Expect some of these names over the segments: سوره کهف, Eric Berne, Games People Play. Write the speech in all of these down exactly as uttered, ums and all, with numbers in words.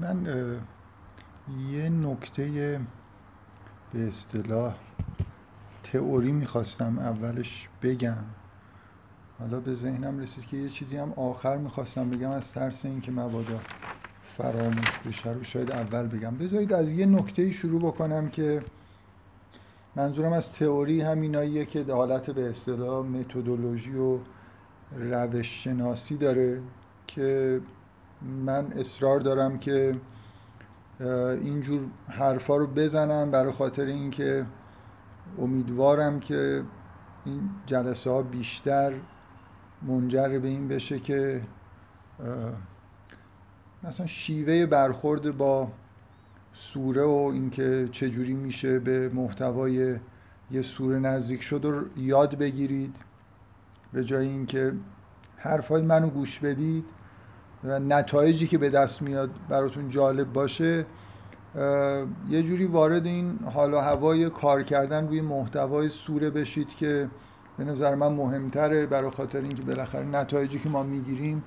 من یه نکته به اصطلاح تئوری میخواستم اولش بگم، حالا به ذهنم رسید که یه چیزی هم آخر میخواستم بگم، از ترس این که مبادا فراموش بشه رو شاید اول بگم. بذارید از یه نکته‌ای شروع بکنم که منظورم از تئوری همیناییه که حالت به اصطلاح متدولوژی و روش شناسی داره، که من اصرار دارم که اینجور حرفا رو بزنم برای خاطر اینکه امیدوارم که این جلسه ها بیشتر منجر به این بشه که مثلا شیوه برخورد با سوره و اینکه چجوری میشه به محتوای یه سوره نزدیک شد رو یاد بگیرید، به جای اینکه حرفای منو گوش بدید و نتایجی که به دست میاد براتون جالب باشه. یه جوری وارد این حال و هوای کار کردن روی محتوای سوره بشید که به نظر من مهمتره، برای خاطر اینکه بالاخره نتایجی که ما میگیریم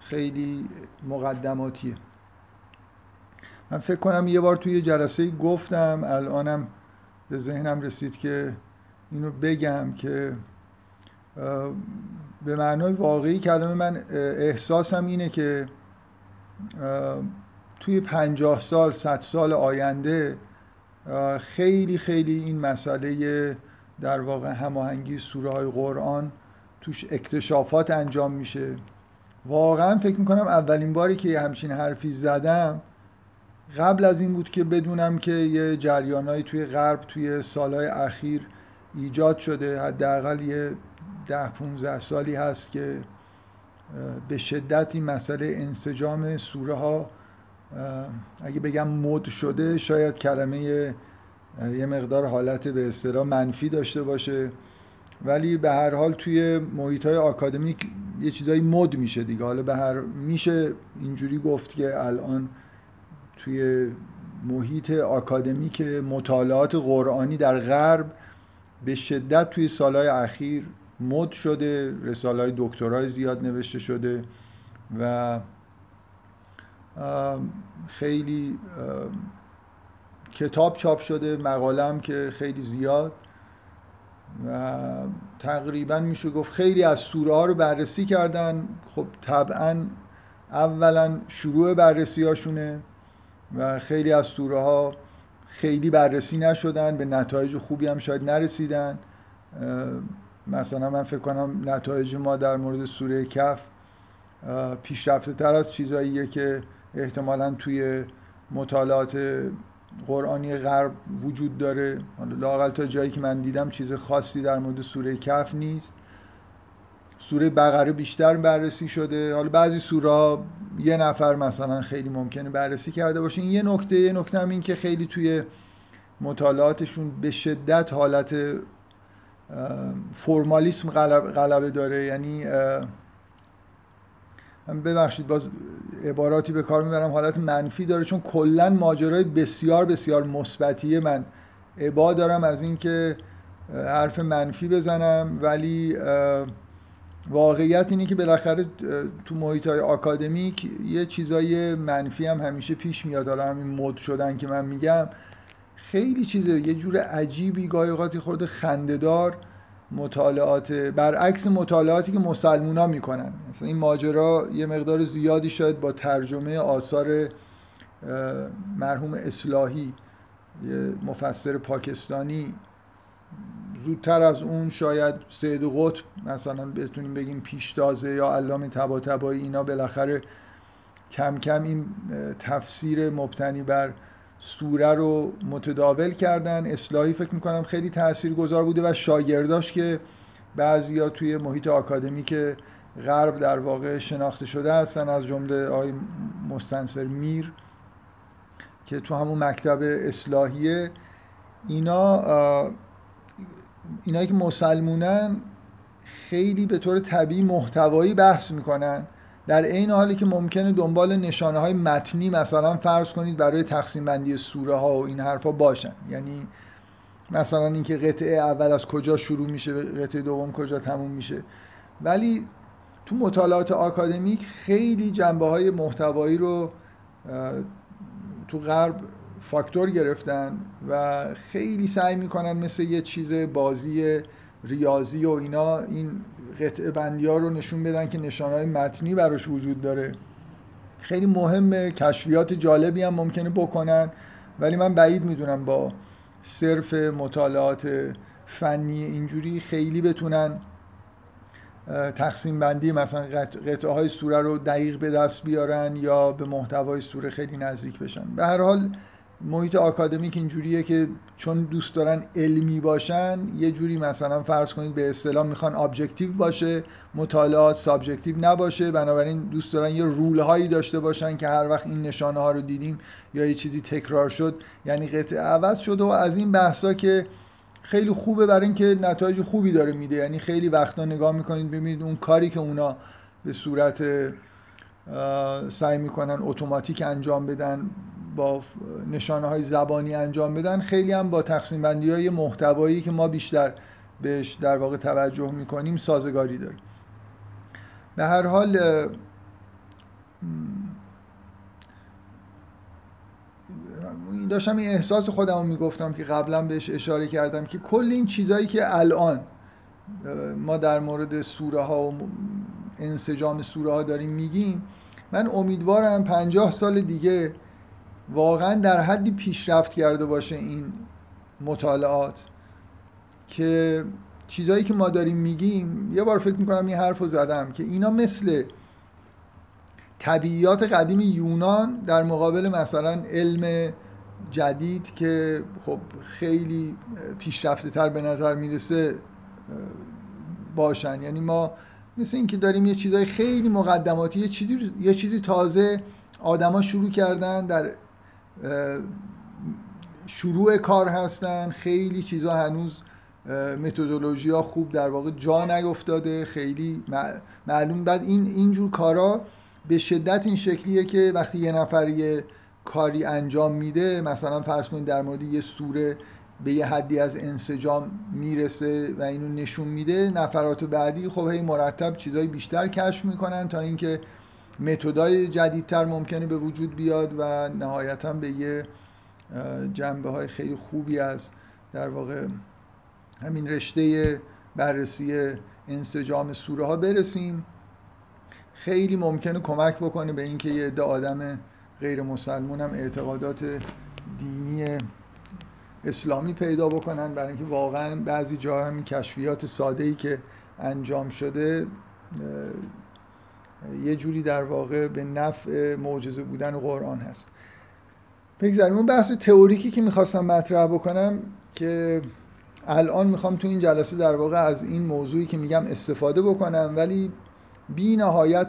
خیلی مقدماتیه. من فکر کنم یه بار توی یه جلسه گفتم، الانم به ذهنم رسید که اینو بگم، که به معنای واقعی کلمه من احساسم اینه که توی پنجاه سال صد سال آینده خیلی خیلی این مسئله در واقع هماهنگی سوره های قرآن توش اکتشافات انجام میشه. واقعا فکر میکنم اولین باری که همچین حرفی زدم قبل از این بود که بدونم که یه جریانایی توی غرب توی سالهای اخیر ایجاد شده، حداقل یه ده پونزده سالی هست که به شدت این مسئله انسجام سوره ها اگه بگم مد شده، شاید کلمه یه مقدار حالت به اصطلاح منفی داشته باشه، ولی به هر حال توی محیط‌های آکادمیک یه چیزایی مد میشه دیگه. حالا به هر میشه اینجوری گفت که الان توی محیط آکادمیک مطالعات قرآنی در غرب به شدت توی سالهای اخیر مد شده، رساله‌های دکترای زیاد نوشته شده و خیلی کتاب چاپ شده، مقاله‌ام که خیلی زیاد، و تقریبا میشه گفت خیلی از سوره ها رو بررسی کردن. خب طبعا اولا شروع بررسی هاشونه و خیلی از سوره ها خیلی بررسی نشدن، به نتایج خوبی هم شاید نرسیدن. مثلا من فکر کنم نتایج ما در مورد سوره کهف پیشرفته تر از چیزاییه که احتمالاً توی مطالعات قرآنی غرب وجود داره. لااقل تا جایی که من دیدم چیز خاصی در مورد سوره کهف نیست. سوره بقره بیشتر بررسی شده، حالا بعضی سوره یه نفر مثلا خیلی ممکنه بررسی کرده باشه. این یه نکته. یه نکته هم این که خیلی توی مطالعاتشون به شدت حالت فرمالیسم غلبه داره، یعنی من ببخشید باز عباراتی به کار میبرم حالت منفی داره، چون کلا ماجرای بسیار بسیار مثبتیه. من ابا دارم از این که حرف منفی بزنم، ولی واقعیت اینه که بالاخره تو محیط‌های آکادمیک یه چیزای منفی هم همیشه پیش میاد. حالا همین مد شدن که من میگم خیلی چیزه یه جور عجیبی، گاهی اوقات خورده خنده‌دار، مطالعات برعکس مطالعاتی که مسلمونا میکنن. مثلا این ماجرا یه مقدار زیادی شاید با ترجمه آثار مرحوم اصلاحی، مفسر پاکستانی، زودتر از اون شاید سید قطب مثلا بتونیم بگیم پیشتازه، یا علامه طباطبایی، اینا بالاخره کم کم این تفسیر مبتنی بر سوره رو متداول کردن. اصلاحی فکر میکنم خیلی تاثیرگذار بوده و شاگرداش که بعضیا توی محیط آکادمیک غرب در واقع شناخته شده هستن، از جمله آقای مستنصر میر که تو همون مکتب اصلاحیه، اینا اینایی که مسلمونن خیلی به طور طبیعی محتوایی بحث میکنن، در عین حالی که ممکنه دنبال نشانه های متنی مثلا فرض کنید برای تقسیم بندی سوره ها و این حرفا باشن، یعنی مثلا اینکه قطعه اول از کجا شروع میشه و قطعه دوم کجا تموم میشه. ولی تو مطالعات آکادمیک خیلی جنبه های محتوایی رو تو غرب فاکتور گرفتن و خیلی سعی میکنن مثل یه چیز بازی ریاضی و اینا این قطعه بندی ها رو نشون بدن که نشانهای متنی براش وجود داره. خیلی مهمه، کشفیات جالبی هم ممکنه بکنن، ولی من بعید میدونم با صرف مطالعات فنی اینجوری خیلی بتونن تقسیم بندی مثلا قطعه های سوره رو دقیق به دست بیارن یا به محتوای سوره خیلی نزدیک بشن. به هر حال محیط آکادمیک اینجوریه که چون دوست دارن علمی باشن یه جوری مثلا فرض کنید به اصطلاح میخوان ابجکتیو باشه، مطالعات سابجکتیو نباشه، بنابراین دوست دارن یه رول هایی داشته باشن که هر وقت این نشانه ها رو دیدیم یا یه چیزی تکرار شد یعنی قطعه عوض شد و از این بحثا که خیلی خوبه برای اینکه نتایج خوبی داره میده. یعنی خیلی وقتا نگاه میکنید ببینید اون کاری که اونا به صورت سعی میکنن اتوماتیک انجام بدن با نشانه های زبانی انجام بدن خیلی هم با تقسیم بندی های محتوایی که ما بیشتر بهش در واقع توجه میکنیم سازگاری داره. به هر حال داشتم این احساس خودم رو میگفتم که قبلا بهش اشاره کردم که کل این چیزایی که الان ما در مورد سوره ها و انسجام سوره ها داریم میگیم، من امیدوارم پنجاه سال دیگه واقعا در حدی پیشرفت کرده باشه این مطالعات که چیزایی که ما داریم میگیم، یه بار فکر میکنم این حرف رو زدم که اینا مثل طبیعیات قدیم یونان در مقابل مثلا علم جدید که خب خیلی پیشرفته تر به نظر میرسه باشن. یعنی ما مثل این که داریم یه چیزای خیلی مقدماتی، یه چیزی یه چیزی تازه آدما شروع کردن، در شروع کار هستن، خیلی چیزا هنوز متدولوژی ها خوب در واقع جا نیفتاده، خیلی معلوم. بعد این اینجور کارا به شدت این شکلیه که وقتی یه نفر یه کاری انجام میده، مثلا فرض کنید در مورد یه سوره به یه حدی از انسجام میرسه و اینو نشون میده، نفرات بعدی خب هی مرتب چیزای بیشتر کشف میکنن تا اینکه متدای جدیدتر ممکنه به وجود بیاد و نهایتاً به یه جنبه‌های خیلی خوبی از در واقع همین رشته بررسی انسجام سوره ها برسیم. خیلی ممکنه کمک بکنه به اینکه یه عده آدم غیر مسلمون هم اعتقادات دینی اسلامی پیدا بکنن، برای اینکه واقعا بعضی جاها همین کشفیات ساده‌ای که انجام شده یه جوری در واقع به نفع معجزه بودن قرآن هست. بگذاریم اون بحث تئوریکی که میخواستم مطرح بکنم که الان میخوام تو این جلسه در واقع از این موضوعی که میگم استفاده بکنم، ولی بی نهایت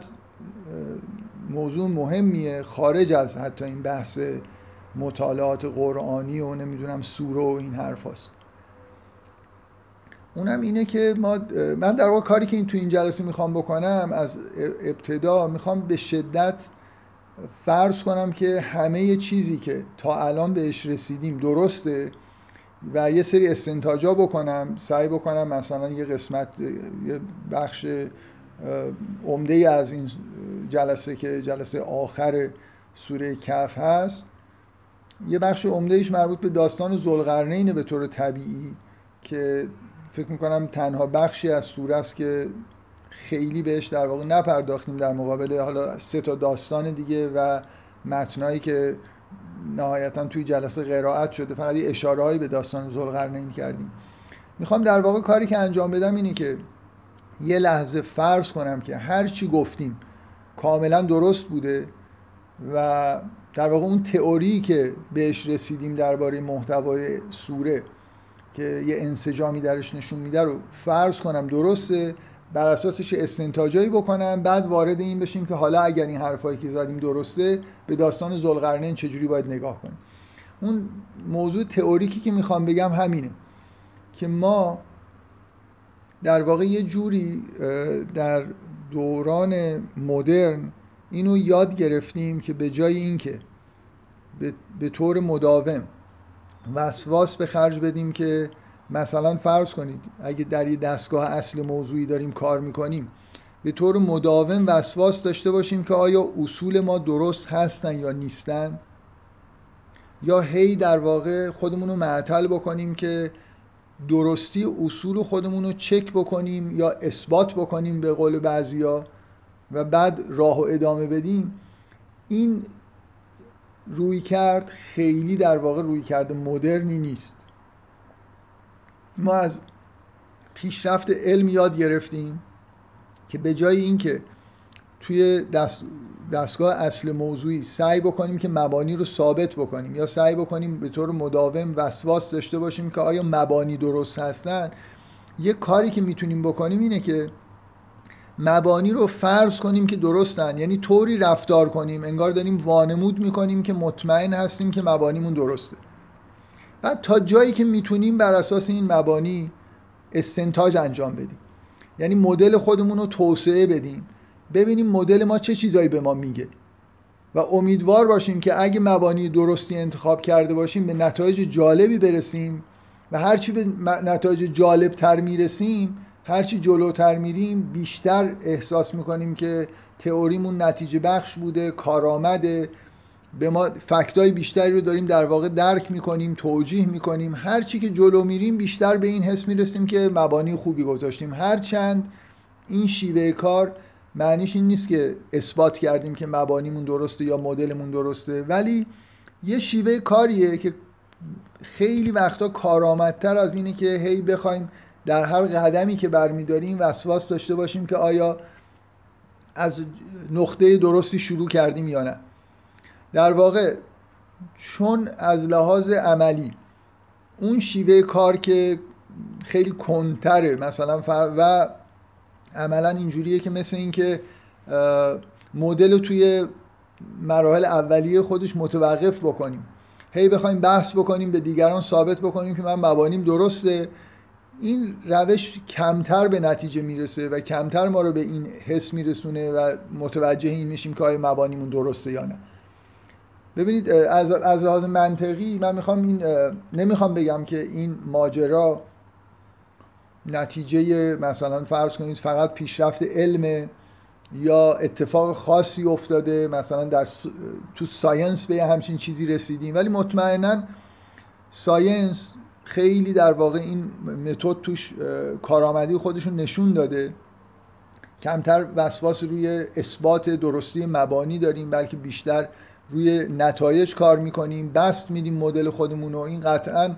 موضوع مهمیه خارج از حتی این بحث مطالعات قرآنی و نمیدونم سوره و این حرف هست. اونم اینه که ما من در واقع کاری که این تو این جلسه میخوام بکنم، از ابتدا میخوام به شدت فرض کنم که همه چیزی که تا الان بهش رسیدیم درسته و یه سری استنتاجا بکنم، سعی بکنم مثلا یه قسمت یه بخش عمده از این جلسه که جلسه آخر سوره کهف هست، یه بخش عمدهش مربوط به داستان ذوالقرنینه به طور طبیعی که فکر میکنم تنها بخشی از سوره است که خیلی بهش در واقع نپرداختیم در مقابل حالا سه تا داستان دیگه و متنایی که نهایتاً توی جلسه قرائت شده. فقط یه اشارهایی به داستان ذوالقرنین کردیم. میخوام در واقع کاری که انجام بدم اینه که یه لحظه فرض کنم که هر چی گفتیم کاملا درست بوده و در واقع اون تئوری که بهش رسیدیم درباره محتوای سوره که یه انسجامی درش نشون میده رو فرض کنم درسته، بر اساسش استنتاجایی بکنم، بعد وارد این بشیم که حالا اگر این حرفایی که زدیم درسته به داستان ذوالقرنین چجوری باید نگاه کنیم. اون موضوع تئوریکی که میخوام بگم همینه که ما در واقع یه جوری در دوران مدرن اینو یاد گرفتیم که به جای اینکه به طور مداوم وسواس به خرج بدیم که مثلا فرض کنید اگه در یه دستگاه اصل موضوعی داریم کار میکنیم، به طور مداوم وسواس داشته باشیم که آیا اصول ما درست هستن یا نیستن، یا هی در واقع خودمون رو معطل بکنیم که درستی اصول خودمون رو چک بکنیم یا اثبات بکنیم به قول بعضیا و بعد راهو ادامه بدیم، این رویکرد خیلی در واقع رویکرد مدرنی نیست. ما از پیشرفت علم یاد گرفتیم که به جای اینکه توی دست دستگاه اصل موضوعی سعی بکنیم که مبانی رو ثابت بکنیم یا سعی بکنیم به طور مداوم وسواس داشته باشیم که آیا مبانی درست هستن، یه کاری که میتونیم بکنیم اینه که مبانی رو فرض کنیم که درستن، یعنی طوری رفتار کنیم انگار داریم وانمود میکنیم که مطمئن هستیم که مبانیمون درسته. بعد تا جایی که میتونیم بر اساس این مبانی استنتاج انجام بدیم، یعنی مدل خودمون رو توسعه بدیم، ببینیم مدل ما چه چیزایی به ما میگه و امیدوار باشیم که اگه مبانی درستی انتخاب کرده باشیم به نتایج جالبی برسیم و هرچی به نتایج جالب تر میرسیم، هرچی جلوتر میریم بیشتر احساس میکنیم که تئوریمون نتیجه بخش بوده، کارآمده، به ما فکتای بیشتری رو داریم در واقع درک میکنیم، توجیه میکنیم. هرچی که جلو میریم بیشتر به این حس میرسیم که مبانی خوبی گذاشتیم، هرچند این شیوه کار معنیش این نیست که اثبات کردیم که مبانیمون درسته یا مدلمون درسته، ولی یه شیوه کاریه که خیلی وقتا کارآمدتر از اینه که هی بخوایم در هر قدمی که برمیداریم وسواس داشته باشیم که آیا از نقطه درستی شروع کردیم یا نه. در واقع چون از لحاظ عملی اون شیوه کار که خیلی کنتره مثلا فر و عملا اینجوریه که مثل این که مدل رو توی مراحل اولیه خودش متوقف بکنیم، هی بخوایم بحث بکنیم به دیگران ثابت بکنیم که من مبانیم درسته، این روش کمتر به نتیجه میرسه و کمتر ما رو به این حس میرسونه و متوجه این میشیم که آیا مبانیمون درسته یا نه. ببینید از از لحاظ منطقی من میخوام این نمیخوام بگم که این ماجرا نتیجه مثلا فرض کنید فقط پیشرفت علم یا اتفاق خاصی افتاده مثلا در تو ساینس به همچین چیزی رسیدیم، ولی مطمئنا ساینس خیلی در واقع این متد توش کارآمدی خودشون نشون داده، کمتر وسواس روی اثبات درستی مبانی داریم بلکه بیشتر روی نتایج کار میکنیم، بست میدیم مدل خودمون رو. این قطعاً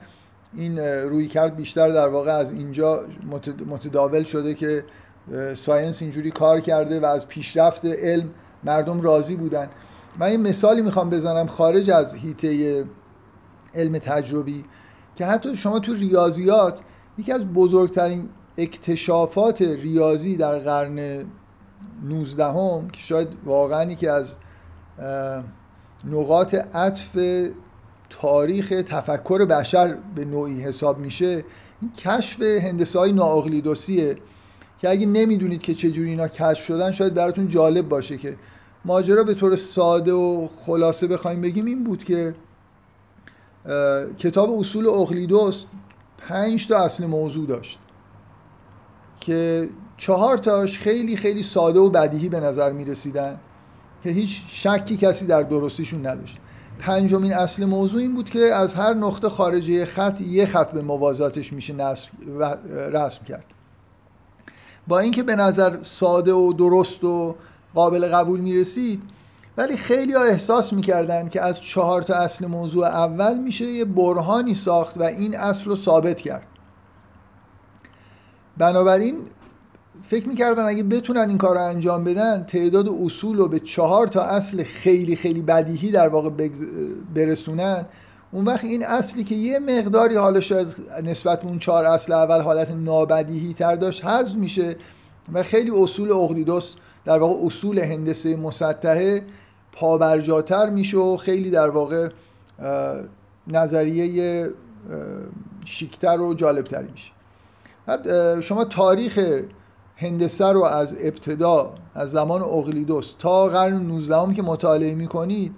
این رویکرد بیشتر در واقع از اینجا متداول شده که ساینس اینجوری کار کرده و از پیشرفت علم مردم راضی بودن. من یه مثالی میخوام بزنم خارج از حیطه علم تجربی که حتی شما تو ریاضیات یکی از بزرگترین اکتشافات ریاضی در قرن نوزدهم هم که شاید واقعا یکی از نقاط عطف تاریخ تفکر بشر به نوعی حساب میشه، این کشف هندسه‌های نااقلیدوسیه که اگه نمیدونید که چجوری اینا کشف شدن شاید براتون جالب باشه. که ماجرا به طور ساده و خلاصه بخوایم بگیم این بود که کتاب اصول اقلیدوس پنج تا اصل موضوع داشت که چهار تاش خیلی خیلی ساده و بدیهی به نظر می رسیدن که هیچ شکی کسی در درستیشون نداشت. پنجمین اصل موضوع این بود که از هر نقطه خارجی خط یه خط به موازاتش میشه رسم کرد. با اینکه به نظر ساده و درست و قابل قبول می رسید، ولی خیلی ها احساس میکردن که از چهار تا اصل موضوع اول میشه یه برهانی ساخت و این اصل رو ثابت کرد. بنابراین فکر میکردن اگه بتونن این کار رو انجام بدن تعداد اصول رو به چهار تا اصل خیلی خیلی بدیهی در واقع برسونن، اون وقت این اصلی که یه مقداری حالا شاید نسبت به اون چهار اصل اول حالت نابدیهی تر داشت حذف میشه و خیلی اصول اقلیدوس در واقع اصول هندسه مسطحه پابرجاتر میشه و خیلی در واقع نظریه شیکتر و جالبتر میشه. شما تاریخ هندسه رو از ابتدا از زمان اقلیدوس تا قرن نوزدهم که مطالعه میکنید،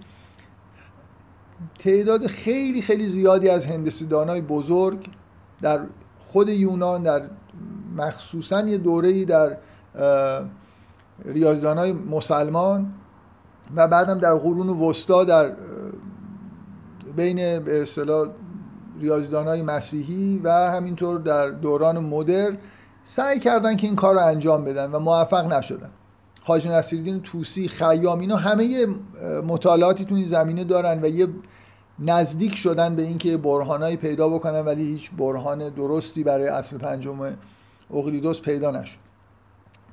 تعداد خیلی خیلی زیادی از هندسه‌دانای بزرگ در خود یونان، در مخصوصاً یه دوره‌ای در ریاضیدانای مسلمان و بعدم در قرون وسطا در بین به اصطلاح ریاضیدان‌های مسیحی و همینطور در دوران مدرن سعی کردن که این کار رو انجام بدن و موفق نشدن. خواجه نصیرالدین طوسی، خیامی، اینا همه مطالعاتی تو این زمینه دارن و یه نزدیک شدن به اینکه برهانایی پیدا بکنن، ولی هیچ برهان درستی برای اصل پنجم اقلیدوس پیدا نشد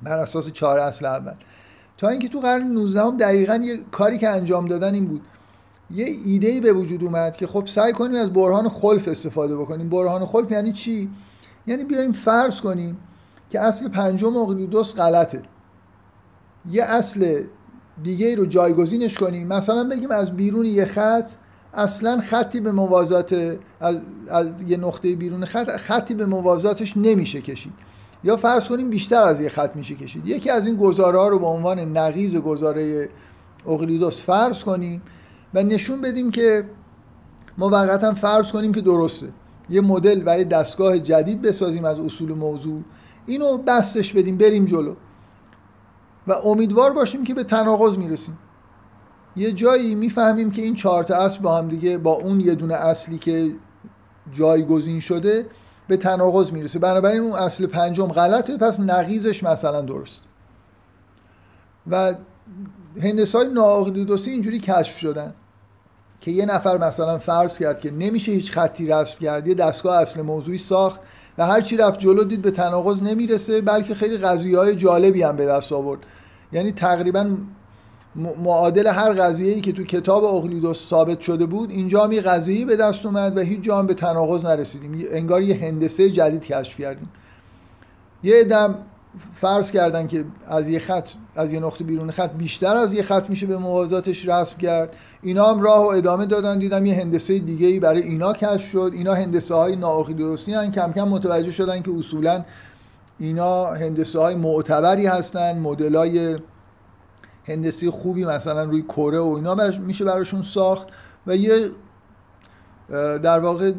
بر اساس چهار اصل اول. تا اینکه تو قرن نوزدهم هم دقیقاً یه کاری که انجام دادن این بود، یه ایده‌ای به وجود اومد که خب سعی کنیم از برهان خلف استفاده بکنیم. برهان خلف یعنی چی؟ یعنی بیایم فرض کنیم که اصل پنجم اقلیدوس غلطه، یه اصل دیگه رو جایگزینش کنیم. مثلا بگیم از بیرون یه خط اصلا خطی به موازات از, از یه نقطه بیرون خط خطی به موازاتش نمیشه کشید، یا فرض کنیم بیشتر از یه خط میشه کشید. یکی از این گزاره‌ها رو به عنوان نقیض گزاره اقلیدوس فرض کنیم و نشون بدیم که موقتاً فرض کنیم که درسته، یه مدل و یه دستگاه جدید بسازیم از اصول موضوع، اینو بستش بدیم بریم جلو و امیدوار باشیم که به تناقض میرسیم. یه جایی میفهمیم که این چهار تا اصل با هم دیگه، با اون یه دونه اصلی که جایگزین شده، به تناقض میرسه، بنابراین اون اصل پنجم غلطه، پس نقیضش مثلا درست. و هندسای نااقلیدوسی اینجوری کشف شدن که یه نفر مثلا فرض کرد که نمیشه هیچ خطی رسم کرد، یه دستگاه اصل موضوعی ساخت و هر چی رفت جلو دید به تناقض نمیرسه، بلکه خیلی قضیه‌های جالبی هم به دست آورد. یعنی تقریبا معادل هر قضیه‌ای که تو کتاب اقلیدوس ثابت شده بود، اینجا هم یه قضیه‌ای به دست اومد و هیچ جا هم به تناقض نرسیدیم، انگار یه هندسه جدید کشف کردیم. یه دم فرض کردن که از یه خط، از یه نقطه بیرون خط بیشتر از یه خط میشه به موازاتش رسم کرد، اینا هم راهو ادامه دادن، دیدم یه هندسه دیگه‌ای برای اینا کشف شد. اینا هندسه‌های نااقلیدوسی ان، کم کم متوجه شدن که اصولاً اینا هندسه‌های معتبری هستن، مدل‌های هندسی خوبی مثلا روی کره و اینا میشه براشون ساخت و یه در واقع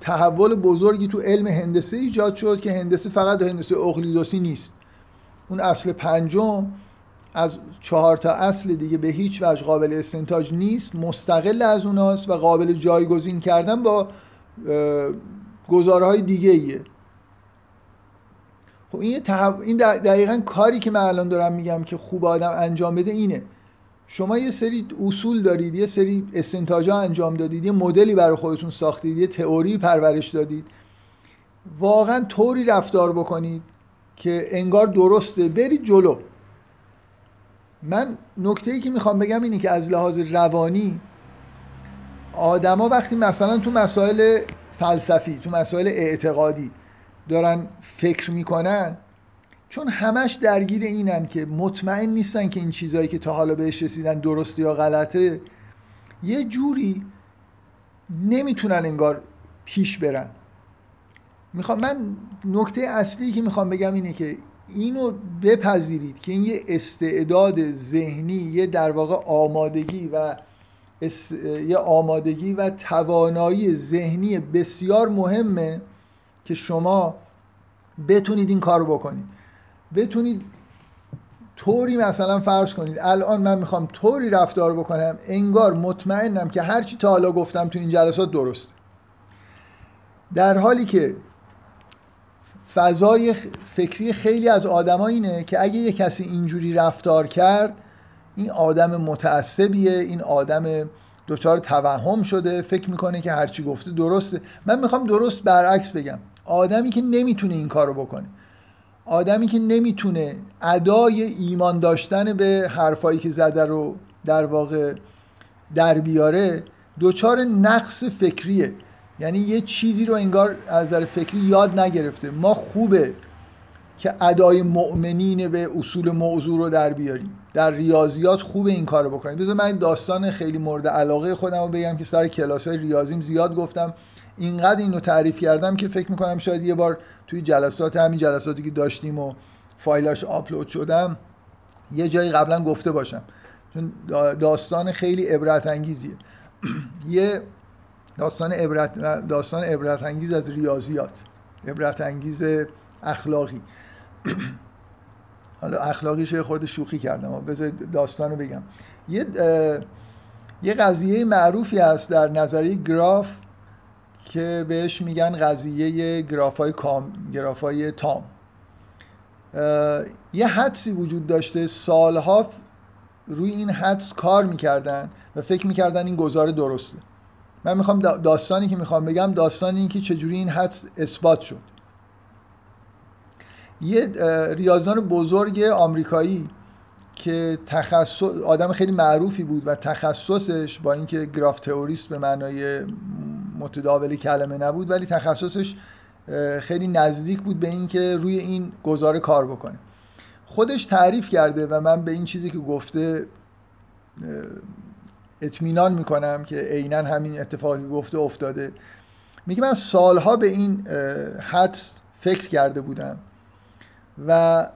تحول بزرگی تو علم هندسه ایجاد شد که هندسه فقط هندسه اقلیدوسی نیست. اون اصل پنجم از چهار تا اصل دیگه به هیچ وجه قابل استنتاج نیست، مستقل از اوناست و قابل جایگزین کردن با گزاره‌های دیگه ایه. خب این تحو... این دقیقاً کاری که من الان دارم میگم که خوب آدم انجام بده اینه. شما یه سری اصول دارید، یه سری استنتاجا انجام دادید، یه مدلی برای خودتون ساختید، یه تئوری پرورش دادید، واقعاً طوری رفتار بکنید که انگار درسته، برید جلو. من نکته‌ای که میخوام بگم اینه که از لحاظ روانی آدما وقتی مثلا تو مسائل فلسفی، تو مسائل اعتقادی دارن فکر میکنن، چون همش درگیر اینن که مطمئن نیستن که این چیزایی که تا حالا بهش رسیدن درسته یا غلطه، یه جوری نمیتونن انگار پیش برن. میخوام من نکته اصلی که میخوام بگم اینه که اینو بپذیرید که این یه استعداد ذهنی، یه در واقع آمادگی و اس... یه آمادگی و توانایی ذهنی بسیار مهمه که شما بتونید این کار رو بکنید. بتونید طوری مثلا فرض کنید الان من میخوام طوری رفتار بکنم انگار مطمئنم که هرچی تا حالا گفتم تو این جلسات درسته، در حالی که فضای فکری خیلی از آدم ها اینه که اگه یه کسی اینجوری رفتار کرد، این آدم متعصبیه، این آدم دچار توهم شده، فکر میکنه که هرچی گفته درسته. من میخوام درست برعکس بگم، آدمی که نمیتونه این کارو بکنه، آدمی که نمیتونه ادای ایمان داشتن به حرفایی که زده رو در واقع در بیاره، دچار نقص فکریه. یعنی یه چیزی رو انگار از نظر فکری یاد نگرفته. ما خوبه که ادای مؤمنین به اصول موضوع رو در بیاریم، در ریاضیات خوبه این کارو بکنیم. بذار من داستان خیلی مورد علاقه خودم رو بگم که سر کلاس‌های ریاضیم زیاد گفتم، اینقدر اینو تعریف کردم که فکر میکنم شاید یه بار توی جلسات، همین جلساتی که داشتیم و فایلاش آپلود شدم، یه جایی قبلا گفته باشم، چون داستان خیلی عبرت انگیزیه. یه داستان عبرت داستان عبرت انگیز از ریاضیات، عبرت انگیز اخلاقی. حالا اخلاقیش یه خورده شوخی کردم، بذار داستانو بگم. یه یه قضیه معروفی هست در نظریه گراف که بهش میگن قضیه گرافای کام، گرافای تام. یه حدسی وجود داشته، سالها روی این حدس کار میکردن و فکر میکردن این گزاره درسته. من میخوام داستانی که میخوام بگم داستانی این که چجوری این حدس اثبات شد. یه ریاضدان بزرگ آمریکایی که تخصص، آدم خیلی معروفی بود و تخصصش با اینکه گراف تئوریست به معنای متداول کلمه نبود، ولی تخصصش خیلی نزدیک بود به اینکه روی این گزاره کار بکنه، خودش تعریف کرده و من به این چیزی که گفته اطمینان میکنم که عیناً همین اتفاقی گفته افتاده. میگه من سالها به این حدس فکر کرده بودم و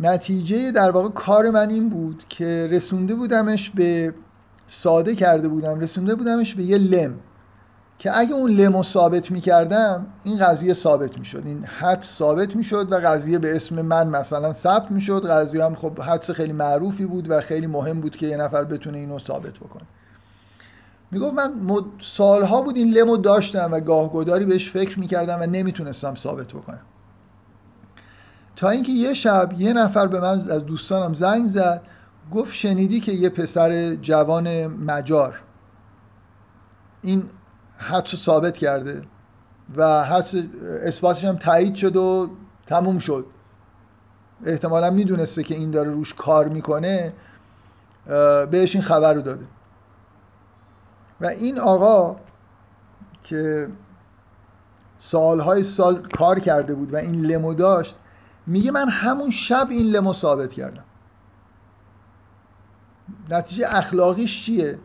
نتیجه در واقع کار من این بود که رسونده بودمش به ساده کرده بودم رسونده بودمش به یه لم که اگه اون لم رو ثابت میکردم این قضیه ثابت میشد، این حد ثابت میشد و قضیه به اسم من مثلا ثبت میشد. قضیه هم خب حدس خیلی معروفی بود و خیلی مهم بود که یه نفر بتونه اینو ثابت بکنه. میگفت من سالها بود این لم رو داشتم و گاهگداری بهش فکر میکردم و نمیتونستم ثابت بکنم، تا اینکه یه شب یه نفر به من از دوستانم زنگ زد، گفت شنیدی که یه پسر جوان مجار این حدس ثابت کرده و حدس اثباتش هم تایید شد و تموم شد، احتمالا میدونسته که این داره روش کار میکنه بهش این خبر رو داده. و این آقا که سالهای سال کار کرده بود و این لمو داشت میگه من همون شب این لمو ثابت کردم. نتیجه اخلاقیش چیه؟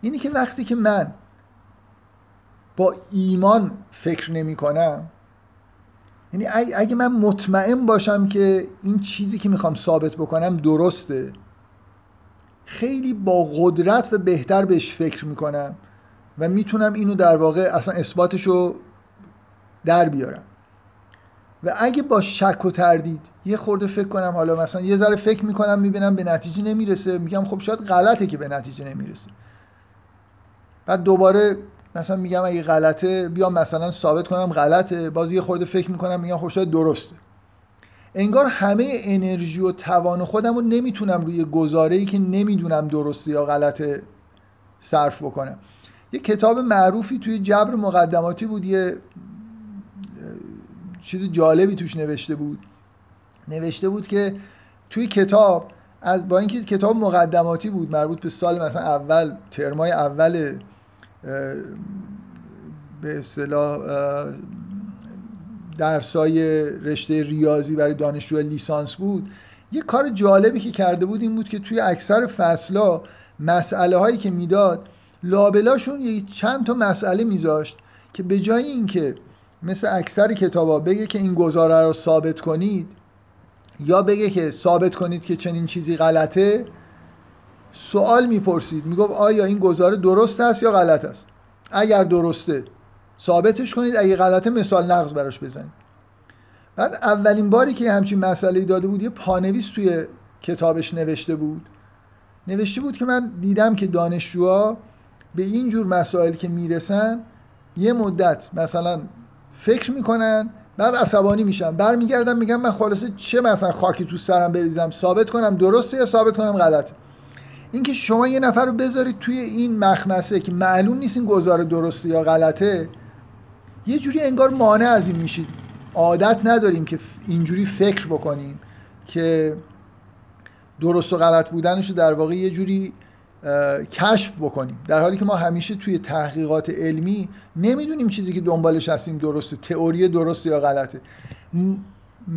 اینی که وقتی که من با ایمان فکر نمی کنم، یعنی اگه من مطمئن باشم که این چیزی که میخوام ثابت بکنم درسته، خیلی با قدرت و بهتر بهش فکر میکنم و میتونم اینو در واقع اصلا اثباتشو در بیارم. و اگه با شک و تردید یه خورده فکر کنم، حالا مثلا یه ذره فکر میکنم میبینم به نتیجه نمیرسه، میگم خب شاید غلطه که به نتیجه نمیرسه، بعد دوباره مثلا میگم اگه غلطه بیام مثلا ثابت کنم غلطه، باز یه خورده فکر میکنم میگم خب شاید درسته. انگار همه انرژی و توان خودم رو نمیتونم روی گزاره‌ای که نمیدونم درسته یا غلطه صرف بکنم. یه کتاب معروفی توی جبر مقدماتی بود، یه چیز جالبی توش نوشته بود نوشته بود که توی کتاب، از با اینکه کتاب مقدماتی بود مربوط به سال مثلا اول ترمای اول به اصطلاح درسای رشته ریاضی برای دانشجو لیسانس بود، یه کار جالبی که کرده بود این بود که توی اکثر فصل‌ها مسئله هایی که میداد لابلاشون یه چند تا مسئله میذاشت که به جای اینکه مثل اکثر کتابا بگه که این گزاره رو ثابت کنید یا بگه که ثابت کنید که چنین چیزی غلطه، سوال میپرسید، میگفت آیا این گزاره درست است یا غلط است؟ اگر درسته ثابتش کنید، اگه غلطه مثال نقض براش بزنید. بعد اولین باری که همچین مسئله‌ای داده بود یه پانویس توی کتابش نوشته بود نوشته بود که من دیدم که دانشجوها به این جور مسائل که میرسن یه مدت مثلا فکر میکنن، بعد عصبانی میشن، برمیگردم میگم من خلاصه چه مثلا خاکی تو سرم بریزم، ثابت کنم درسته یا ثابت کنم غلطه. اینکه شما یه نفر رو بذارید توی این مخمسه که معلوم نیست این گزاره درسته یا غلطه، یه جوری انگار مانع از این میشید. عادت نداریم که اینجوری فکر بکنیم که درست و غلط بودنش رو در واقع یه جوری کشف بکنیم، در حالی که ما همیشه توی تحقیقات علمی نمیدونیم چیزی که دنبالش هستیم درسته، تئوری درسته یا غلطه.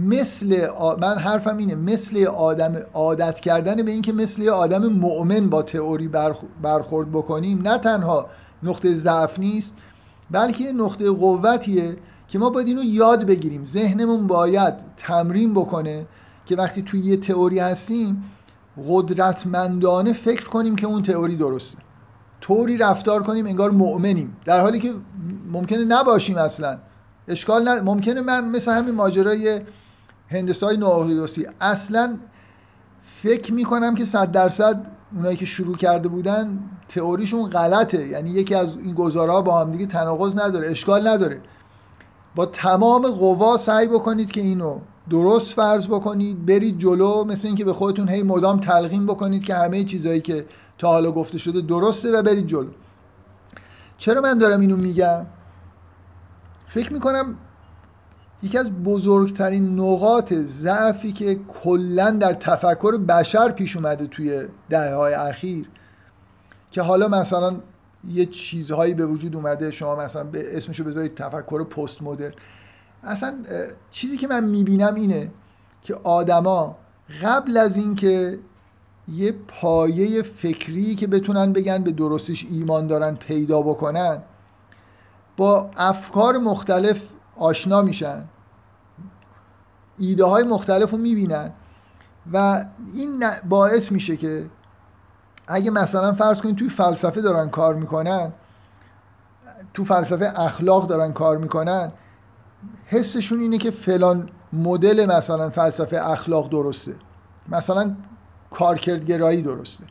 مثل آ... من حرفم اینه، مثل آدم عادت کردن به این که مثل آدم مؤمن با تئوری برخ... برخورد بکنیم نه تنها نقطه ضعف نیست بلکه نقطه قوتیه که ما باید اینو یاد بگیریم، ذهنمون باید تمرین بکنه که وقتی توی یه تئوری هستیم قدرتمندانه فکر کنیم که اون تئوری درسته، طوری رفتار کنیم انگار مؤمنیم در حالی که ممکنه نباشیم اصلا. اشکال ند... ممکنه من مثل همین ماجرای هندسای نوآقیانوسی اصلا فکر میکنم که صد درصد اونایی که شروع کرده بودن تئوریشون غلطه، یعنی یکی از این گزارها با هم دیگه تناقض نداره، اشکال نداره، با تمام قوا سعی بکنید که اینو درست فرض بکنید، برید جلو، مثل اینکه به خودتون هی مدام تلقین بکنید که همه چیزایی که تا حالا گفته شده درسته و برید جلو. چرا من دارم اینو میگم؟ فکر میکنم یکی از بزرگترین نقاط ضعفی که کلن در تفکر بشر پیش اومده توی دهه‌های اخیر، که حالا مثلا یه چیزهایی به وجود اومده، شما مثلا به اسمشو بذارید تفکر پست مدرن، اصلا چیزی که من میبینم اینه که آدما قبل از این که یه پایه فکری که بتونن بگن به درستیش ایمان دارن پیدا بکنن، با افکار مختلف آشنا میشن، ایده های مختلف رو میبینن و این باعث میشه که اگه مثلا فرض کنید توی فلسفه دارن کار میکنن، تو فلسفه اخلاق دارن کار میکنن، حسشون اینه که فلان مدل مثلا فلسفه اخلاق درسته، مثلا کارکردگرایی درسته،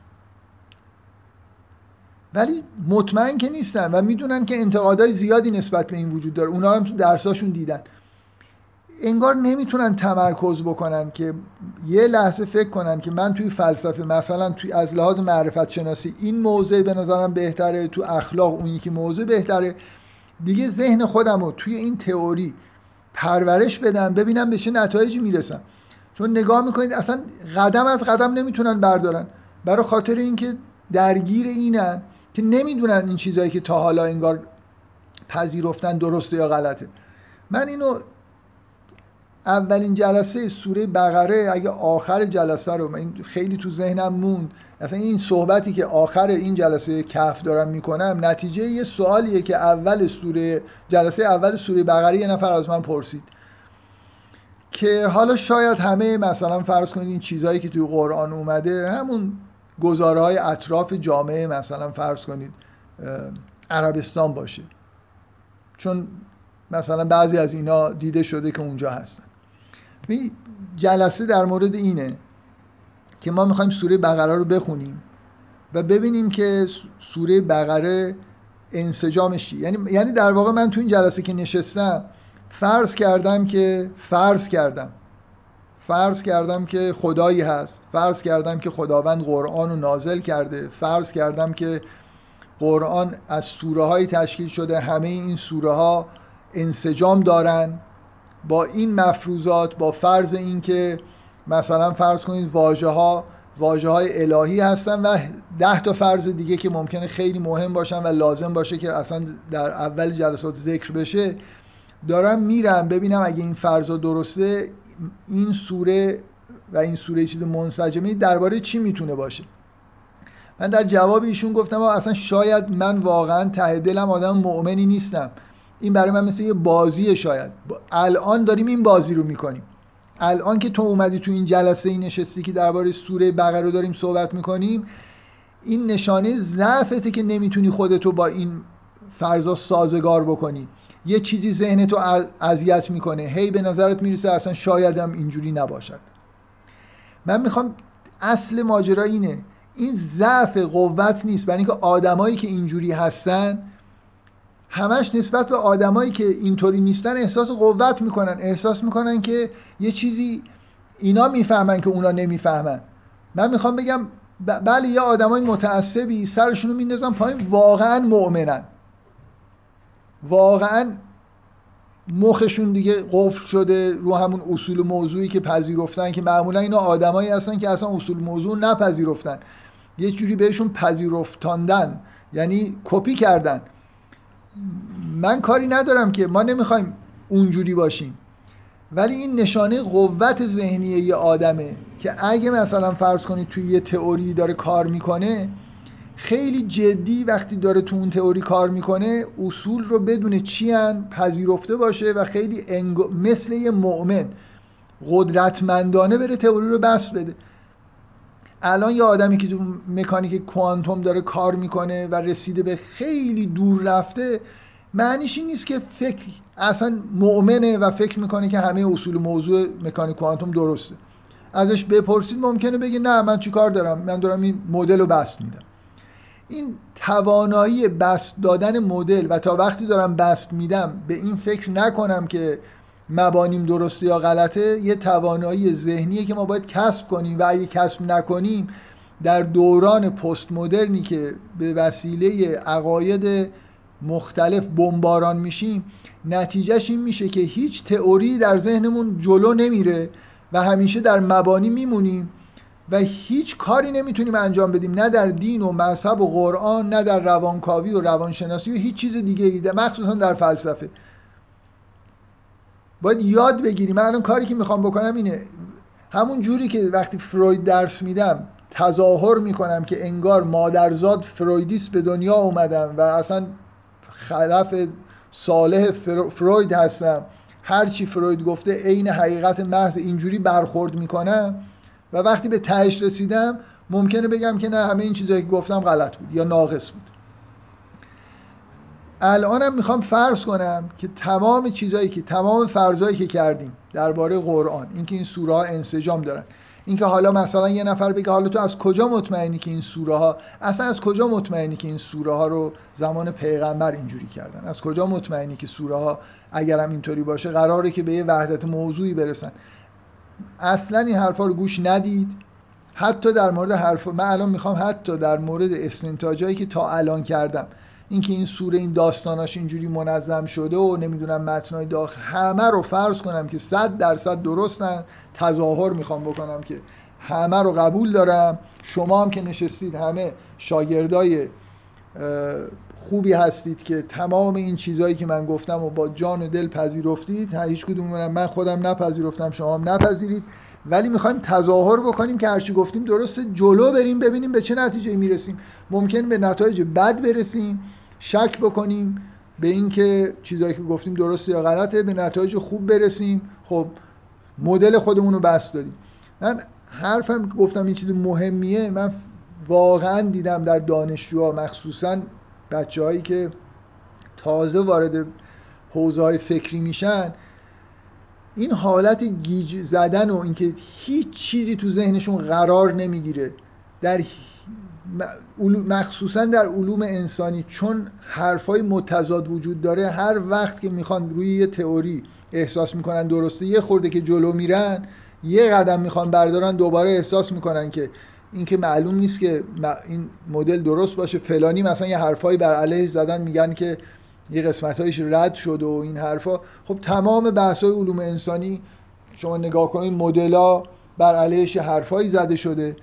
ولی مطمئن که نیستن و میدونن که انتقادهای زیادی نسبت به این وجود داره، اونا هم تو درساشون دیدن، انگار نمیتونن تمرکز بکنن که یه لحظه فکر کنن که من توی فلسفه مثلا توی از لحاظ معرفت شناسی این موضع به نظرم بهتره، تو اخلاق اون یکی موضع بهتره، دیگه ذهن خودم رو توی این تئوری پرورش بدم ببینم به چه نتایجی میرسم. چون نگاه میکنید اصلا قدم از قدم نمیتونن بردارن، برای خاطر اینکه درگیر اینن که نمیدونن این چیزایی که تا حالا انگار پذیرفتن درسته یا غلطه. من اینو اولین جلسه سوره بقره، اگه آخر جلسه رو، من خیلی تو ذهنم موند، اصلا این صحبتی که آخر این جلسه کهف دارم میکنم نتیجه یه سوالیه که اول سوره جلسه اول سوره بقره یه نفر از من پرسید، که حالا شاید همه مثلا فرض کنید این چیزایی که توی قرآن اومده همون گزارهای اطراف جامعه مثلا فرض کنید عربستان باشه، چون مثلا بعضی از اینا دیده شده که اونجا هستن. این جلسه در مورد اینه که ما میخوایم سوره بقره رو بخونیم و ببینیم که سوره بقره انسجامش چیه. یعنی یعنی در واقع من تو این جلسه که نشستم فرض کردم که فرض کردم فرض کردم که خدایی هست، فرض کردم که خداوند قرآن رو نازل کرده، فرض کردم که قرآن از سوره های تشکیل شده، همه این سوره ها انسجام دارن با این مفروضات، با فرض این که مثلا فرض کنید واژه ها واژه های الهی هستن و ده تا فرض دیگه که ممکنه خیلی مهم باشن و لازم باشه که اصلا در اول جلسات ذکر بشه. دارم میرم ببینم اگه این فرضا درسته، این سوره و این سوره چیز منسجمی درباره چی میتونه باشه. من در جواب ایشون گفتم اصلا شاید من واقعا ته دلم آدم مؤمنی نیستم، این برای من مثل یه بازیه، شاید الان داریم این بازی رو میکنیم، الان که تو اومدی تو این جلسه این نشستی که درباره سوره بقره رو داریم صحبت میکنیم، این نشانه ضعفته که نمیتونی خودتو با این فرضا سازگار بکنی، یه چیزی ذهنتو اذیت میکنه، هی به نظرت میرسه اصلا شاید هم اینجوری نباشد. من میخوام اصل ماجرا اینه، این ضعف قوت نیست، برای اینکه آدمایی که اینجوری هستن همش نسبت به آدمایی که اینطوری نیستن احساس قوت میکنن، احساس میکنن که یه چیزی اینا میفهمن که اونا نمیفهمن. من میخوام بگم ب- بله یه آدمای متعصبی سرشونو میندازن پایین، واقعا مؤمنن، واقعا مخشون دیگه قفل شده رو همون اصول موضوعی که پذیرفتن، که معمولا اینا آدمایی هستن که اصلا اصول موضوع نپذیرفتن، یه جوری بهشون پذیرفتاندن، یعنی کپی کردن. من کاری ندارم که ما نمیخوایم اونجوری باشیم، ولی این نشانه قوت ذهنی یه آدمه که اگه مثلا فرض کنید توی یه تئوری داره کار میکنه، خیلی جدی وقتی داره تو اون تئوری کار میکنه اصول رو بدونه چی ان پذیرفته باشه و خیلی انگ... مثل یه مؤمن قدرتمندانه بره تئوری رو بس بده. الان یه آدمی که تو مکانیک کوانتوم داره کار میکنه و رسیده به خیلی دور رفته، معنیش این نیست که فکر اصلا مؤمنه و فکر میکنه که همه اصول موضوع مکانیک کوانتوم درسته، ازش بپرسید ممکنه بگه نه من چی کار دارم، من دارم این مدل رو بست میدم. این توانایی بست دادن مدل و تا وقتی دارم بست میدم به این فکر نکنم که مبانیم درسته یا غلطه، یه توانایی ذهنیه که ما باید کسب کنیم و اگه کسب نکنیم در دوران پست مدرنی که به وسیله عقاید مختلف بمباران میشیم، نتیجهش این میشه که هیچ تئوری در ذهنمون جلو نمیره و همیشه در مبانی میمونیم و هیچ کاری نمیتونیم انجام بدیم، نه در دین و مذهب و قرآن، نه در روانکاوی و روانشناسی و هیچ چیز دیگه، مخصوصا در فلسفه. باید یاد بگیریم. من الان کاری که میخوام بکنم اینه، همون جوری که وقتی فروید درس میدم تظاهر میکنم که انگار مادرزاد فرویدیست به دنیا اومدم و اصلا خلف صالح فروید هستم، هرچی فروید گفته عین حقیقت محض، اینجوری برخورد میکنم و وقتی به تهش رسیدم ممکنه بگم که نه همه این چیزایی که گفتم غلط بود یا ناقص بود. الانم میخوام فرض کنم که تمام چیزایی که تمام فرضایی که کردیم درباره قرآن، اینکه این سوره ها انسجام دارن، اینکه حالا مثلا یه نفر بگه حالا تو از کجا مطمئنی که این سوره ها اصلا از کجا مطمئنی که این سوره ها رو زمان پیغمبر اینجوری کردن، از کجا مطمئنی که سوره ها اگرم اینطوری باشه قراره که به یه وحدت موضوعی برسن؟ اصلا این حرفا رو گوش ندید. حتی در مورد حرف من الان میخوام حتی در مورد استنتاجایی که تا الان کردم، اینکه این سوره این داستاناش اینجوری منظم شده و نمیدونم متنای داخل، همه رو فرض کنم که صد درصد درستن، تظاهر میخوام بکنم که همه رو قبول دارم، شما هم که نشستید همه شاگردای خوبی هستید که تمام این چیزایی که من گفتم و با جان و دل پذیرفتید، هیچ کدوم من خودم نپذیرفتم شما هم نپذیرید، ولی میخوایم تظاهر بکنیم که هرچی گفتیم درسته، جلو بریم ببینیم به چه نتیجه میرسیم. ممکن به نتایج بد برسیم، شک بکنیم به این که چیزایی که گفتیم درسته یا غلطه، به نتایج خوب برسیم، خب مدل خودمون رو بس دادیم. من حرفم گفتم این چیز مهمیه. من واقعا دیدم در دانشجوها، مخصوصا بچه‌هایی که تازه وارد حوزه‌های فکری میشن، این حالت گیج زدن و اینکه هیچ چیزی تو ذهنشون قرار نمیگیره، در مخصوصا در علوم انسانی چون حرفای متضاد وجود داره، هر وقت که میخوان روی یه تئوری احساس میکنن درسته، یه خورده که جلو میرن یه قدم میخوان بردارن، دوباره احساس میکنن که این که معلوم نیست که این مدل درست باشه، فلانی مثلا یه حرفایی بر علیه زدن، میگن که یه قسمتایش رد شد و این حرفا. خب تمام بحث‌های علوم انسانی شما نگاه کنید، مدل‌ها بر علیهش حرفایی زده شده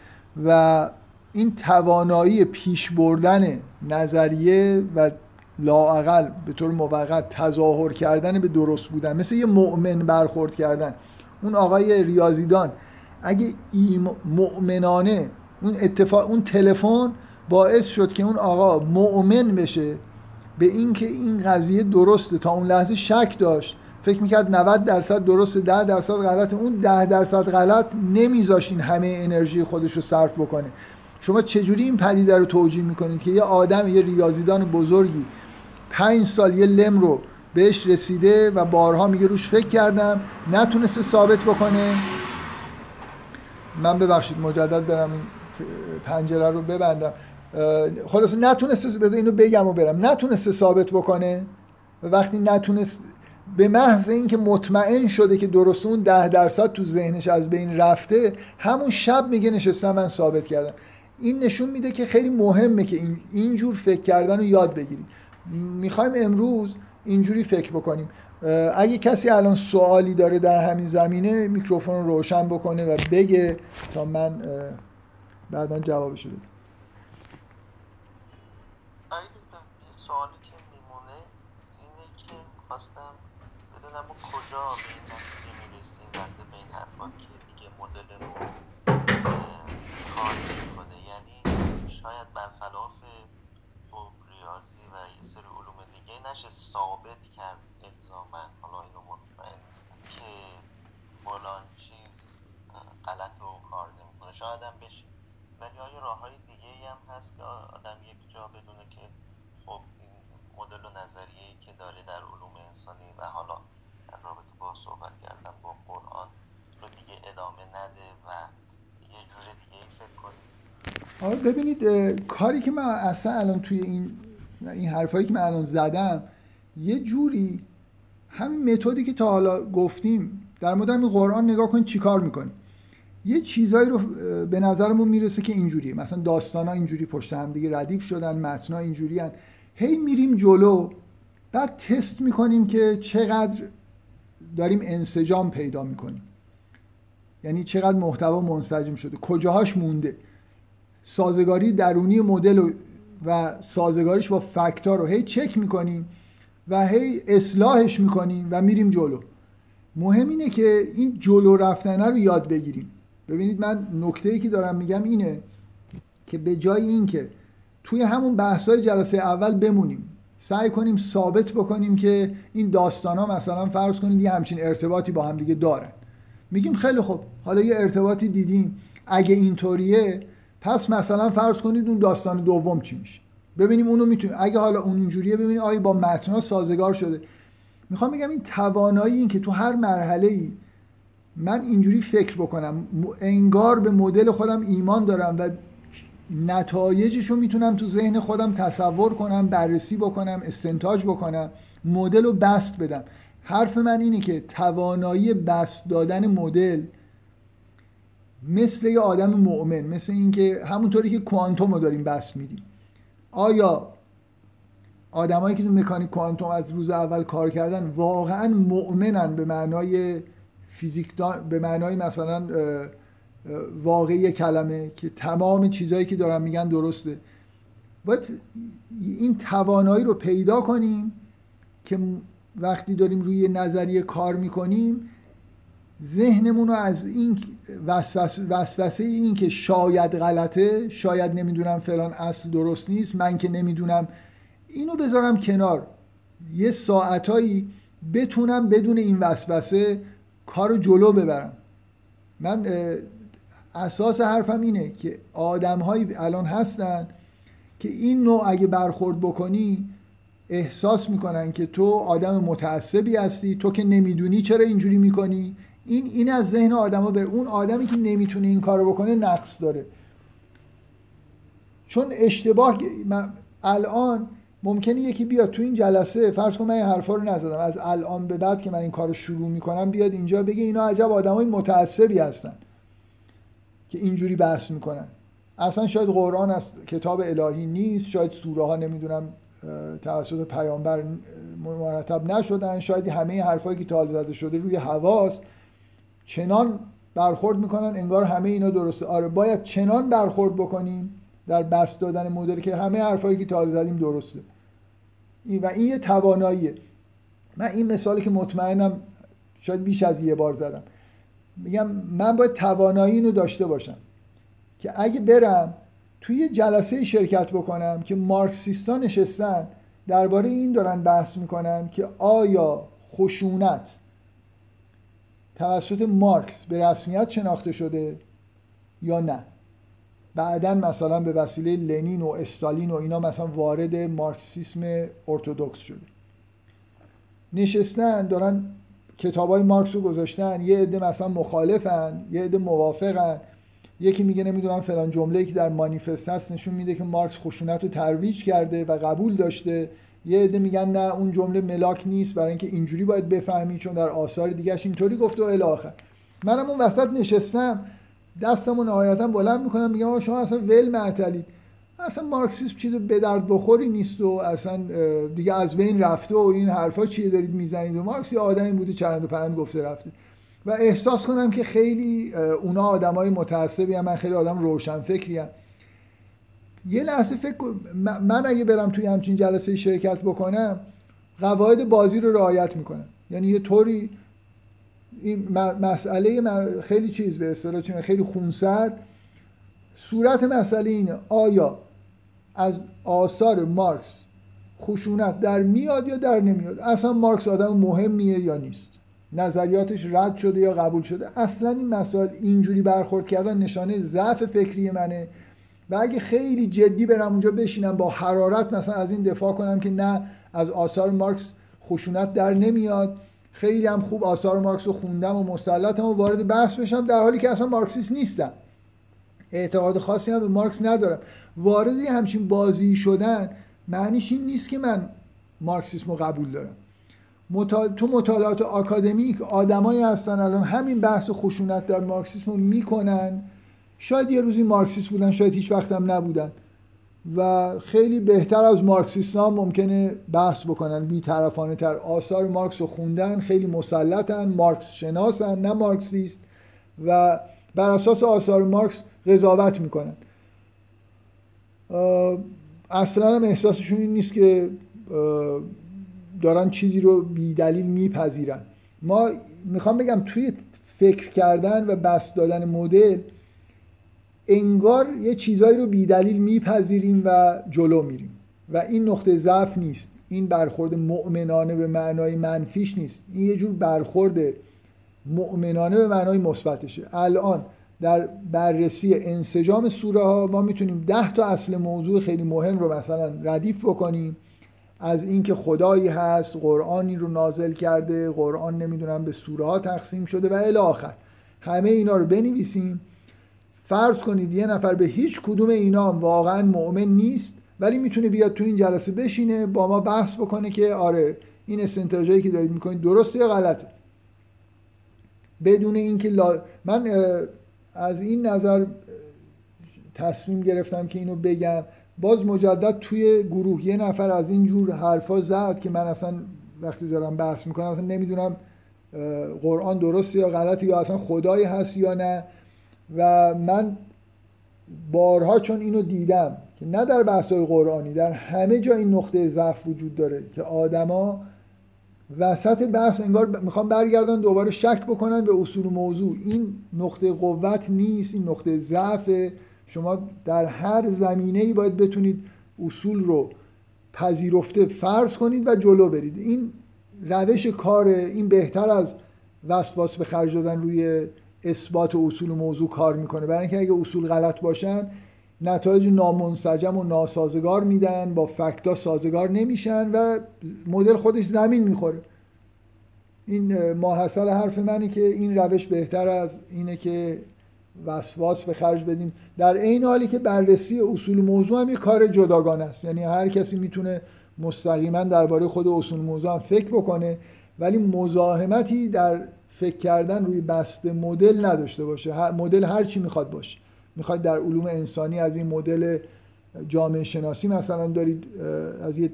و این توانایی پیش بردن نظریه و لااقل به طور موقت تظاهر کردن به درست بودن، مثل یه مؤمن برخورد کردن. اون آقای ریاضیدان اگه مؤمنانه، اون اتفاق اون تلفن باعث شد که اون آقا مؤمن بشه به این که این قضیه درسته. تا اون لحظه شک داشت، فکر میکرد نود درصد درسته، ده درصد غلطه. اون ده درصد غلط نمیذاشت این همه انرژی خودش رو صرف بکنه. شما چجوری این پدیده رو توجیه میکنید که یه آدم، یه ریاضیدان بزرگی پنج سال یه لم رو بهش رسیده و بارها میگه روش فکر کردم، نتونسته ثابت بکنه؟ من ببخشید مجدد برم این پنجره رو ببندم. خلاصه نتونسته، بذار اینو بگم و برم، نتونسته ثابت بکنه. وقتی نتونست، به محض اینکه مطمئن شده که درست، اون ده درصد تو ذهنش از بین رفته، همون شب میگه نشستم من ثابت کردم. این نشون میده که خیلی مهمه که این اینجور فکر کردن رو یاد بگیرید. میخوایم امروز اینجوری فکر بکنیم. اگه کسی الان سوالی داره در همین زمینه، میکروفون رو روشن بکنه و بگه تا من بعداً جوابش بدم. سوالی که میمونه اینه که میخواستم بدونم با کجا به این نتیجه میرسیم وقتی به این حرفا که دیگه مدل رو کار میکنه، یعنی شاید برخلاف ریاضی و یه سری علوم دیگه نشه ثابت کرد الزاماً، حالا اینو مطمئن نیستم که فلان چیز غلط رو کار نمیکنه، شاید هم بشه، ولی آیا راههای دیگه هم هست که آدم یک جا بدونه که خب مدل و نظریه‌ای که داره در علوم انسانی و حالا در رابطه با صحبت کردن با قرآن رو دیگه ادامه نده و یه جور دیگه این فکر کنه. آره ببینید، کاری که من اصلا الان توی این این حرفایی که من الان زدم، یه جوری همین متدی که تا حالا گفتیم در مورد قرآن نگاه کنید چیکار می‌کنه. یه چیزایی رو به نظرمون میرسه که اینجوریه، مثلا داستانا اینجوری پشت هم دیگه ردیف شدن، متن‌ها اینجوریه، هی میریم جلو، بعد تست می‌کنیم که چقدر داریم انسجام پیدا می‌کنیم، یعنی چقدر محتوا منسجم شده، کجاهاش مونده، سازگاری درونی مدل و, و سازگاریش با فکت‌ها رو هی چک می‌کنیم و هی اصلاحش می‌کنیم و میریم جلو. مهم اینه که این جلو رفتنه رو یاد بگیریم. ببینید، من نکته‌ای که دارم میگم اینه که به جای این که توی همون بحث‌های جلسه اول بمونیم، سعی کنیم ثابت بکنیم که این داستانا مثلا فرض کنید یه همچین ارتباطی با هم دیگه دارن، میگیم خیلی خب حالا یه ارتباطی دیدیم، اگه اینطوریه پس مثلا فرض کنید اون داستان دوم چی میشه، ببینیم اونو میتونیم، اگه حالا اون اینجوریه ببینیم آیا با متن‌ها سازگار شده. میخوام بگم این توانایی این که تو هر مرحله‌ای من اینجوری فکر بکنم، انگار به مدل خودم ایمان دارم و نتایجشو میتونم تو ذهن خودم تصور کنم، بررسی بکنم، استنتاج بکنم، مدل رو بست بدم. حرف من اینه که توانایی بست دادن مدل مثل یه آدم مؤمن، مثل این که همونطوری که کوانتوم رو داریم بست میدیم، آیا آدمایی که تو مکانیک کوانتوم از روز اول کار کردن واقعا مؤمنن به معنای فیزیک دان، به معنای مثلا واقعی کلمه که تمام چیزایی که دارن میگن درسته؟ باید این توانایی رو پیدا کنیم که وقتی داریم روی نظریه کار میکنیم ذهنمون رو از این وسوسه وسوسه این که شاید غلطه، شاید نمیدونم فلان اصل درست نیست، من که نمیدونم، اینو بذارم کنار، یه ساعتایی بتونم بدون این وسوسه کارو جلو ببرم. من اساس حرفم اینه که آدم‌هایی الان هستن که این نوع اگه برخورد بکنی احساس میکنن که تو آدم متعصبی هستی، تو که نمیدونی چرا اینجوری میکنی، این این از ذهن آدم‌ها بره. اون آدمی که نمیتونه این کارو بکنه نقص داره، چون اشتباه. الان ممکنه یکی بیاد تو این جلسه، فرض کن من این حرفا رو نزدم، از الان به بعد که من این کارو شروع میکنم بیاد اینجا بگه اینا عجب آدمای متعصبی هستن که اینجوری بحث میکنن، اصلا شاید قرآن از کتاب الهی نیست، شاید سوره ها نمیدونم توسط پیامبر مرتب نشدن، شاید همه حرفایی که تا حالا زده شده روی هواست، چنان برخورد میکنن انگار همه اینا درسته. آره، باید چنان برخورد بکنیم در بست دادن مدل که همه حرفایی که تا حالا زدیم درسته و این یه تواناییه. من این مثالی که مطمئنم شاید بیش از یه بار زدم، میگم من باید توانایی اینو داشته باشم که اگه برم توی جلسه شرکت بکنم که مارکسیستا نشستن درباره این دارن بحث میکنن که آیا خشونت توسط مارکس به رسمیت شناخته شده یا نه، بعدن مثلا به وسیله لنین و استالین و اینا مثلا وارد مارکسیسم ارتدوکس شده. نشستن دارن کتابای مارکس رو گذاشتن، یه عده مثلا مخالفن، یه عده موافقن، یکی میگه نمیدونم فلان جمله‌ای که در مانیفست هست نشون میده که مارکس خشونت رو ترویج کرده و قبول داشته، یه عده میگن نه اون جمله ملاک نیست برای اینکه اینجوری باید بفهمی چون در آثار دیگه‌اش اینطوری گفته و الی آخر. منم اون وسط نشستم دستمو نهایتا بلند میکنم میگم آقا شما اصلا ول معطلی، اصلا مارکسیسم چیز به درد بخوری نیست و اصلا دیگه از بین رفته و این حرفا چیه دارید میزنید و مارکس یه آدمی بوده چرند و پرند گفته رفته و احساس کنم که خیلی اونا آدمای متعصبی هم، من خیلی آدم روشن فکری هم. یه لحظه فکر من اگه برم توی همچین جلسه شرکت بکنم قواعد بازی رو رعایت میکنم، یعنی یه طوری این مسئله خیلی چیز به اصطلاح چون خیلی خونسرد، صورت مسئله اینه آیا از آثار مارکس خشونت در میاد یا در نمیاد، اصلا مارکس آدم مهمیه یا نیست، نظریاتش رد شده یا قبول شده. اصلا این مسائل اینجوری برخورد کردن نشانه ضعف فکری منه و اگه خیلی جدی برم اونجا بشینم با حرارت مثلا از این دفاع کنم که نه از آثار مارکس خشونت در نمیاد خیلی هم خوب آثار مارکس رو خوندم و مسلطم و وارد بحث بشم، در حالی که اصلا مارکسیست نیستم، اعتقاد خاصی هم به مارکس ندارم. وارد همچین بازی شدن معنیش این نیست که من مارکسیسم رو قبول دارم. مطال... تو مطالعات آکادمیک آدمایی هستن الان همین بحث خشونت در مارکسیسم رو میکنن، شاید یه روزی مارکسیست بودن، شاید هیچ وقت هم نبودن و خیلی بهتر از مارکسیست‌ها ممکنه بحث بکنن، بی‌طرفانه تر. آثار مارکس رو خوندن، خیلی مسلطن، مارکس شناسن، نه مارکسیست، و بر اساس آثار مارکس قضاوت میکنن. اصلا هم احساسشون این نیست که دارن چیزی رو بی دلیل میپذیرن. ما میخوام بگم توی فکر کردن و بست دادن مدل انگار یه چیزایی رو بی دلیل میپذیریم و جلو میریم و این نقطه ضعف نیست، این برخورد مؤمنانه به معنای منفیش نیست، این یه جور برخورد مؤمنانه به معنای مثبتشه. الان در بررسی انسجام سوره ها ما میتونیم ده تا اصل موضوع خیلی مهم رو مثلا ردیف بکنیم، از اینکه خدایی هست، قرآنی رو نازل کرده، قرآن نمیدونم به سوره ها تقسیم شده و الی آخر. همه اینا رو بنویسیم. فرض کنید یه نفر به هیچ کدوم اینا هم واقعا مؤمن نیست، ولی میتونه بیاد تو این جلسه بشینه با ما بحث بکنه که آره این استنتاجایی که دارید میکنید درسته یا غلطه، بدون اینکه لا... من از این نظر تصمیم گرفتم که اینو بگم. باز مجدد توی گروه یه نفر از این جور حرفا زد که من اصلا وقتی دارم بحث میکنم اصلا نمیدونم قرآن درسته یا غلطه یا اصلا خدایی هست یا نه. و من بارها چون اینو دیدم که نه در بحث‌های قرآنی، در همه جا این نقطه ضعف وجود داره که آدما وسط بحث انگار میخوان برگردن دوباره شک بکنن به اصول موضوع. این نقطه قوت نیست، این نقطه ضعف. شما در هر زمینه‌ای باید بتونید اصول رو پذیرفته فرض کنید و جلو برید. این روش کاره، این بهتر از وسواس به خرج دادن روی اثبات اصول و موضوع کار میکنه، برای اینکه اگه اصول غلط باشن نتایج نامنسجم و ناسازگار میدن، با فکتا سازگار نمیشن و مدل خودش زمین میخوره. این ماحصل حرف منه که این روش بهتر از اینه که وسواس به خرج بدیم، در عین حالی که بررسی اصول و موضوع هم یه کار جداگانه است. یعنی هر کسی میتونه مستقیما درباره خود اصول و موضوع هم فکر بکنه، ولی مزاحمتی در فکر کردن روی بست مدل نداشته باشه. مدل هر چی میخواد باشه. میخواد در علوم انسانی از این مدل جامعه شناسی مثلا دارید، از یه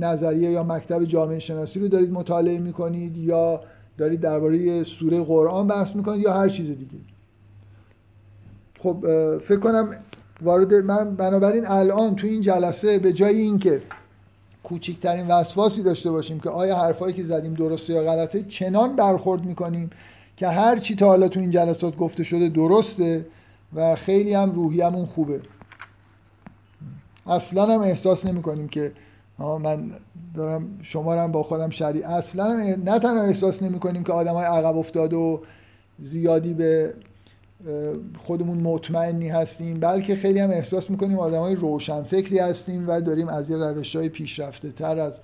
نظریه یا مکتب جامعه شناسی رو دارید مطالعه میکنید، یا دارید درباره سوره قرآن بحث میکنید، یا هر چیز دیگه. خب فکر کنم وارد من بنابراین الان تو این جلسه به جای اینکه کوچکترین وسواسی داشته باشیم که آیا حرفایی که زدیم درسته یا غلطه، چنان برخورد میکنیم که هر چی تا حالا تو این جلسات گفته شده درسته و خیلی هم روحیمون خوبه. اصلا هم احساس نمیکنیم که ها من دارم شما رو هم با خودم شریک. اصلا هم نه تنها احساس نمیکنیم که آدمای عقب افتاده و زیادی به خودمون مطمئنی هستیم، بلکه خیلی هم احساس میکنیم آدمای روشنفکری هستیم و داریم از یه روش‌های پیشرفته تر از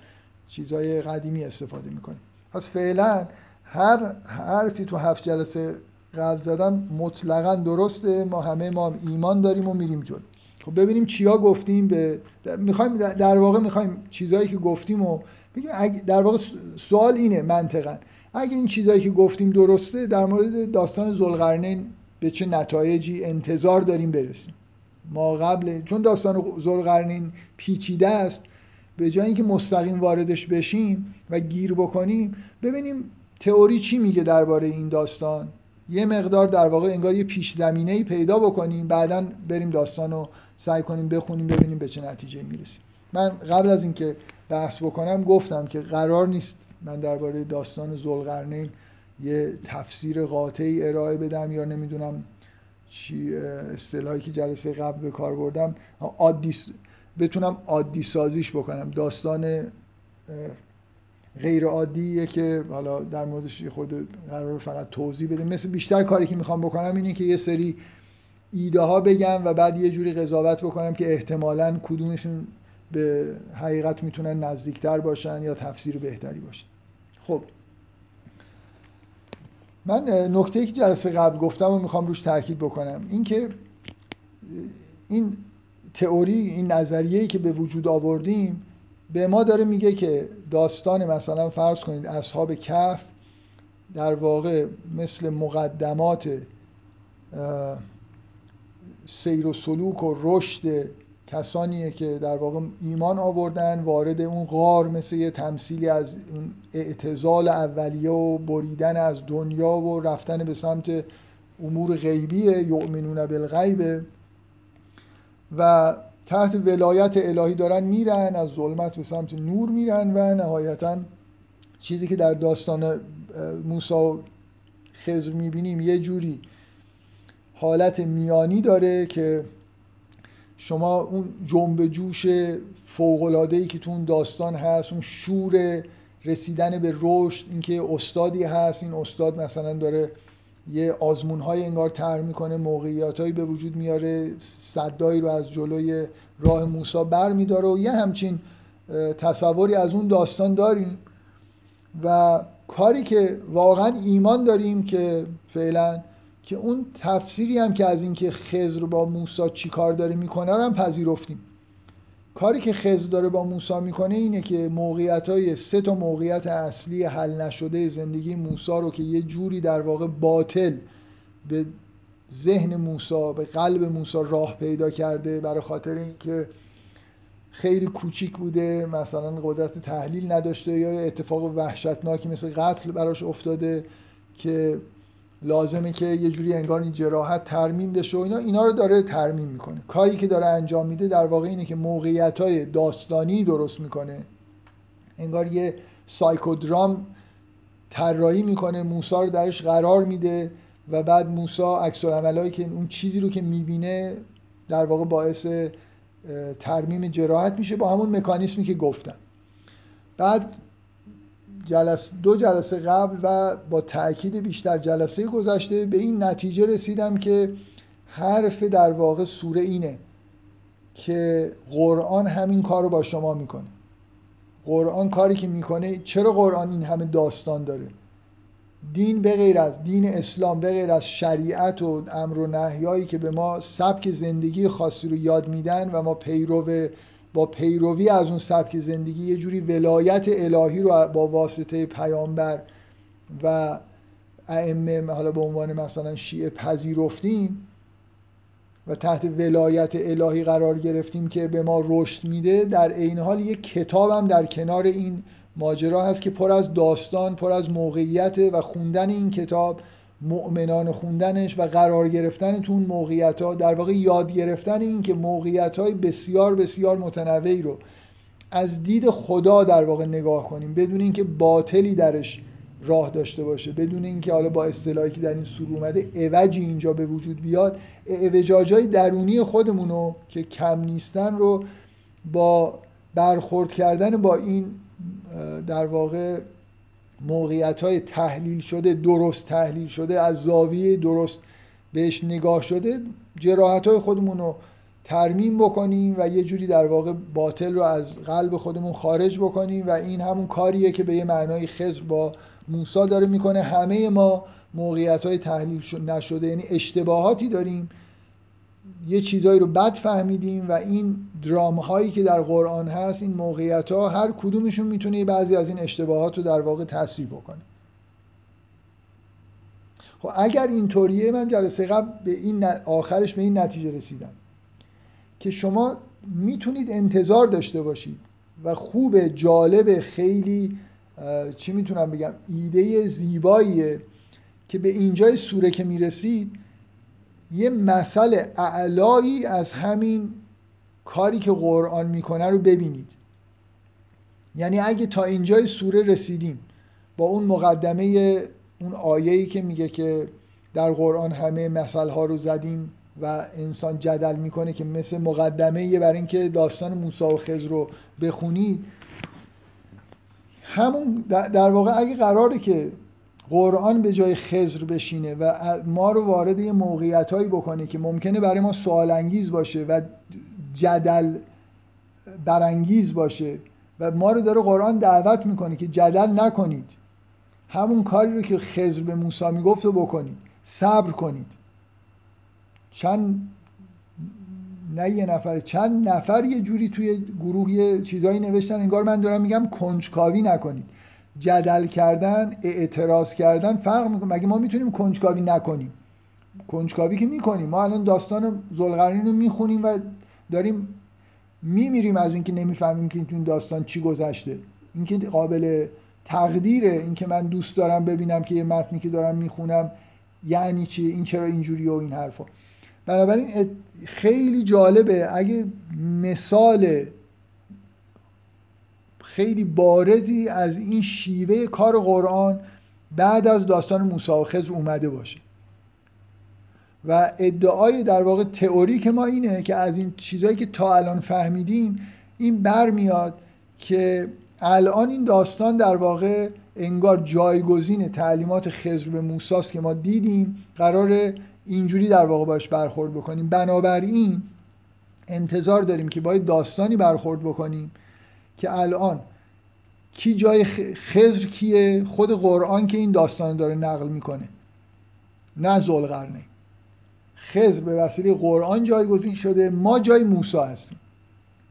چیزهای قدیمی استفاده میکنیم. پس فعلا هر حرفی تو هفت جلسه قبل زدم مطلقاً درسته. ما همه ما ایمان داریم و میریم جلو. خب ببینیم چیا گفتیم. به میخوایم در واقع میخوایم چیزایی که گفتیم و بگیم اگه در واقع سوال اینه منطقاً اگه این چیزایی که گفتیم درسته، در مورد داستان ذوالقرنین به چه نتایجی انتظار داریم برسیم. ما قبل چون داستان ذوالقرنین پیچیده است، به جای اینکه مستقیم واردش بشیم و گیر بکنیم ببینیم تئوری چی میگه درباره این داستان، یه مقدار در واقع انگار یه پیش زمینه‌ای پیدا بکنیم، بعداً بریم داستانو سعی کنیم بخونیم ببینیم به چه نتیجه میرسیم. من قبل از اینکه بحث بکنم گفتم که قرار نیست من درباره داستان ذوالقرنین یه تفسیر قاطعی ارائه بدم یا نمیدونم چی اصطلاحی که جلسه قبل به کار بردم عادی بتونم عادی سازیش بکنم. داستان غیر عادیه که حالا در موردش یه خورده قراره فقط توضیح بدم. مثل بیشتر کاری که میخوام بکنم اینه که یه سری ایده ها بگم و بعد یه جوری قضاوت بکنم که احتمالاً کدومشون به حقیقت میتونن نزدیکتر باشن یا تفسیر بهتری باشه. خب من نکته‌ای که جلسه قبل گفتم و میخوام روش تاکید بکنم، این که این تئوری، این نظریه‌ای که به وجود آوردیم به ما داره میگه که داستان مثلا فرض کنید اصحاب کهف در واقع مثل مقدمات سیر و سلوک و رشد کسانیه که در واقع ایمان آوردن، وارد اون غار مثل یه تمثیلی از اعتزال اولیه و بریدن از دنیا و رفتن به سمت امور غیبیه، یؤمنون بالغیبه، و تحت ولایت الهی دارن میرن، از ظلمت به سمت نور میرن و نهایتاً چیزی که در داستان موسی و خضر میبینیم یه جوری حالت میانی داره که شما اون جنب جوش فوق‌العاده‌ای که تو اون داستان هست، اون شور رسیدن به رشد، اینکه استادی هست، این استاد مثلا داره یه آزمون‌های انگار طرح می‌کنه، موقعیتایی به وجود میاره، صدایی رو از جلوی راه موسی برمی‌داره و یه همچین تصوری از اون داستان داریم و کاری که واقعا ایمان داریم که فعلا که اون تفسیری هم که از اینکه خضر با موسی چی کار داره میکنه رو هم پذیرفتیم. کاری که خضر داره با موسی میکنه اینه که موقعیت‌های سه تا موقعیت اصلی حل نشده زندگی موسی رو که یه جوری در واقع باطل به ذهن موسی، به قلب موسی راه پیدا کرده، برای خاطر اینکه خیلی کوچیک بوده، مثلا قدرت تحلیل نداشته، یا اتفاق وحشتناکی مثل قتل براش افتاده که لازمه که یه جوری انگار این جراحت ترمیم بشه و اینا اینا رو داره ترمیم میکنه. کاری که داره انجام میده در واقع اینه که موقعیت‌های داستانی درست میکنه، انگار یه سایکودرام طراحی میکنه، موسی رو درش قرار میده و بعد موسی عکس‌العملایی که اون چیزی رو که میبینه در واقع باعث ترمیم جراحت میشه با همون مکانیزمی که گفتم. بعد جلسه دو جلسه قبل و با تأکید بیشتر جلسه گذشته به این نتیجه رسیدم که حرف در واقع سوره اینه که قرآن همین کار رو با شما میکنه. قرآن کاری که میکنه، چرا قرآن این همه داستان داره؟ دین به غیر از دین اسلام، به غیر از شریعت و امر و نهیایی که به ما سبک زندگی خاصی رو یاد میدن و ما پیرو با پیروی از اون سبک زندگی یه جوری ولایت الهی رو با واسطه پیامبر و ائمه حالا به عنوان مثلا شیعه پذیرفتیم و تحت ولایت الهی قرار گرفتیم که به ما رشد میده، در عین حال یه کتابم در کنار این ماجرا هست که پر از داستان، پر از موقعیت و خوندن این کتاب، مؤمنان خوندنش و قرار گرفتن تو اون موقعیت‌ها، در واقع یاد گرفتن این که موقعیت‌های بسیار بسیار متنوعی رو از دید خدا در واقع نگاه کنیم، بدون اینکه باطلی درش راه داشته باشه، بدون اینکه حالا با اصطلاحی که در این سوره اومده اوجی اینجا به وجود بیاد، اوجاجای درونی خودمونو که کم نیستن رو با برخورد کردن با این در واقع موقعیت‌های تحلیل شده، درست تحلیل شده، از زاویه درست بهش نگاه شده، جراحت‌های خودمون رو ترمیم بکنیم و یه جوری در واقع باطل رو از قلب خودمون خارج بکنیم و این همون کاریه که به یه معنای خضر با موسی داره میکنه. همه ما موقعیت‌های تحلیل نشده، یعنی اشتباهاتی داریم، یه چیزایی رو بد فهمیدیم و این درام‌هایی که در قرآن هست، این موقعیت‌ها هر کدومشون میتونه بعضی از این اشتباهات رو در واقع تصحیح بکنه. خب اگر اینطوریه، من جلسه قبل به این آخرش به این نتیجه رسیدم که شما میتونید انتظار داشته باشید و خوب، جالب، خیلی چی میتونم بگم، ایده زیباییه که به اینجای سوره که میرسید یه مسئله اعلایی از همین کاری که قرآن میکنه رو ببینید. یعنی اگه تا اینجای سوره رسیدیم با اون مقدمه، اون آیه‌ای که میگه که در قرآن همه مثل ها رو زدیم و انسان جدل میکنه که مثل مقدمه برای اینکه داستان موسی و خضر رو بخونید، همون در واقع اگه قراره که قرآن به جای خضر بشینه و ما رو وارد یه موقعیتایی بکنه که ممکنه برای ما سوال انگیز باشه و جدل برانگیز باشه و ما رو داره قرآن دعوت میکنه که جدل نکنید، همون کاری رو که خضر به موسی میگفت رو بکنید، صبر کنید. چند نه یه نفر، چند نفر یه جوری توی گروه یه چیزایی نوشتن انگار من دارم میگم کنجکاوی نکنید. جدل کردن، اعتراض کردن فرق میکنه. مگه ما میتونیم کنجکاوی نکنیم؟ کنجکاوی که میکنیم. ما الان داستان ذوالقرنین رو میخونیم و داریم میمیریم از اینکه نمیفهمیم که این داستان چی گذشته. اینکه قابل تقدیره، اینکه من دوست دارم ببینم که یه متنی که دارم میخونم یعنی چی، این چرا اینجوریه و این حرفا. بنابراین خیلی جالبه اگه مثال خیلی بارزی از این شیوه کار قرآن بعد از داستان موسی و خضر اومده باشه. و ادعای در واقع تئوری که ما اینه که از این چیزایی که تا الان فهمیدیم این برمیاد که الان این داستان در واقع انگار جایگزین تعلیمات خضر به موسی است که ما دیدیم، قراره اینجوری در واقع باش برخورد بکنیم. بنابراین انتظار داریم که باید داستانی برخورد بکنیم که الان کی جای خضر کیه، خود قرآن که این داستان داره نقل میکنه نه ذوالقرنین. خضر به وسیله قرآن جایگزین شده، ما جای موسی هستیم.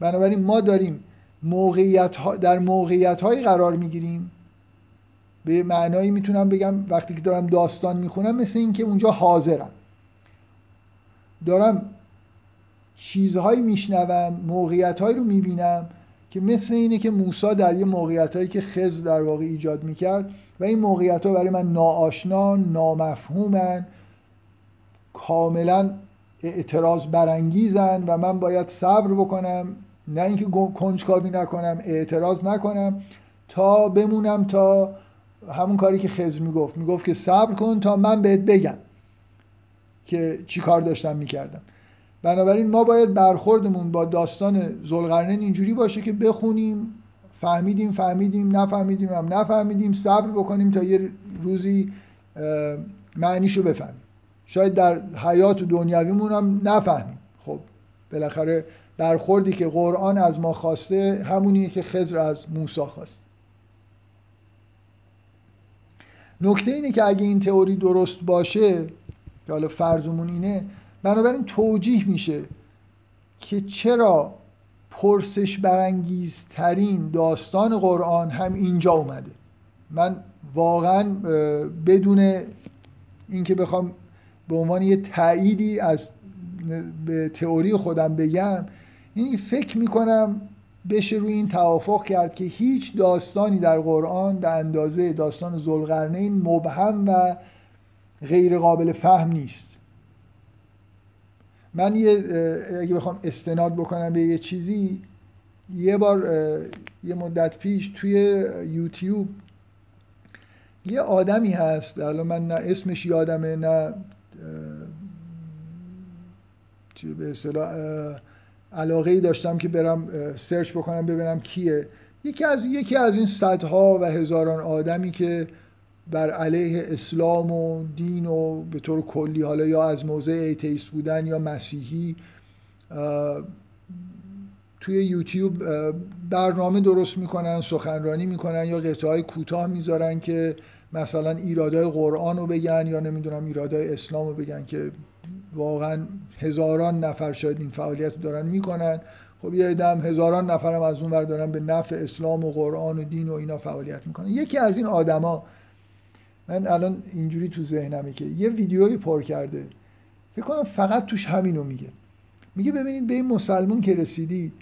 بنابراین ما داریم موقعیت ها در موقعیت هایی قرار میگیریم، به معنایی میتونم بگم وقتی که دارم داستان میخونم مثل این که اونجا حاضرم، دارم چیزهایی میشنوم، موقعیتهایی رو میبینم که مثل اینه که موسی در یه موقعیتهایی که خضر در واقع ایجاد میکرد و این موقعیتها برای من ناآشنا، نامفهومن، کاملا اعتراض برانگیزن و من باید صبر بکنم، نه اینکه کنجکاوی نکنم، اعتراض نکنم تا بمونم، تا همون کاری که خضر میگفت میگفت که صبر کن تا من بهت بگم که چی کار داشتم میکردم. بنابراین ما باید برخوردمون با داستان ذوالقرنین اینجوری باشه که بخونیم، فهمیدیم فهمیدیم، نفهمیدیم هم نفهمیدیم، صبر بکنیم تا یه روزی معنیشو بفهمیم. شاید در حیات دنیاویمون هم نفهمیم. خب بالاخره برخوردی که قرآن از ما خواسته همونیه که خضر از موسی خواست. نکته اینه که اگه این تئوری درست باشه که حالا فرضمون اینه، بنابراین توجیه میشه که چرا پرسش برانگیزترین داستان قرآن هم اینجا اومده. من واقعا بدون اینکه بخوام به عنوان یه تأییدی از به تئوری خودم بگم، این فکر میکنم بشه روی این توافق کرد که هیچ داستانی در قرآن به اندازه داستان ذوالقرنین مبهم و غیر قابل فهم نیست. من یه اگه بخوام استناد بکنم به یه چیزی، یه بار یه مدت پیش توی یوتیوب یه آدمی هست، الان من نه اسمش یادمه نه چی به اصطلاح علاقه‌ای داشتم که برم سرچ بکنم ببینم کیه. یکی از یکی از این صدها و هزاران آدمی که بر علیه اسلام و دین و به طور کلی حالا یا از موضع ایتیست بودن یا مسیحی توی یوتیوب برنامه درست میکنن، سخنرانی میکنن یا قطعه‌های کوتاه میذارن که مثلا ایرادای قرآن رو بگن یا نمیدونم ایرادای اسلام رو بگن، که واقعا هزاران نفر شاید این فعالیت رو دارن میکنن. خب یه عده‌ام هزاران نفرم از اون ور دارن به نفع اسلام و قرآن و دین و اینا فعالیت میکنن. یکی از این آدما، من الان اینجوری تو ذهنمه که یه ویدیویی پر کرده، فکر کنم فقط توش همینو میگه، میگه ببینید به این مسلمون که رسیدید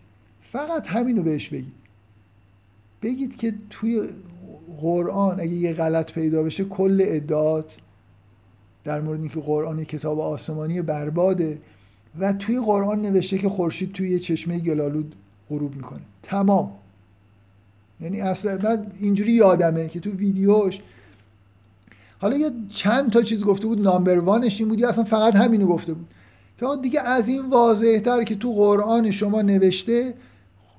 فقط همینو بهش بگید، بگید که توی قرآن اگه یه غلط پیدا بشه کل ادعات در مورد اینکه قرآن کتاب آسمانی برباده و توی قرآن نوشته که خورشید توی یه چشمه گلالود غروب میکنه، تمام. یعنی اصلا من اینجوری یادمه که تو ویدیوش حالا یه چند تا چیز گفته بود، نامبر وانش این بود یا اصلا فقط همینو گفته بود تا دیگه از این واضح تر که تو قرآن شما نوشته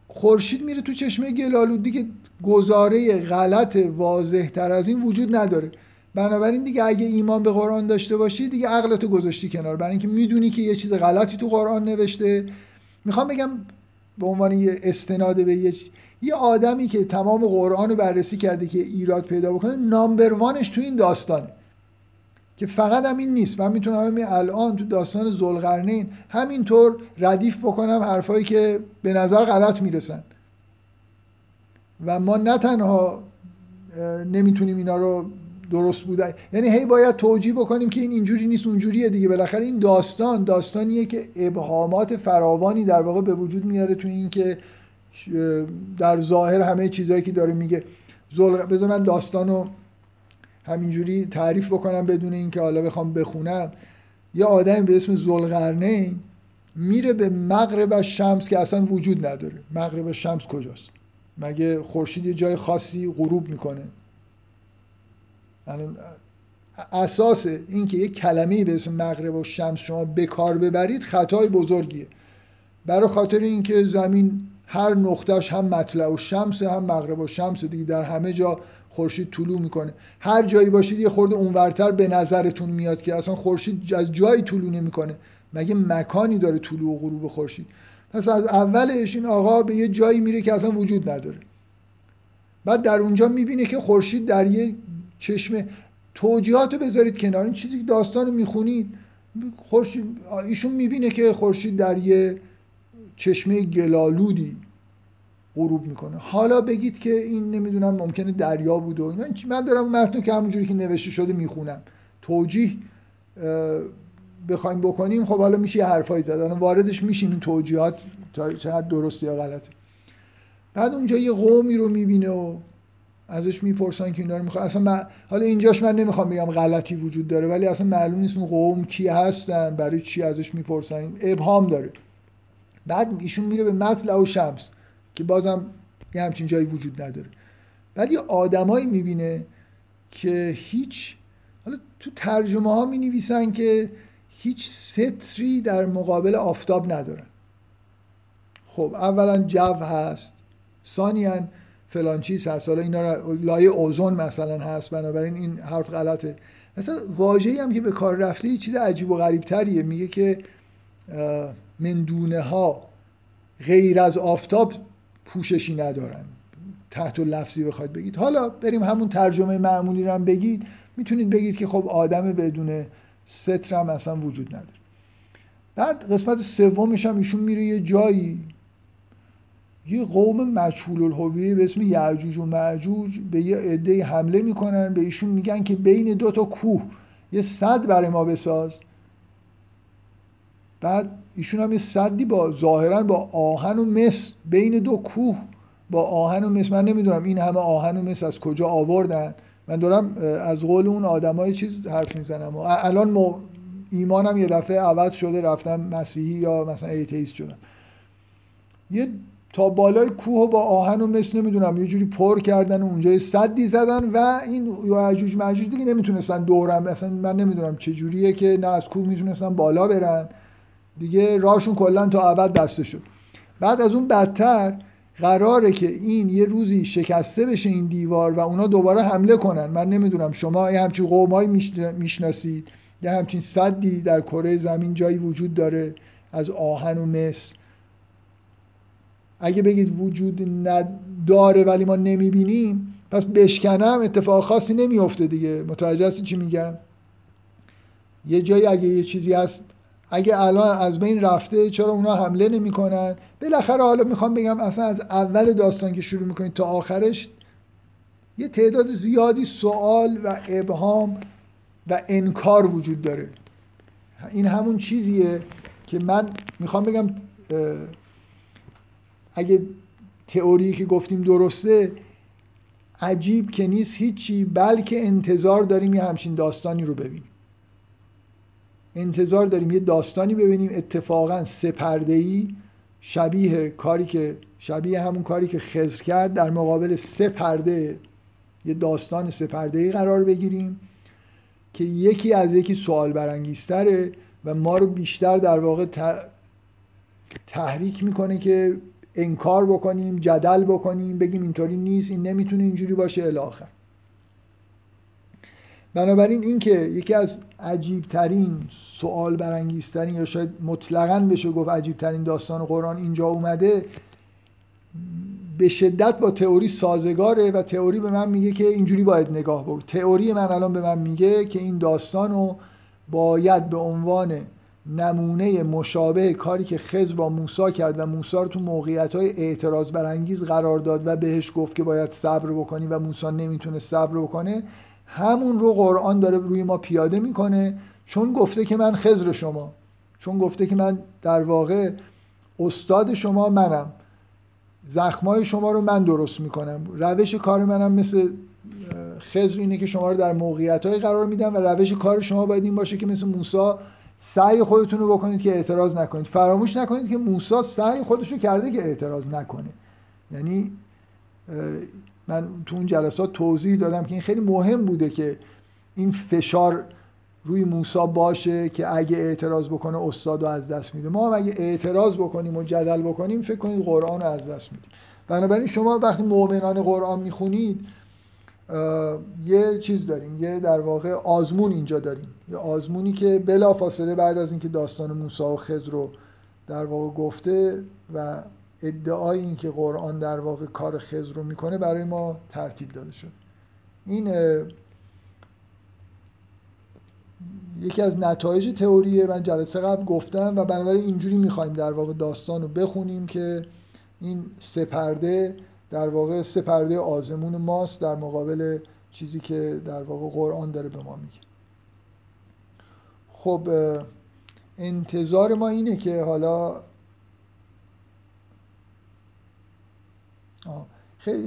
خورشید میره تو چشمه گلالود، دیگه گزاره غلط واضح تر از این وجود نداره. بنابراین دیگه اگه ایمان به قرآن داشته باشی دیگه عقلتو گذاشتی کنار، برای اینکه میدونی که یه چیز غلطی تو قرآن نوشته. میخوام بگم به عنوان یه استناد به یه یه آدمی که تمام قرآن رو بررسی کرده که ایراد پیدا بکنه، نامبر وانش تو این داستانه که فقط هم این نیست. من میتونم همین الان تو داستان ذوالقرنین همینطور ردیف بکنم حرفایی که به نظر غلط میرسن و ما نه تنها نمیتونیم اینا رو درست بوده، یعنی هی باید توجیه بکنیم که این اینجوری نیست اونجوریه دیگه. بالاخره این داستان داستانیه که ابهامات فراوانی در واقع به وجود میاره تو این که در ظاهر همه چیزایی که داره میگه زلغ... بذار من داستانو همینجوری تعریف بکنم بدون اینکه حالا بخوام بخونم. یه آدمی به اسم ذوالقرنین میره به مغرب شمس که اصلا وجود نداره. مغرب شمس کجاست؟ مگه خورشید یه جای خاصی غروب میکنه؟ اساس این که یک کلمه‌ای به اسم مغرب و شمس شما به کار ببرید خطای بزرگیه، برای خاطر اینکه زمین هر نقطهش هم مطلع و شمس هم مغرب و شمس دیگه، در همه جا خورشید طلوع میکنه. هر جایی باشید یه خورده اونورتر به نظرتون میاد که اصلا خورشید از جایی طلوع نمیکنه، مگه مکانی داره طلوع و غروب خورشید؟ پس از اولش این آقا به یه جایی میره که اصلا وجود نداره، بعد در اونجا میبینه که خورشید در یه چشمه. توجیهاتو بذارید کنار، این چیزی که داستانو میخونید خورشید، ایشون میبینه که خورشید در یه چشمه گلالودی غروب میکنه. حالا بگید که این نمیدونم ممکنه دریا بود و اینا، من دارم متنو که همونجوری که نوشته شده میخونم. توجیه بخوایم بکنیم خب حالا میشه حرفای زدن، واردش میشیم این توجیهات چقدر درسته یا غلطه. بعد اونجا یه قومی رو میبینه و ازش میپرسن که اینا رو میخواد اصلا من... حالا اینجاش من نمیخوام بگم غلطی وجود داره، ولی اصلا معلوم نیست اون قوم کی هستن، برای چی ازش میپرسن، ابهام داره. بعد ایشون میره به مطلع و شمس که بازم یه همچین جایی وجود نداره. بعد یه آدمایی میبینه که هیچ، حالا تو ترجمه ها مینویسن که هیچ ستری در مقابل آفتاب ندارن. خب اولا جو هست، ثانیاً فلان چیز هست، حالا اینا لایه اوزون مثلا هست، بنابراین این حرف غلطه. مثلا واژه‌ای هم که به کار رفته یه چیز عجیب و غریب تریه، میگه که مندونه ها غیر از آفتاب پوششی ندارن، تحت لفظی بخواید بگید. حالا بریم همون ترجمه معمولی رو هم بگید، میتونید بگید که خب آدم بدون ستر هم اصلا وجود نداره. بعد قسمت سومش هم ایشون میره یه جایی، یه قوم مجهول الهویه به اسم یعجوج و معجوج به یه عده حمله میکنن، به ایشون میگن که بین دو تا کوه یه سد برای ما بساز. بعد ایشون هم یه سدی با ظاهرا با آهن و مس، بین دو کوه با آهن و مس، من نمیدونم این همه آهن و مس از کجا آوردن. من دارم از قول اون آدمای چیز حرف میزنم، الان ایمانم یه دفعه عوض شده، رفتم مسیحی یا مثلا ایتئیست شدم. یه تا بالای کوه با آهن و مس نمیدونم یه جوری پر کردن و اونجا یه سدی زدن و این یعجوج ماجوج دیگه نمیتونستن دورم، اصلا من نمیدونم چه جوریه که نه از کوه میتونستن بالا برن دیگه، راهشون کلا تا ابد بسته شد. بعد از اون بدتر قراره که این یه روزی شکسته بشه این دیوار و اونا دوباره حمله کنن. من نمیدونم شما یه همچین قومایی میشناسید یا همچین سدی در کره زمین جایی وجود داره از آهن و مس؟ اگه بگید وجود نداره ولی ما نمیبینیم، پس بشکنم اتفاق خاصی نمیفته دیگه. متوجه هستی چی میگم؟ یه جایی اگه یه چیزی هست، اگه الان از بین رفته چرا اونا حمله نمی کنن؟ بالاخره حالا میخوام بگم اصلا از اول داستان که شروع میکنید تا آخرش یه تعداد زیادی سوال و ابهام و انکار وجود داره. این همون چیزیه که من میخوام بگم اگه تئوری که گفتیم درسته، عجیب که نیست هیچی، بلکه انتظار داریم یه همچین داستانی رو ببینیم، انتظار داریم یه داستانی ببینیم اتفاقا سپرده‌ای، شبیه کاری که شبیه همون کاری که خضر کرد در مقابل سپرده، یه داستان سپرده‌ای قرار بگیریم که یکی از یکی سوال برانگیزتره و ما رو بیشتر در واقع تحریک میکنه که انکار بکنیم، جدل بکنیم، بگیم اینطوری نیست، این نمیتونه اینجوری باشه الی آخر. بنابراین این که یکی از عجیبترین سوال برانگیزترین یا شاید مطلقاً بشه گفت عجیبترین داستان قرآن اینجا اومده، به شدت با تئوری سازگاره و تئوری به من میگه که اینجوری باید نگاه بکن. تئوری من الان به من میگه که این داستانو باید به عنوان نمونه مشابه کاری که خضر با موسی کرد و موسی رو تو موقعیت‌های اعتراض برانگیز قرار داد و بهش گفت که باید صبر بکنی و موسی نمیتونه صبر بکنه، همون رو قرآن داره روی ما پیاده میکنه، چون گفته که من خضر شما، چون گفته که من در واقع استاد شما منم، زخمای شما رو من درست میکنم، روش کار منم مثل خضر اینه که شما رو در موقعیت‌های قرار میدم و روش کار شما باید این باشه که مثل موسی سعی خودتون رو بکنید که اعتراض نکنید. فراموش نکنید که موسی سعی خودش رو کرده که اعتراض نکنه. یعنی من تو اون جلسات توضیح دادم که این خیلی مهم بوده که این فشار روی موسی باشه که اگه اعتراض بکنه استادو از دست میده. ما هم اگه اعتراض بکنیم و جدل بکنیم فکر کنید قرآن رو از دست میدیم. بنابراین شما وقتی مؤمنان قرآن میخونید یه چیز داریم، یه در واقع آزمون اینجا داریم، یه آزمونی که بلافاصله بعد از اینکه داستان موسی و خضر رو در واقع گفته و ادعای اینکه قرآن در واقع کار خضر رو میکنه برای ما ترتیب داده شد. این یکی از نتایج تئوریه، من جلسه قبل گفتم، و بنابراین اینجوری میخوایم در واقع داستان رو بخونیم که این سه پرده در واقع سه پرده آزمون ماست در مقابل چیزی که در واقع قرآن داره به ما میگه. خب انتظار ما اینه که حالا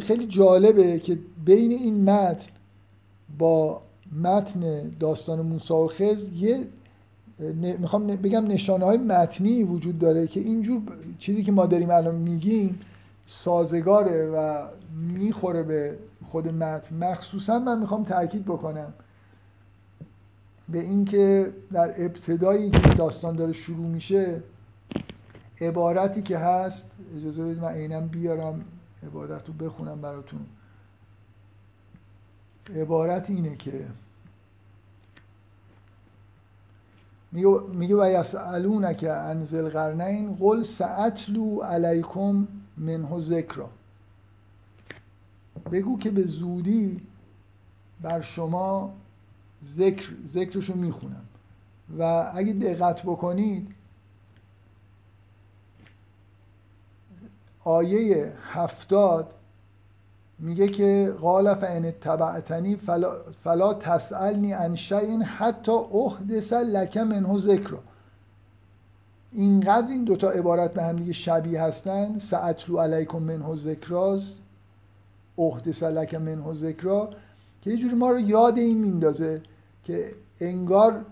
خیلی جالبه که بین این متن با متن داستان موسی و خضر یه میخوام بگم نشانه های متنی وجود داره که اینجور چیزی که ما داریم الان میگیم سازگاره و میخوره به خود متن. مخصوصا من میخوام تاکید بکنم به این که در ابتدایی که داستان داره شروع میشه عبارتی که هست، اجازه بدید من عیناً بیارم عبارت رو بخونم براتون. عبارت اینه که میگه و یسألونک عن ذی القرنین قل سأتلو علیکم منه ذکرا، بگو که به زودی بر شما ذکر ذکرشو میخونم. و اگه دقت بکنید آیه هفتاد میگه که قال فان اتبعتنی فلا, فلا تسألنی عن شیء حتی احدث لک منه ذکرا. اینقدر این دوتا عبارت به هم دیگه شبیه هستن، سأتلو علیکم منه ذکرا، احدث لک منه ذکرا، که یه جوری ما رو یاد این میندازه که انگار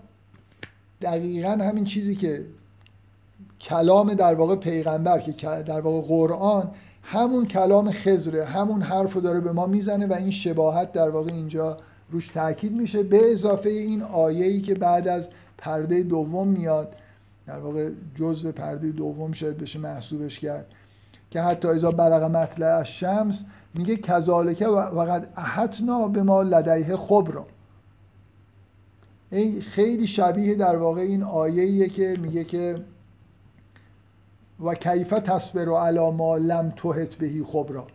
دقیقاً همین چیزی که کلام در واقع پیغمبر که در واقع قرآن همون کلام خضره، همون حرف رو داره به ما میزنه و این شباهت در واقع اینجا روش تاکید میشه، به اضافه این آیه‌ای که بعد از پرده دوم میاد، در واقع جزء پرده دوم شاید بشه محسوبش کرد، که حتی اذا بلغ مطلع الشمس میگه کذالک و قد احطنا بما لدیه خبرا. این خیلی شبیه در واقع این آیه‌ایه که میگه که و کیف تصبر علی ما لم تحط بهی خبرا.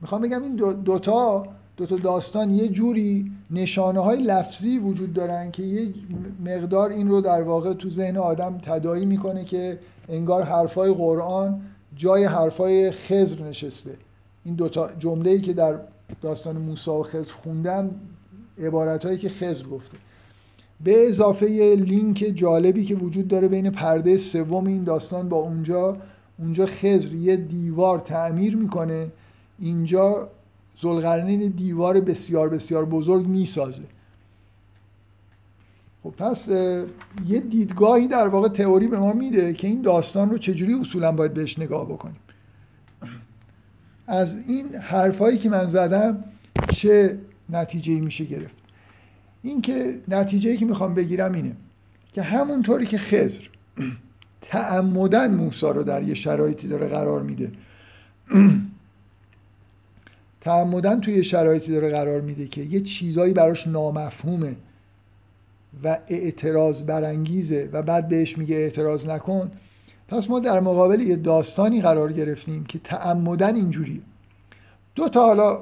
میخوام بگم این دو, دو تا دو تا داستان یه جوری نشانه های لفظی وجود دارن که یه مقدار این رو در واقع تو ذهن آدم تداعی میکنه که انگار حرفای قرآن جای حرفای خضر نشسته. این دو تا جمله‌ای که در داستان موسی و خضر خوندم عبارتایی که خضر گفته، به اضافه یه لینک جالبی که وجود داره بین پرده سوم این داستان با اونجا. اونجا خضر یه دیوار تعمیر میکنه، اینجا ذوالقرنین دیوار بسیار بسیار بزرگ میسازه. خب پس یه دیدگاهی در واقع تئوری به ما میده که این داستان رو چجوری اصولا باید بهش نگاه بکنیم. از این حرفایی که من زدم چه نتیجه‌ای میشه گرفت؟ این که نتیجه‌ای که میخوام بگیرم اینه که همونطوری که خضر تعمدن موسی رو در یه شرایطی داره قرار میده تعمدن توی یه شرایطی داره قرار میده که یه چیزایی براش نامفهومه و اعتراض برانگیزه و بعد بهش میگه اعتراض نکن، پس ما در مقابل یه داستانی قرار گرفتیم که تعمدن اینجوریه. دو تا حالا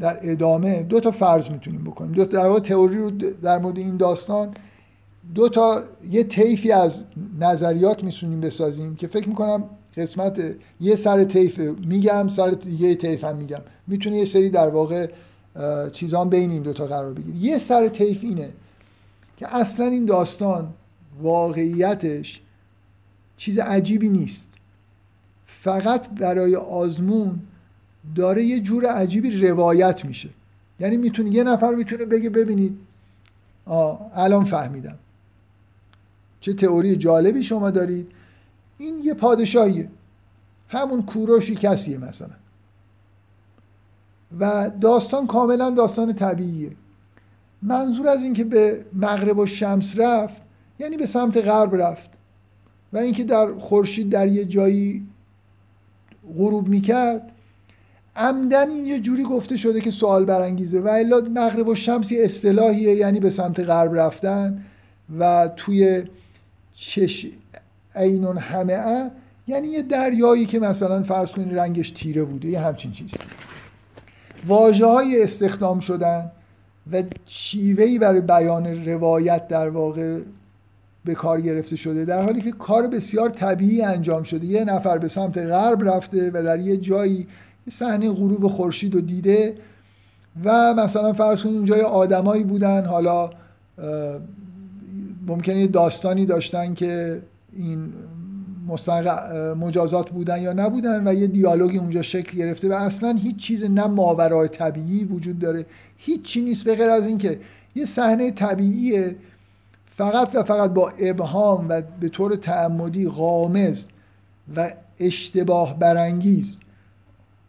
در ادامه دو تا فرض میتونیم بکنیم، دو تا در واقع تئوری رو در مورد این داستان دو تا یه طیفی از نظریات میتونیم بسازیم که فکر میکنم قسمت یه سر طیف میگم، سر یه طیف هم میگم، میتونه یه سری در واقع چیزا بین این دو تا قرار بگیره. یه سر طیف اینه که اصلا این داستان واقعیتش چیز عجیبی نیست، فقط برای آزمون داره یه جور عجیبی روایت میشه. یعنی میتونه یه نفر میتونه بگه ببینید آه الان فهمیدم، چه تئوری جالبی شما دارید، این یه پادشاهیه، همون کوروشی کسیه مثلا، و داستان کاملا داستان طبیعیه. منظور از این که به مغرب و شمس رفت یعنی به سمت غرب رفت، و اینکه در خورشید در یه جایی غروب میکرد عمدن این یه جوری گفته شده که سوال برانگیزه، و الا مغرب و شمس یه اصطلاحیه یعنی به سمت غرب رفتن، و توی چش عینون همه یعنی یه دریایی که مثلا فرض کنید رنگش تیره بوده، یه همچین چیز. واژه‌های استخدام شدن و شیوهی برای بیان روایت در واقع به کار گرفته شده، در حالی که کار بسیار طبیعی انجام شده. یه نفر به سمت غرب رفته و در یه جایی صحنه غروب خورشید رو دیده، و مثلا فرض کنید اونجا آدمایی بودن، حالا ممکنه داستانی داشتن که این مجازات بودن یا نبودن، و یه دیالوگی اونجا شکل گرفته، و اصلا هیچ چیز نه ماورای طبیعی وجود داره، هیچ چی نیست به غیر از اینکه یه صحنه طبیعیه، فقط و فقط با ابهام و به طور تعمدی غامض و اشتباه برانگیز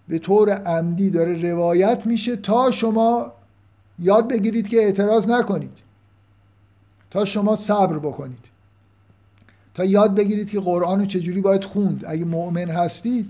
به طور عمدی داره روایت میشه تا شما یاد بگیرید که اعتراض نکنید، تا شما صبر بکنید، تا یاد بگیرید که قرآن رو چجوری باید خوند. اگه مؤمن هستید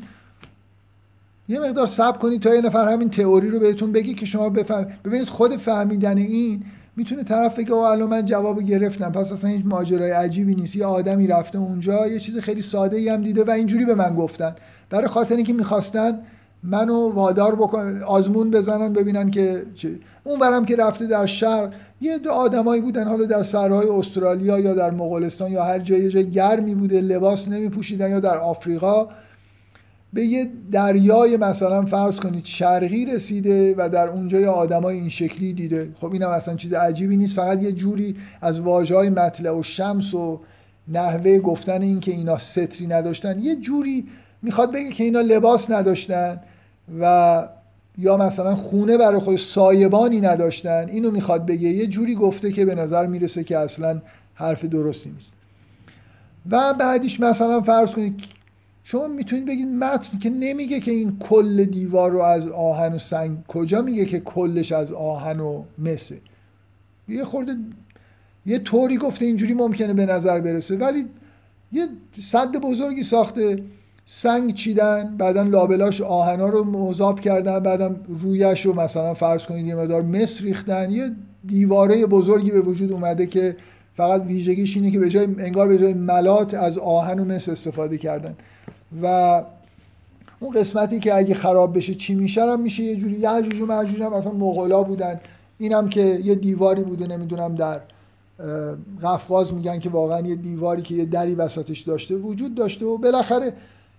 یه مقدار صبر کنید تا یه نفر همین تئوری رو بهتون بگی که شما بفهمید. ببینید خود فهمیدن این میتونه طرف بگه اوه الان من جوابو گرفتم، پس اصلا هیچ ماجرای عجیبی نیست، یه آدمی رفته اونجا یه چیز خیلی ساده‌ای هم دیده و اینجوری به من گفتن برای خاطر اینکه می‌خواستن منو وادار بکنن آزمون بزنن ببینن که چه. اون برم که رفته در شرق یه دو آدمایی بودن، حالا در صحرای استرالیا یا در مغولستان یا هر جای جای گرمی بوده، لباس نمی‌پوشیدن، یا در آفریقا به یه دریای مثلا فرض کنید شرقی رسیده و در اونجا یه آدمای این شکلی دیده. خب اینم اصلا چیز عجیبی نیست، فقط یه جوری از واژه‌های مطلع و شمس و نحوه گفتن این که اینا ستری نداشتن، یه جوری میخواد بگه که اینا لباس نداشتن و یا مثلا خونه برای خود سایبانی نداشتن، اینو میخواد بگه، یه جوری گفته که به نظر میرسه که اصلا حرف درستی نیست. و بعدیش مثلا فرض کنید شما میتونید بگید متن که نمیگه که این کل دیوار رو از آهن و سنگ، کجا میگه که کلش از آهن و مسه؟ یه خورده یه طوری گفته اینجوری ممکنه به نظر برسه، ولی یه سد بزرگی ساخته، سنگ چیدن، بعدن لابلاش آهنا رو مذاب کردن، بعدن رویش رو مثلا فرض کنید یه مقدار مس ریختن، یه دیواره بزرگی به وجود اومده که فقط ویژگیش اینه که به جای انگار به جای ملات از آهن و مس استفاده کردن. و اون قسمتی که اگه خراب بشه چی میشه هم میشه یه جوری یعجوج و ماجوج هم مثلا مغولا بودن، اینم که یه دیواری بوده، نمیدونم در قفقاز میگن که واقعا یه دیواری که یه دری وسطش داشته وجود داشته. و بالاخره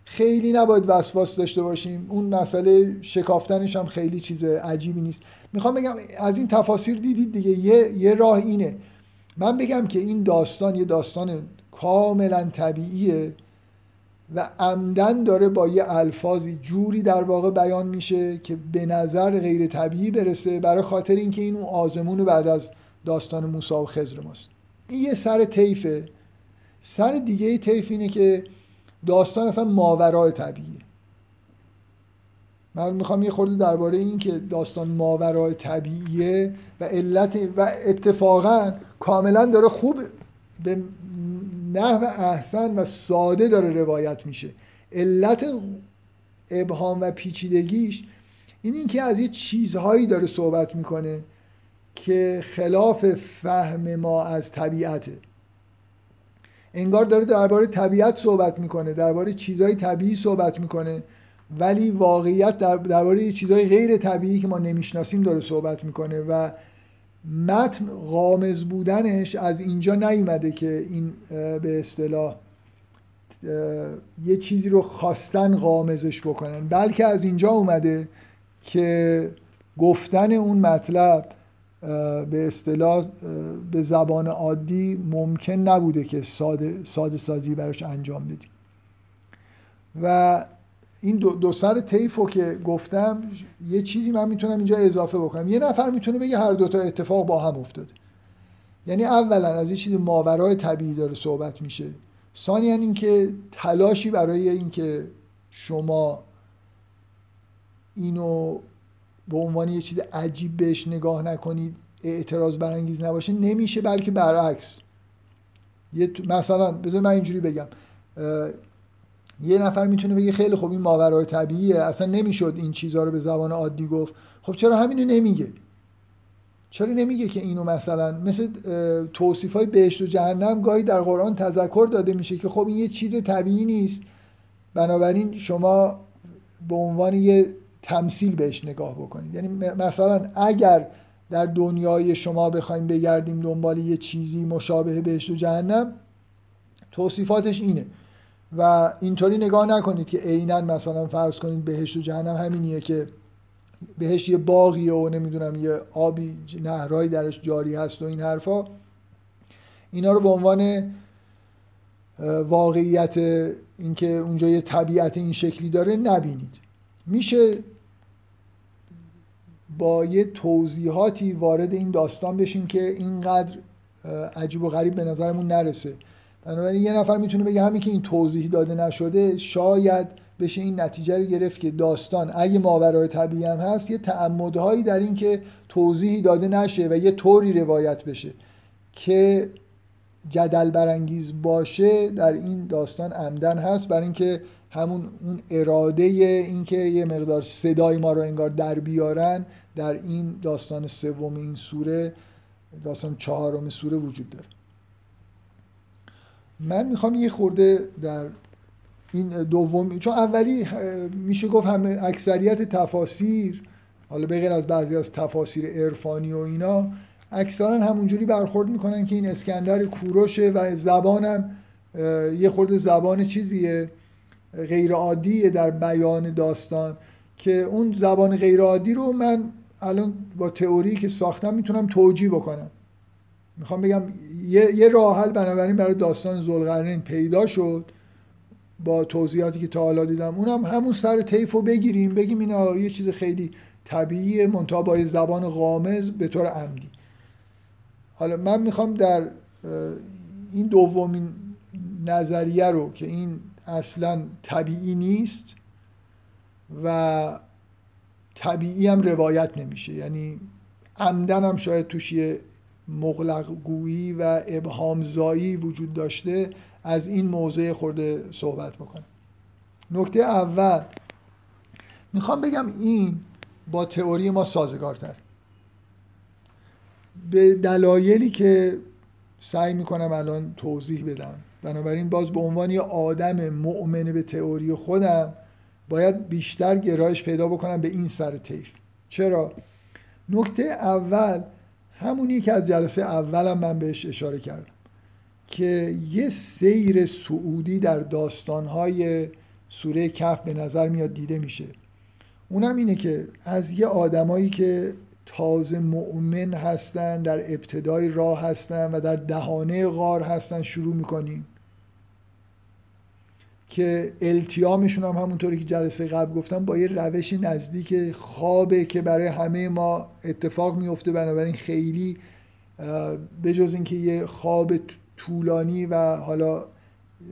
خیلی نباید وسواس داشته باشیم، اون مسئله شکافتنش هم خیلی چیز عجیبی نیست. میخوام بگم از این تفاسیر دیدید دیگه، یه, یه راه اینه من بگم که این داستان یه داستان کاملا طبیعیه و عمدن داره با یه الفاظی جوری در واقع بیان میشه که به نظر غیر طبیعی برسه، برای خاطر اینکه این اون آزمون بعد از داستان موسی و خضر ماست. این یه سر طیفه. سر دیگه طیف اینه که داستان اصلا ماورای طبیعیه. من میخوام یه خورده درباره این که داستان ماورای طبیعیه و علت و اتفاقا کاملا داره خوب به نحو احسن و ساده داره روایت میشه. علت ابهام و پیچیدگیش این این که از یه چیزهایی داره صحبت میکنه که خلاف فهم ما از طبیعته. انگار داره درباره طبیعت صحبت میکنه، درباره چیزهای طبیعی صحبت میکنه، ولی واقعیت در درباره چیزهای غیر طبیعی که ما نمیشناسیم داره صحبت میکنه و متن غامض بودنش از اینجا نیومده که این به اصطلاح یه چیزی رو خواستن غامضش بکنن، بلکه از اینجا اومده که گفتن اون مطلب به اصطلاح به زبان عادی ممکن نبوده که ساده, ساده سازی براش انجام بدیم. و این دو, دو سر طیفو که گفتم یه چیزی من میتونم اینجا اضافه بکنم. یه نفر میتونه بگه هر دوتا اتفاق با هم افتاده، یعنی اولا از یه چیز ماورای طبیعی داره صحبت میشه، ثانیاً این که تلاشی برای این که شما اینو به عنوان یه چیز عجیب بهش نگاه نکنید، اعتراض برانگیز نباشه، نمیشه، بلکه برعکس. یه مثلا بذار من اینجوری بگم، یه نفر میتونه بگه خیلی خوب این ماورای طبیعیه، اصلا نمیشد این چیزها رو به زبان عادی گفت. خب چرا همینو نمیگه؟ چرا نمیگه که اینو مثلا مثل توصیفای بهشت و جهنم گاهی در قرآن تذکر داده میشه که خب این یه چیز طبیعی نیست، بنابراین شما به عنوان یه تمثیل بهش نگاه بکنید. یعنی مثلا اگر در دنیای شما بخوایم بگردیم دنبال یه چیزی مشابه بهشت و جهنم، توصیفاتش اینه و اینطوری نگاه نکنید که عیناً مثلا فرض کنید بهشت و جهنم همینیه که بهش یه باغیه و نمیدونم یه آبی نهرایی درش جاری هست و این حرفا. اینا رو به عنوان واقعیت اینکه اونجا یه طبیعت این شکلی داره نبینید. میشه با یه توضیحاتی وارد این داستان بشین که اینقدر عجیب و غریب به نظرمون نرسه. بنابراین یه نفر میتونه بگه همین که این توضیح داده نشده، شاید بشه این نتیجه رو گرفت که داستان اگه ماورای طبیعی هم هست، یه تعمدهایی در این که توضیحی داده نشه و یه طوری روایت بشه که جدل برانگیز باشه در این داستان عمدن هست، برای اینکه همون اون اراده اینکه یه مقدار صدای ما رو انگار در بیارن در این داستان سوم این سوره، داستان چهارم سوره وجود داره. من میخوام یه خورده در این دوم، چون اولی میشه گفت همه اکثریت تفاسیر، حالا به غیر از بعضی از تفاسیر عرفانی و اینا، اکثرا همونجوری برخورد میکنن که این اسکندر کوروشه و زبانم یه خورده زبان چیزیه غیر عادیه در بیان داستان، که اون زبان غیر عادی رو من الان با تئوری که ساختم میتونم توجیه بکنم. میخوام بگم یه, یه راه حل بنابراین برای داستان ذوالقرنین پیدا شد با توضیحاتی که تا حالا دیدم، اونم همون سر طیفو بگیریم، بگیم اینا یه چیز خیلی طبیعیه منتها با زبان غامض به طور عمدی. حالا من میخوام در این دومین نظریه رو که این اصلا طبیعی نیست و طبیعی هم روایت نمیشه، یعنی عمدن هم شاید توش یه مغلق گویی و ابهام‌زایی وجود داشته، از این موضع خورده صحبت بکنم. نکته اول میخوام بگم این با تئوری ما سازگارتر، به دلایلی که سعی میکنم الان توضیح بدم. بنابراین باز به عنوان یه آدم مؤمن به تئوری خودم باید بیشتر گرایش پیدا بکنم به این سر طیف. چرا؟ نکته اول همونی که از جلسه اولم من بهش اشاره کردم که یه سیر صعودی در داستان‌های سوره کهف به نظر میاد دیده میشه. اونم اینه که از یه آدمایی که تازه مؤمن هستن، در ابتدای راه هستن و در دهانه غار هستن شروع میکنیم که التیامشون هم همونطوری که جلسه قبل گفتم با یه روش نزدیک خوابه که برای همه ما اتفاق میفته. بنابراین خیلی بجز اینکه یه خواب طولانی و حالا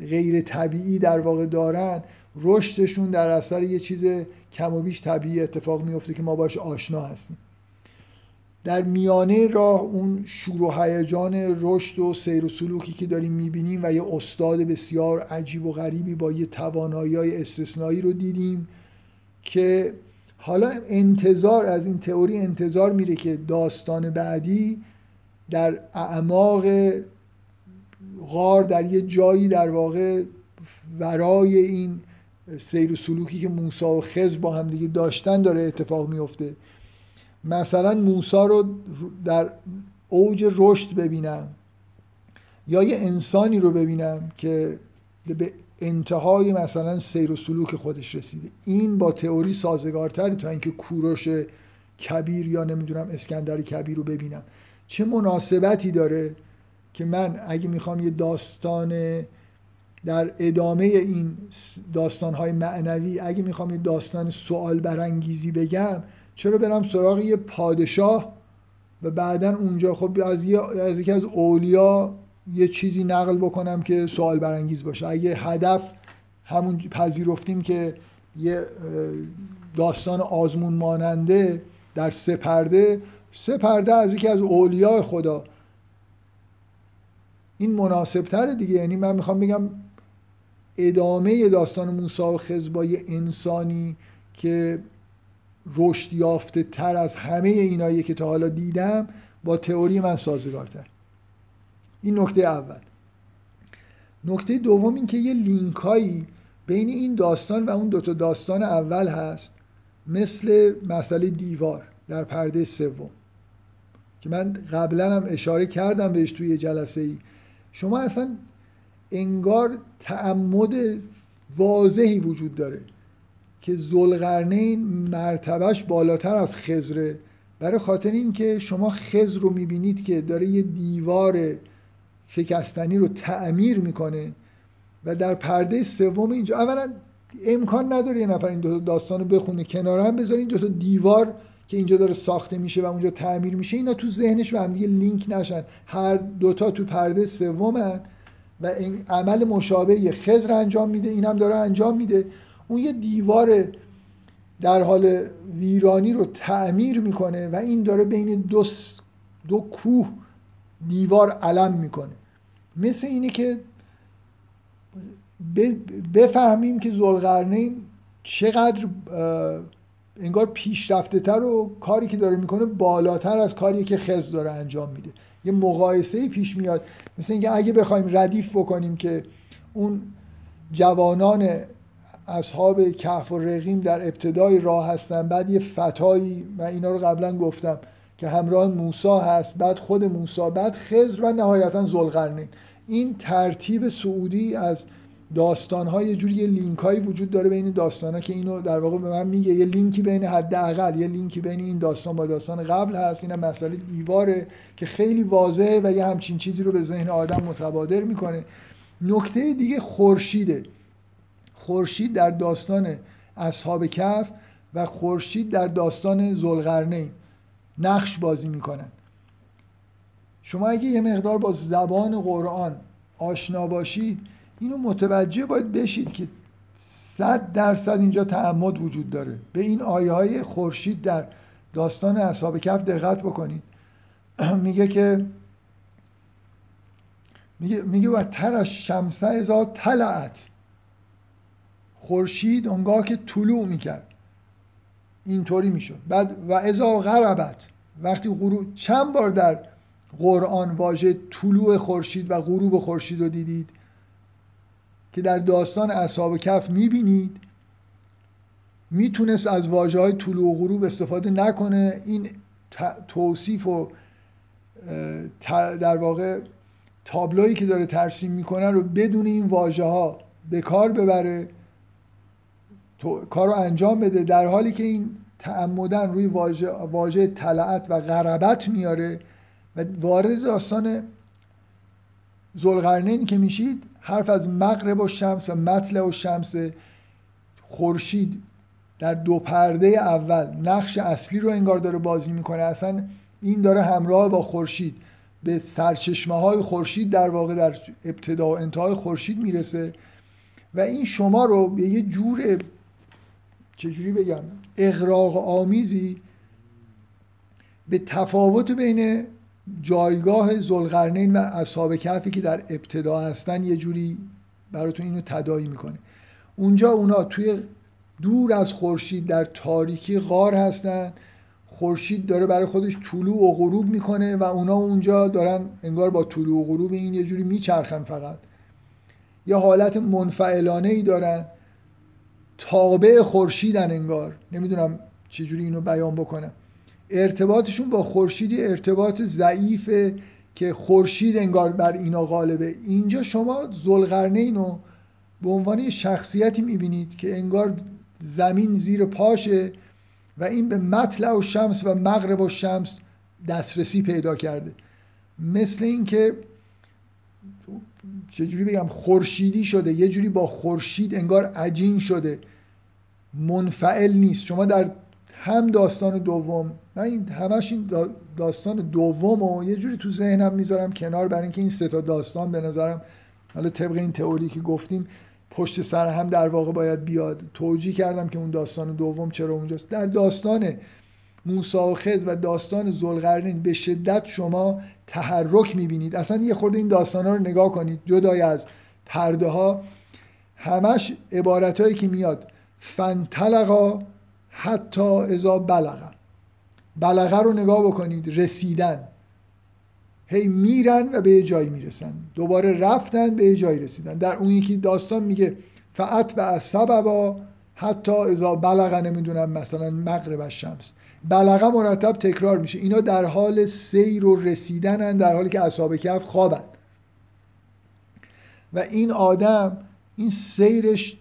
غیر طبیعی در واقع دارن، رشدشون در اثر یه چیز کم و بیش طبیعی اتفاق میفته که ما باش آشنا هستیم. در میانه راه اون شور و هیجان رشد و سیر و سلوکی که داریم میبینیم و یه استاد بسیار عجیب و غریبی با یه توانایی‌های استثنایی رو دیدیم که حالا انتظار از این تئوری انتظار میره که داستان بعدی در اعماق غار در یه جایی در واقع ورای این سیر و سلوکی که موسی و خضر با هم دیگه داشتن داره اتفاق میفته. مثلا موسی رو در اوج رشد ببینم یا یه انسانی رو ببینم که به انتهای مثلا سیر و سلوک خودش رسیده، این با تئوری سازگارتره تا اینکه کوروش کبیر یا نمیدونم اسکندر کبیر رو ببینم. چه مناسبتی داره که من اگه میخوام یه داستان در ادامه این داستانهای معنوی، اگه میخوام یه داستان سوال برانگیزی بگم، چرا برم سراغ یه پادشاه و بعدن اونجا خب از یکی از اولیا یه چیزی نقل بکنم که سوال برانگیز باشه؟ اگه هدف همون پذیرفتیم که یه داستان آزمون ماننده در سه پرده، سه پرده از یکی از اولیاء خدا، این مناسب تره دیگه. یعنی من میخوام بگم ادامه داستان موسی و خضر با یه انسانی که رشد یافته تر از همه اینایی که تا حالا دیدم با تئوری من سازگارتر. این نکته اول. نکته دوم این که یه لینکایی بین این داستان و اون دوتا داستان اول هست، مثل مسئله دیوار در پرده سوم که من قبلا هم اشاره کردم بهش توی جلسه ای. شما اصلا انگار تعمد واضحی وجود داره که ذوالقرنین مرتبهش بالاتر از خضره، برای خاطر این که شما خضر رو میبینید که داره یه دیوار فکستنی رو تعمیر میکنه و در پرده سوم اینجا اولا امکان نداره یه نفر این دو تا داستان رو بخونه، کنار هم بذاره این دو تا دیوار که اینجا داره ساخته میشه و اونجا تعمیر میشه اینا تو ذهنش و هم دیگه لینک نشن، هر دوتا تو پرده سومن و این عمل مشابه خضر انجام میده، اینم داره انجام میده. اون یه دیوار در حال ویرانی رو تعمیر میکنه و این داره بین دو, س... دو کوه دیوار علم میکنه. مثل اینه که ب... بفهمیم که ذوالقرنین چقدر انگار پیشرفته تر و کاری که داره میکنه بالاتر از کاری که خضر داره انجام میده. یه مقایسه پیش میاد، مثل اینکه اگه بخوایم ردیف بکنیم که اون جوانان اصحاب کهف و رقیم در ابتدای راه هستن، بعد یه فتایی و اینا رو قبلا گفتم که همراه موسی هست، بعد خود موسی، بعد خضر و نهایتا ذوالقرنین، این ترتیب سعودی از داستان‌ها یه جوری لینک‌هایی وجود داره بین داستان‌ها که اینو در واقع به من میگه یه لینکی بین حداقل یه لینکی بین این داستان با داستان قبل هست. اینم مسئله دیواره که خیلی واضحه و یه همچین چیزی رو به ذهن آدم متبادر می‌کنه. نکته دیگه خورشیده. خورشید در داستان اصحاب کهف و خورشید در داستان ذوالقرنین نقش بازی میکنن. شما اگه یه مقدار با زبان قرآن آشنا باشید اینو متوجه باید بشید که صد درصد اینجا تعمد وجود داره. به این آیه های خورشید در داستان اصحاب کهف دقت بکنید. میگه که میگه میگه و تر شمس اذا طلعت، خورشید اونگاه که طلوع میکرد اینطوری میشد. بعد و اذا غربت، وقتی غروب. چند بار در قرآن واژه طلوع خورشید و غروب خورشید رو دیدید که در داستان اصحاب کهف میبینید؟ میتونست از واژه های طلوع و غروب استفاده نکنه. این توصیف و در واقع تابلویی که داره ترسیم میکنه رو بدون این واژه ها به کار ببره، تو کارو انجام بده، در حالی که این تعمدن روی واژه واژه طلعت و غربت میاره و وارد داستان ذوالقرنین که میشید حرف از مغرب و شمس و مطلع و شمس. خورشید در دو پرده اول نقش اصلی رو انگار داره بازی میکنه. اصلا این داره همراه با خورشید به سرچشمه های خورشید در واقع در ابتدا و انتهای خورشید میرسه و این شما رو به یه جور چجوری بگم اغراق آمیزی به تفاوت بین جایگاه ذوالقرنین و اصحاب کهفی که در ابتدا هستن یه جوری براتون اینو تداعی میکنه. اونجا اونا توی دور از خورشید در تاریکی غار هستن، خورشید داره برای خودش طلوع و غروب میکنه و اونا اونجا دارن انگار با طلوع و غروب این یه جوری میچرخن، فقط یه حالت منفعلانه ای دارن، تابع خورشیدن انگار. نمیدونم چجوری اینو بیان بکنم. ارتباطشون با خورشیدی ارتباط ضعیفه که خورشید انگار بر اینا غالبه. اینجا شما ذوالقرنین رو به عنوان یه شخصیتی میبینید که انگار زمین زیر پاشه و این به مطلع و شمس و مغرب و شمس دسترسی پیدا کرده. مثل این که چجوری بگم، خورشیدی شده، یه جوری با خورشید انگار عجین شده، منفعل نیست. شما در هم داستان دوم، من این همش این داستان دوم رو یه جوری تو ذهنم میذارم کنار، برای اینکه این سه تا داستان به نظرم حالا طبق این تئوری که گفتیم پشت سر هم در واقع باید بیاد. توجیه کردم که اون داستان دوم چرا اونجاست. در داستان موسی و خضر و داستان ذوالقرنین به شدت شما تحرک میبینید. اصلا یه خورده این داستانا رو نگاه کنید جدای از پرده ها، همش عبارتایی که میاد فنطلقا حتی اذا بلغا، بلغه رو نگاه بکنید، رسیدن، هی میرن و به یه جایی میرسن، دوباره رفتن به یه جایی رسیدن. در اون یکی داستان میگه فعت و از سببا حتی اذا بلغه نمیدونم مثلا مغرب الشمس، بلغه مرتب تکرار میشه. اینا در حال سیر و رسیدنن در حالی که اصحاب کهف خوابن و این آدم این سیرش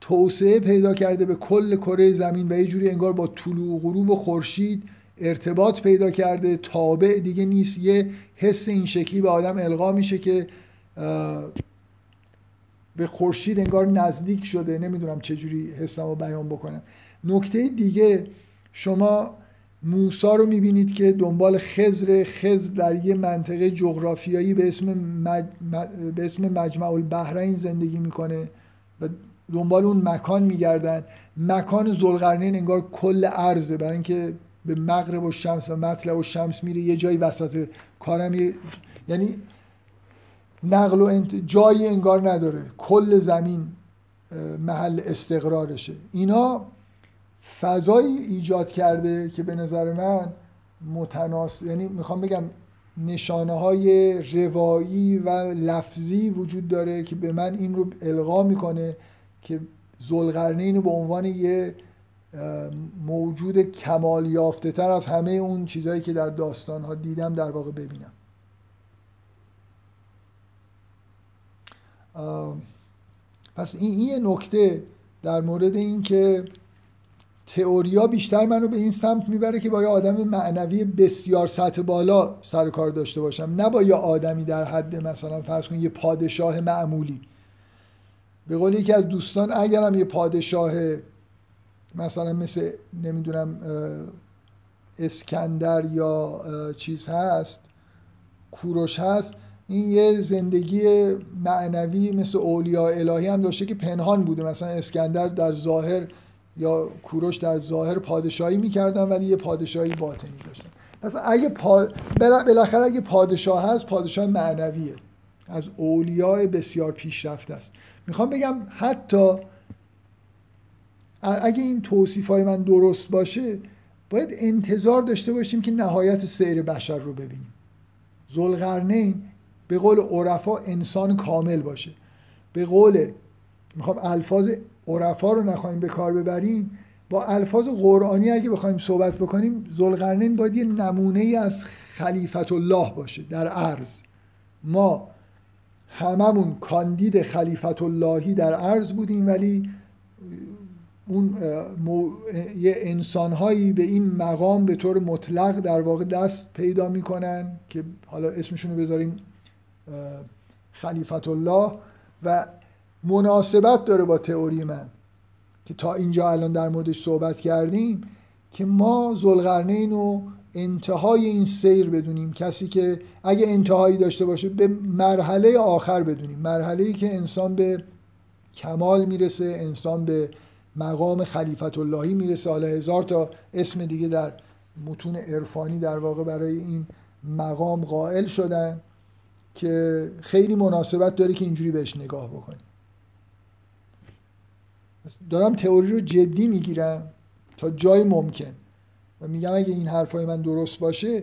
توسعه پیدا کرده به کل کره زمین و یه جوری انگار با طلوع و غروب و خورشید ارتباط پیدا کرده، تابع دیگه نیست. یه حس این شکلی به آدم القا میشه که به خورشید انگار نزدیک شده. نمیدونم چجوری حسم رو بیان بکنم. نکته دیگه، شما موسی رو میبینید که دنبال خضر، خضر در یه منطقه جغرافیایی به اسم مج... به اسم مجمع البحرین زندگی میکنه و دنبال اون مکان میگردن. مکان ذوالقرنین انگار کل عرضه، برای اینکه به مغرب و شمس و مطلع و شمس میره، یه جایی وسط کارم یه... یعنی نقل و انت... جایی انگار نداره، کل زمین محل استقرارشه. اینا فضایی ایجاد کرده که به نظر من متناسب، یعنی میخوام بگم نشانه های روایی و لفظی وجود داره که به من این رو القا میکنه که ذوالقرنین رو به عنوان یه موجود کمال یافته تر از همه اون چیزایی که در داستان ها دیدم در واقع ببینم. پس این یه نکته در مورد این که تئوریا بیشتر منو به این سمت میبره که با یه آدم معنوی بسیار سطح بالا سر کار داشته باشم، نه با یه آدمی در حد مثلا فرض کن یه پادشاه معمولی. به قول یکی از دوستان، اگرم یه پادشاه مثلا مثل نمیدونم اسکندر یا چیز هست، کوروش هست، این یه زندگی معنوی مثل اولیاء الهی هم داشته که پنهان بوده. مثلا اسکندر در ظاهر یا کوروش در ظاهر پادشاهی میکردن ولی یه پادشاهی باطنی داشتن. پس اگه پا... بالاخره اگه پادشاه هست، پادشاه معنویه، از اولیاء بسیار پیشرفته است. میخوام بگم حتی اگه این توصیفای من درست باشه، باید انتظار داشته باشیم که نهایت سیر بشر رو ببینیم. ذوالقرنین به قول عرفا انسان کامل باشه. به قول، میخوام الفاظ عرفا رو نخواهیم به کار ببریم، با الفاظ قرآنی اگه بخوایم صحبت بکنیم، ذوالقرنین باید یه نمونه‌ای از خلیفت الله باشه در عرض. ما هممون کاندید خلیفت اللهی در عرض بودیم، ولی اون مو... یه انسان‌هایی به این مقام به طور مطلق در واقع دست پیدا می‌کنن که حالا اسمشون رو بذاریم خلیفت الله، و مناسبت داره با تئوری من که تا اینجا الان در موردش صحبت کردیم که ما ذوالقرنین رو انتهای این سیر بدونیم، کسی که اگه انتهایی داشته باشه به مرحله آخر بدونیم، مرحله‌ای که انسان به کمال میرسه، انسان به مقام خلیفت اللهی میرسه. حالا هزار تا اسم دیگه در متون عرفانی در واقع برای این مقام قائل شدن که خیلی مناسبت داره که اینجوری بهش نگاه بکنیم. دارم تئوری رو جدی میگیرم، تا جای ممکن. و میگم اگه این حرفای من درست باشه،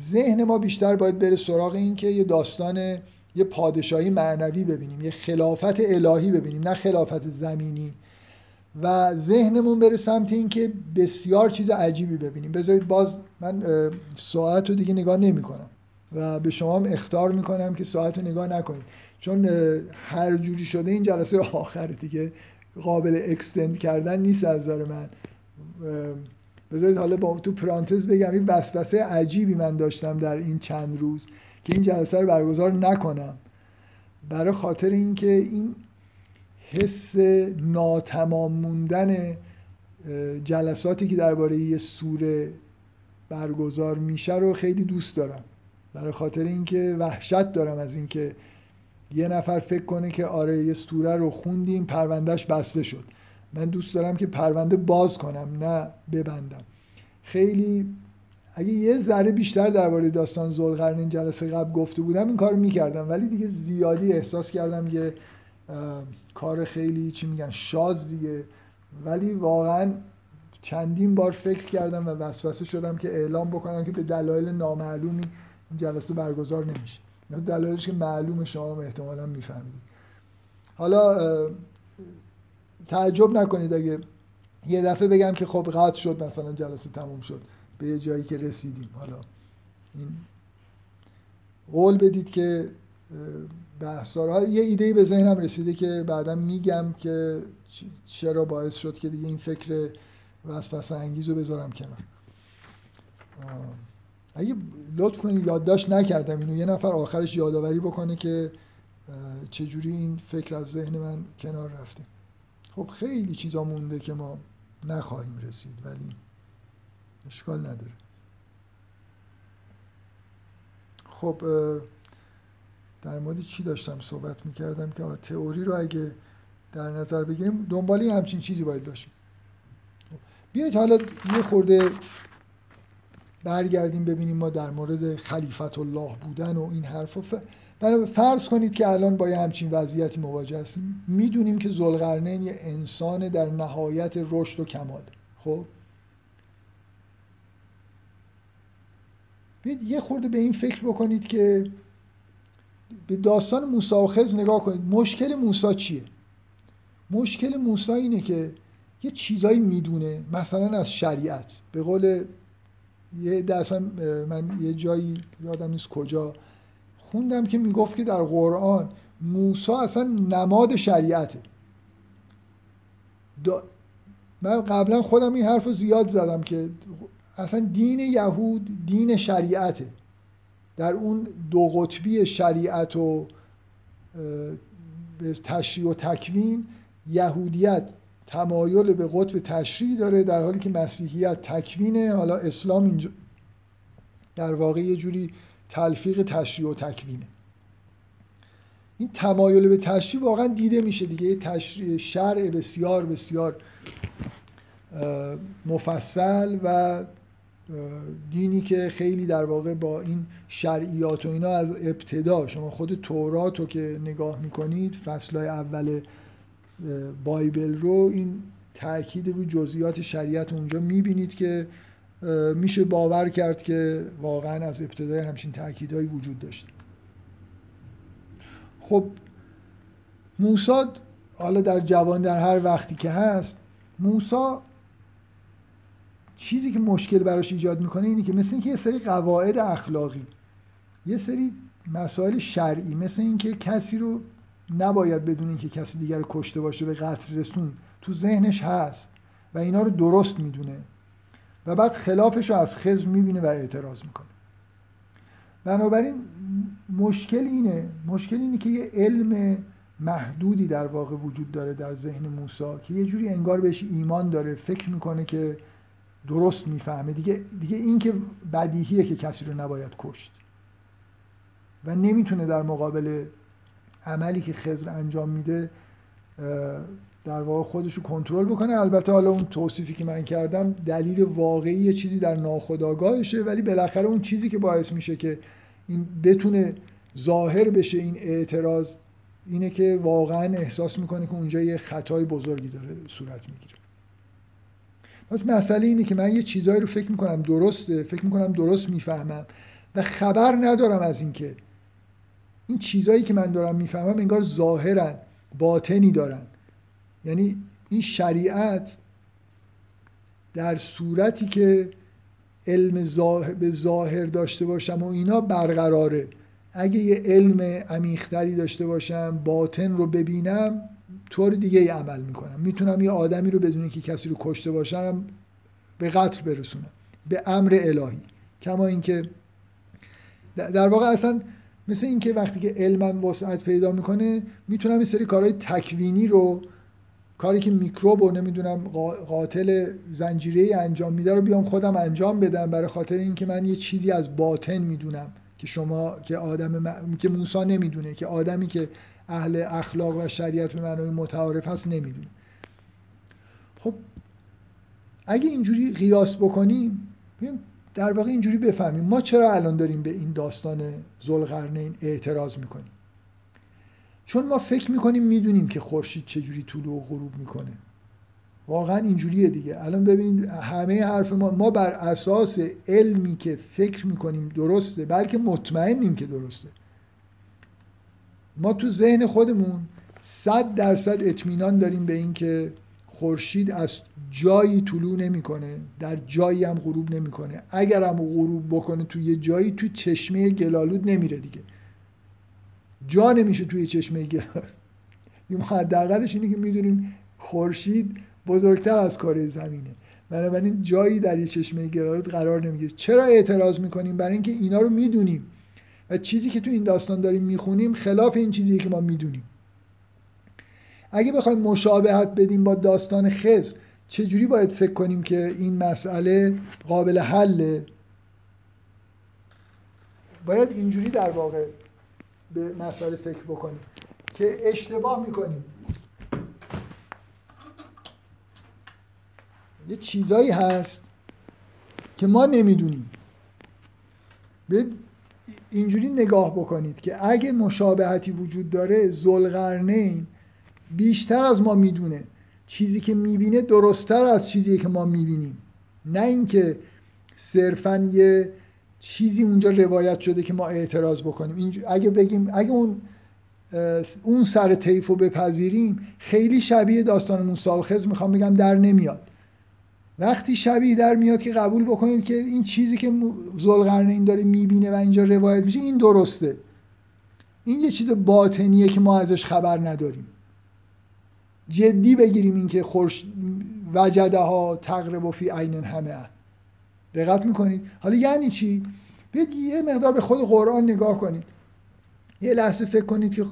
ذهن ما بیشتر باید بره سراغ این که یه داستان، یه پادشاهی معنوی ببینیم، یه خلافت الهی ببینیم، نه خلافت زمینی، و ذهنمون بره سمت این که بسیار چیز عجیبی ببینیم. بذارید باز من ساعت رو دیگه نگاه نمی کنم و به شما هم اخطار میکنم که ساعت رو نگاه نکنید، چون هر جوری شده این جلسه آخر دیگه قابل اکستند کردن نیست از نظر من. بذارید حالا با تو پرانتز بگم این وسوسه عجیبی من داشتم در این چند روز که این جلسه رو برگزار نکنم، برای خاطر اینکه این حس ناتمام موندن جلساتی که درباره یه سوره برگزار میشه رو خیلی دوست دارم، برای خاطر اینکه وحشت دارم از اینکه یه نفر فکر کنه که آره یه سوره رو خوندیم پروندهش بسته شد. من دوست دارم که پرونده باز کنم نه ببندم. خیلی اگه یه ذره بیشتر درباره داستان ذوالقرنین جلسه قبل گفته بودم این کارو میکردم، ولی دیگه زیادی احساس کردم یه کار خیلی چی میگن شاز دیگه، ولی واقعا چندین بار فکر کردم و وسوسه شدم که اعلام بکنم که به دلایل نامعلومی این جلسه برگزار نمیشه. اینا دلایلش که معلومه، شما احتمالاً میفهمید. حالا تعجب نکنید اگه یه دفعه بگم که خب قطع شد، مثلا جلسه تموم شد، به یه جایی که رسیدیم. حالا این قول بدید که بحثارها، یه ایدهی به ذهنم رسیده که بعدا میگم که چرا باعث شد که دیگه این فکر وسوسه انگیز رو بذارم کنار. اگه لطف کنید یادداشت نکردم اینو، یه نفر آخرش یادآوری بکنه که چجوری این فکر از ذهن من کنار رفته. خب خیلی چیزا مونده که ما نخواهیم رسید، ولی اشکال نداره. خب در مورد چی داشتم صحبت میکردم که تئوری رو اگه در نظر بگیریم دنبالی همچین چیزی باید باشیم. بیایید حالا یه خورده برگردیم ببینیم ما در مورد خلیفت الله بودن و این حرفا. فرض کنید که الان با یه همچین وضعیتی مواجه هستیم، میدونیم که ذوالقرنین یه انسان در نهایت رشد و کمال. خب بیایید یه خورده به این فکر بکنید که به داستان موسی و خضر نگاه کنید. مشکل موسی چیه؟ مشکل موسی اینه که یه چیزایی میدونه، مثلا از شریعت، به قول یه درسم من یه جایی یادم نیست کجا خوندم که میگفت که در قرآن موسی اصلا نماد شریعته. من قبلا خودم این حرف رو زیاد زدم که اصلا دین یهود دین شریعته، در اون دو قطبی شریعت و تشریع و تکوین یهودیت تمایل به قطب تشریع داره، در حالی که مسیحیت تکوینه. حالا اسلام اینجا در واقع یه جوری تلفیق تشریع و تکوینه. این تمایل به تشریع واقعا دیده میشه دیگه، یه تشریع شرع بسیار بسیار مفصل و دینی که خیلی در واقع با این شرعیات و اینا از ابتدا، شما خود تورات رو که نگاه میکنید فصلای اول بایبل رو، این تأکید روی جزئیات شریعت اونجا میبینید که میشه باور کرد که واقعا از ابتدای همچین تأکیدهایی وجود داشت. خب موسی حالا در جوان، در هر وقتی که هست، موسی چیزی که مشکل براش ایجاد میکنه اینه که مثل اینکه یه سری قواعد اخلاقی، یه سری مسائل شرعی، مثل اینکه کسی رو نباید بدون اینکه کسی دیگر رو کشته باشه به قتل رسون، تو ذهنش هست و اینا رو درست میدونه و بعد خلافش رو از خضر میبینه و اعتراض میکنه. بنابراین مشکل اینه مشکل اینه که یه علم محدودی در واقع وجود داره در ذهن موسی که یه جوری انگار بهش ایمان داره، فکر میکنه که درست میفهمه دیگه دیگه این که بدیهیه که کسی رو نباید کشت و نمیتونه در مقابل عملی که خضر انجام میده در واقع خودش رو کنترل بکنه. البته حالا اون توصیفی که من کردم دلیل واقعی چیزی در ناخودآگاهشه، ولی بالاخره اون چیزی که باعث میشه که این بتونه ظاهر بشه این اعتراض اینه که واقعا احساس میکنه که اونجا یه خطای بزرگی داره صورت میگیره. پس مسئله اینه که من یه چیزایی رو فکر میکنم درسته، فکر میکنم درست میفهمم و خبر ندارم از اینکه این, این چیزایی که من دارم میفهمم انگار ظاهرن، باطنی دارن. یعنی این شریعت در صورتی که علم ظاهر به ظاهر داشته باشم و اینا برقراره. اگه یه علم عمیق‌تری داشته باشم، باطن رو ببینم، طور دیگه ای عمل میکنم. میتونم یه آدمی رو بدون که کسی رو کشته باشم به قتل برسونم به امر الهی. کما اینکه در واقع اصلا مثل اینکه وقتی که علمم وسعت پیدا میکنه میتونم یه سری کارهای تکوینی رو، کاری که میکروب و نمیدونم قاتل زنجیره‌ای انجام میده رو بیام خودم انجام بدم، برای خاطر اینکه من یه چیزی از باطن میدونم که شما که آدم که موسی نمیدونه، که آدمی که اهل اخلاق و شریعت به معنای متعارف هست نمیدونه. خب اگه اینجوری قیاس بکنیم، در واقع اینجوری بفهمیم ما چرا الان داریم به این داستان ذوالقرنین اعتراض میکنیم. چون ما فکر میکنیم میدونیم که خورشید چجوری طلوع و غروب میکنه. واقعا اینجوریه دیگه. الان ببینید همه حرف ما ما بر اساس علمی که فکر میکنیم درسته، بلکه مطمئنیم که درسته. ما تو ذهن خودمون صد درصد اطمینان داریم به این که خورشید از جایی طلوع نمیکنه، در جایی هم غروب نمیکنه. اگر هم غروب بکنه تو یه جایی، تو چشمه گلالود نمیره دیگه، جا نمیشه توی چشمه گلالود. حداقلش اینه که میدونیم خورشید بزرگتر از کره زمینه، بنابراین جایی در یه چشمه گلالود قرار نمیگیره. چرا اعتراض میکنیم؟ برای اینکه اینا رو میدونیم و چیزی که تو این داستان داریم میخونیم خلاف این چیزیه که ما میدونیم. اگه بخوایم مشابهت بدیم با داستان خضر، چجوری باید فکر کنیم که این مسئله قابل حله؟ باید اینجوری در واقع به مسئله فکر بکنیم که اشتباه میکنیم. یه چیزایی هست که ما نمیدونیم. به اینجوری نگاه بکنید که اگه مشابهتی وجود داره، ذوالقرنین بیشتر از ما میدونه. چیزی که میبینه درست‌تر از چیزی که ما میبینیم، نه اینکه صرفاً یه چیزی اونجا روایت شده که ما اعتراض بکنیم. اگه بگیم اگه اون اون سر طیفو بپذیریم، خیلی شبیه داستان موسی و خضر میخوام بگم در نمیاد. وقتی شبیه در میاد که قبول بکنید که این چیزی که ذوالقرنین داره میبینه و اینجا روایت میشه این درسته. این یه چیز باطنیه که ما ازش خبر نداریم. جدی بگیریم این که خورشید وجدها تقرب فی عین همه. دقت میکنید؟ حالا یعنی چی؟ بیاید یه مقدار به خود قرآن نگاه کنید. یه لحظه فکر کنید که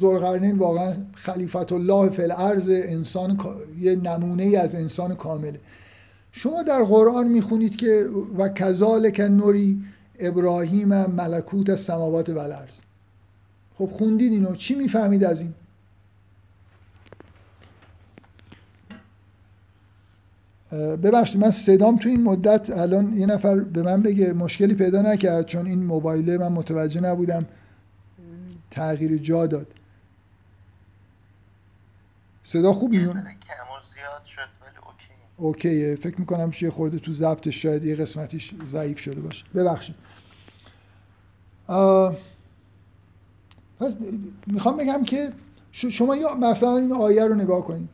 ذوالقرنین واقعا خلیفت الله فی الارض، انسان، یه نمونه‌ای از انسان کامله. شما در قرآن میخونید که و کذالک نوری ابراهیم ملکوت السماوات و الارض. خب خوندید اینو، چی میفهمید از این؟ ببخشید من صدام تو این مدت الان یه نفر به من بگه مشکلی پیدا نکرد، چون این موبایله من متوجه نبودم تغییر جا داد. صدا خوب میون؟ اوکیه، فکر میکنم چیه خورده تو ضبطش شاید یه قسمتیش ضعیف شده باشه، ببخشید. پس میخوام بگم که شما یا مثلا این آیه رو نگاه کنید،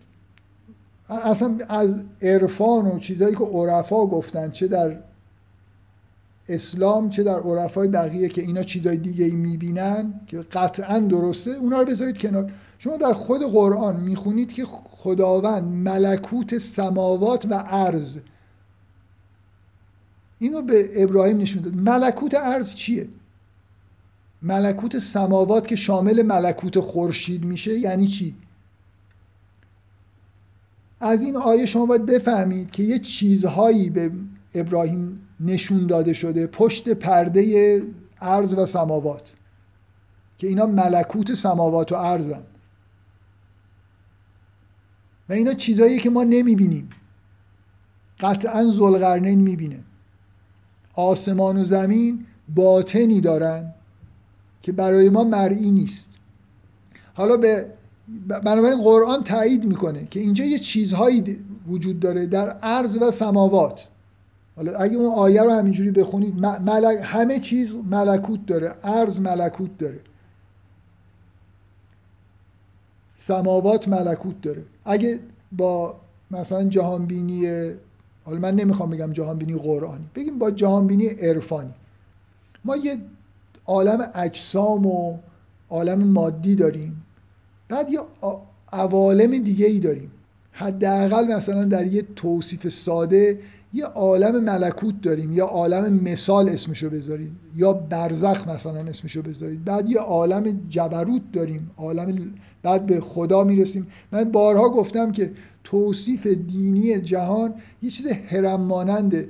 اصلا از عرفان و چیزایی که عرفا گفتن، چه در اسلام چه در عرفای بقیه که اینا چیزای دیگه ای میبینن که قطعا درسته، اونا رو بذارید کنار. شما در خود قرآن میخونید که خداوند ملکوت سماوات و ارض، اینو به ابراهیم نشون داد. ملکوت ارض چیه؟ ملکوت سماوات که شامل ملکوت خورشید میشه یعنی چی؟ از این آیه شما باید بفهمید که یه چیزهایی به ابراهیم نشون داده شده پشت پرده ارض و سماوات که اینا ملکوت سماوات و ارضن و اینا چیزهایی که ما نمیبینیم. قطعا ذوالقرنین میبینه. آسمان و زمین باطنی دارن که برای ما مرئی نیست. حالا به بنابراین قرآن تایید میکنه که اینجا یه چیزهایی وجود داره در ارض و سماوات. حالا اگه اون آیه رو همینجوری بخونید، ملک، همه چیز ملکوت داره، ارض ملکوت داره، سماوات ملکوت داره. اگه با مثلا جهانبینی، حالا من نمیخوام بگم جهانبینی قرآنی، بگیم با جهانبینی عرفانی، ما یه عالم اجسام و عالم مادی داریم، بعد یه عوالم دیگه ای داریم. حداقل مثلا در یه توصیف ساده یه عالم ملکوت داریم، یا عالم مثال اسمشو بذارید، یا برزخ مثلا اسمشو بذارید. بعد یه عالم جبروت داریم، عالم، بعد به خدا میرسیم. من بارها گفتم که توصیف دینی جهان یه چیز هرم ماننده،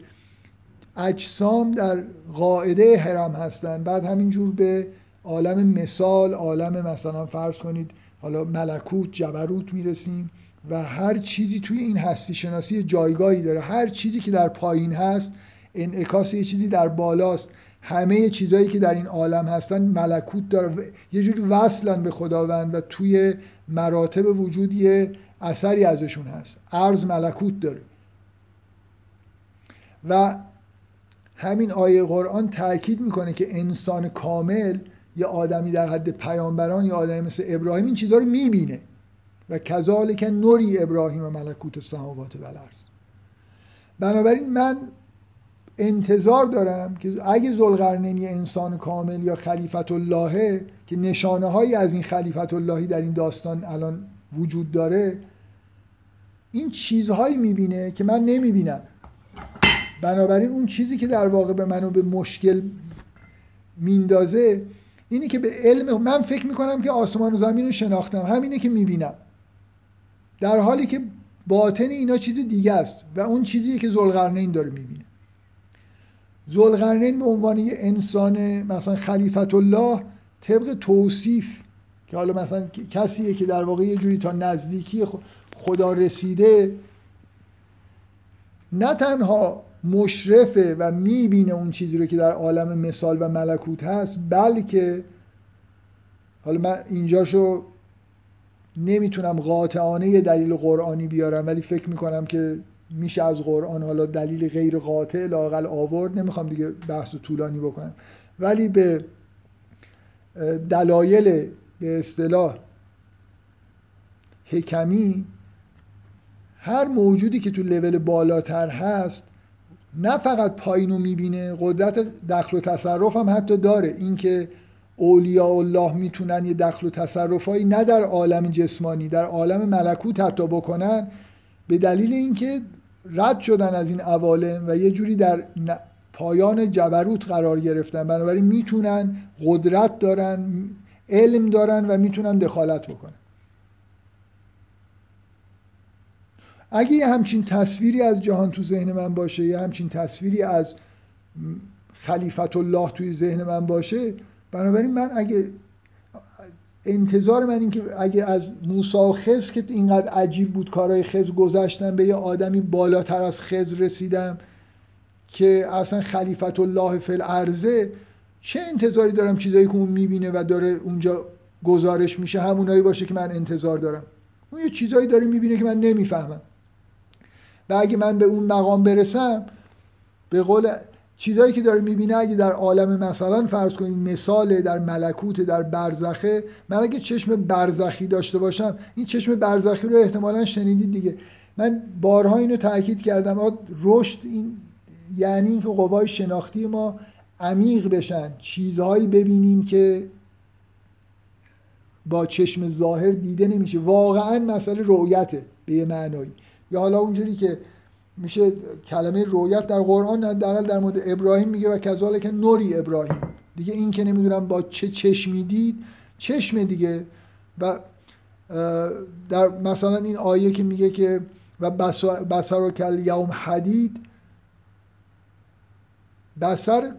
اجسام در قاعده هرم هستن، بعد همینجور به عالم مثال، عالم مثلا فرض کنید حالا ملکوت، جبروت میرسیم. و هر چیزی توی این هستی شناسی جایگاهی داره، هر چیزی که در پایین هست انعکاس یه چیزی در بالاست، همه چیزایی که در این عالم هستن ملکوت داره، یه جوری وصلن به خداوند و توی مراتب وجود یه اثری ازشون هست. ارض ملکوت داره و همین آیه قرآن تأکید میکنه که انسان کامل، یه آدمی در حد پیامبران، یه آدمی مثل ابراهیم، این چیزها رو میبینه. و کذالک نوری ابراهیم و ملکوت السماوات و الارض. بنابراین من انتظار دارم که اگه ذوالقرنین انسان کامل یا خلیفت الله، که نشانه هایی از این خلیفت اللهی در این داستان الان وجود داره، این چیزهایی میبینه که من نمیبینم. بنابراین اون چیزی که در واقع به منو به مشکل میندازه اینی که به علم من فکر میکنم که آسمان و زمین رو شناختم، همینه که میبینم، در حالی که باطن اینا چیز دیگه است و اون چیزیه که ذوالقرنین داره میبینه. ذوالقرنین به عنوان یه انسان مثلا خلیفت الله، طبق توصیف که حالا مثلا کسیه که در واقع یه جوری تا نزدیکی خدا رسیده، نه تنها مشرفه و میبینه اون چیزی رو که در عالم مثال و ملکوت هست، بلکه حالا من اینجاشو نمیتونم قاطعانه یه دلیل قرآنی بیارم، ولی فکر میکنم که میشه از قرآن حالا دلیل غیر قاطع لااقل آورد. نمیخوام دیگه بحث طولانی بکنم، ولی به دلایل به اصطلاح حکمی، هر موجودی که تو لول بالاتر هست نه فقط پایینو میبینه، قدرت دخل و تصرف هم حتی داره. اینکه اولیاء الله میتونن یه دخل و تصرفایی نه در عالم جسمانی، در عالم ملکوت حتی بکنن، به دلیل اینکه رد شدن از این عوالم و یه جوری در پایان جبروت قرار گرفتن. بنابراین میتونن، قدرت دارن، علم دارن و میتونن دخالت بکنن. اگه یه همچین تصویری از جهان تو ذهن من باشه، یه همچین تصویری از خلیفت الله توی ذهن من باشه، بنابراین من اگه انتظار من این که اگه از موسی و خضر که اینقدر عجیب بود کارهای خضر، گذشتم به یه آدمی بالاتر از خضر رسیدم که اصلا خلیفت الله فی الارض، چه انتظاری دارم چیزایی که اون میبینه و داره اونجا گزارش میشه همونایی باشه که من انتظار دارم؟ اون یه چیزایی داره میبینه که من نمیفهمم و اگه من به اون مقام برسم، به قول چیزایی که داره میبینه، اگه در عالم مثلا فرض کنید مثال، در ملکوت، در برزخه، من اگه چشم برزخی داشته باشم، این چشم برزخی رو احتمالاً شنیدید دیگه، من بارها اینو تاکید کردم، رشد این یعنی اینکه قوای شناختی ما عمیق بشن، چیزهایی ببینیم که با چشم ظاهر دیده نمیشه. واقعا مسئله رؤیته به یه معنایی، یا حالا اونجوری که میشه کلمه رؤیت در قرآن، حداقل در مورد ابراهیم میگه و کذالک نوری ابراهیم دیگه، این که نمیدونم با چه چشمی دید، چشم دیگه. و در مثلا این آیه که میگه که و بصرک الیوم حدید، بصر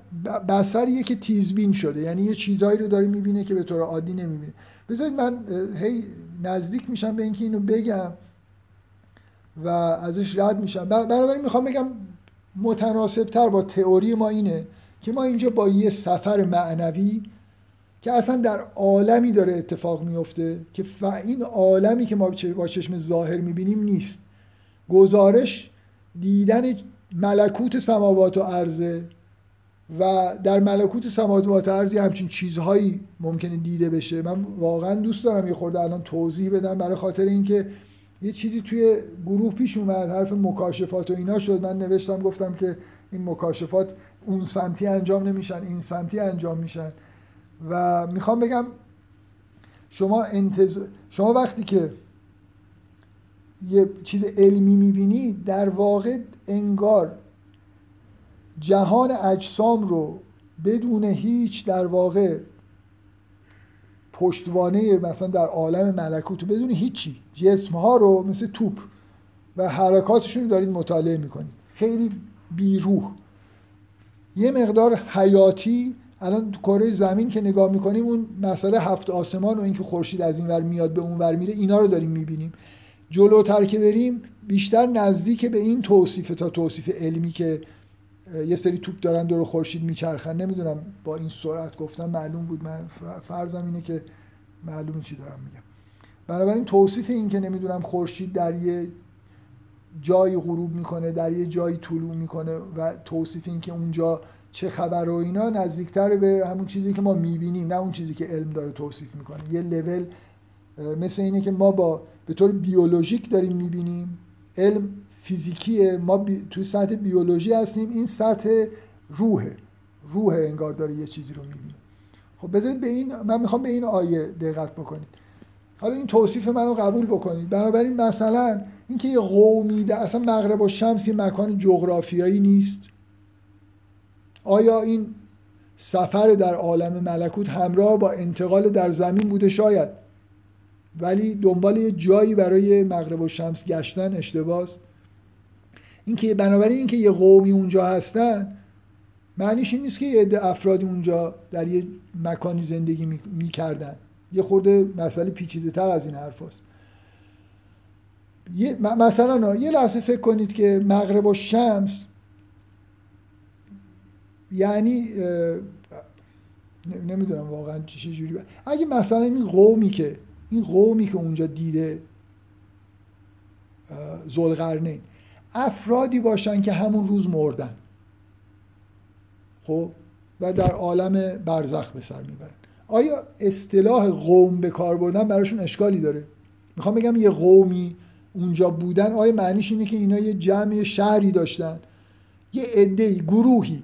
بصریه که تیزبین شده، یعنی یه چیزایی رو داره میبینه که به طور عادی نمیبینه. بذارید من هی نزدیک میشم به اینکه اینو بگم و ازش رد میشم. بنابراین میخوام بگم متناسب تر با تئوری ما اینه که ما اینجا با یه سفر معنوی که اصلا در عالمی داره اتفاق میفته که این عالمی که ما با چشم ظاهر میبینیم نیست، گزارش دیدن ملکوت سماوات و ارضه و در ملکوت سماوات و ارض همچین چیزهایی ممکنه دیده بشه. من واقعا دوست دارم یه خورده الان توضیح بدم، برای خاطر اینکه یه چیزی توی گروه پیش اومد، حرف مکاشفات و اینا شد. من نوشتم گفتم که این مکاشفات اون سمتی انجام نمیشن، این سمتی انجام میشن. و میخوام بگم شما انتظ... شما وقتی که یه چیز علمی میبینی، در واقع انگار جهان اجسام رو بدون هیچ در واقع پشتوانه، مثلا در عالم ملکوت بدون هیچی جسم ها رو مثل توپ و حرکاتشون رو دارید مطالعه میکنید. خیلی بیروح، یه مقدار حیاتی. الان تو کره زمین که نگاه میکنیم، اون مسئله هفت آسمان و اینکه خورشید از این ور میاد به اون ور میره، اینا رو داریم میبینیم. جلوتر که بریم بیشتر نزدیک به این توصیف تا توصیف علمی که یه سری توپ دارن دور خورشید میچرخن. نمیدونم با این سرعت گفتم معلوم بود، من فرضم اینه که معلومه چی دارم میگم. بنابراین توصیف این که نمیدونم خورشید در یه جایی غروب میکنه، در یه جایی طلوع میکنه و توصیف این که اونجا چه خبر و اینا، نزدیکتر به همون چیزی که ما میبینیم، نه اون چیزی که علم داره توصیف میکنه. یه لول مثل اینه که ما با به طور بیولوژیک داریم میبینیم، علم فیزیکیه، ما بی... توی سطح بیولوژی هستیم، این سطح روحه روحه انگار داره یه چیزی رو میبینه. خب بذارید به این، من میخوام به این آیه دقت بکنید. حالا این توصیف من رو قبول بکنید. بنابراین مثلا اینکه یه قومی ده، اصلا مغرب الشمس یه مکان جغرافیایی نیست. آیا این سفر در عالم ملکوت همراه با انتقال در زمین بوده؟ شاید، ولی دنبال یه جایی برای مغرب الشمس گشتن اشتباهه. اینکه بنابراین اینکه یه قومی اونجا هستن معنیش این نیست که یه عده افرادی اونجا در یه مکانی زندگی میکردن. یه خورده مسئله پیچیده تر از این حرف هست. یه مثلا یه لحظه فکر کنید که مغرب الشمس یعنی نمیدونم واقعا چه جوری. اگه مثلا این قومی که این قومی که اونجا دیده ذوالقرنین افرادی باشن که همون روز مردن، خب، و در عالم برزخ به سر میبرن، آیا اصطلاح قوم به کار بردن براشون اشکالی داره؟ میخوام بگم یه قومی اونجا بودن، آیا معنیش اینه که اینا یه جمع شهری داشتن؟ یه عده‌ای، گروهی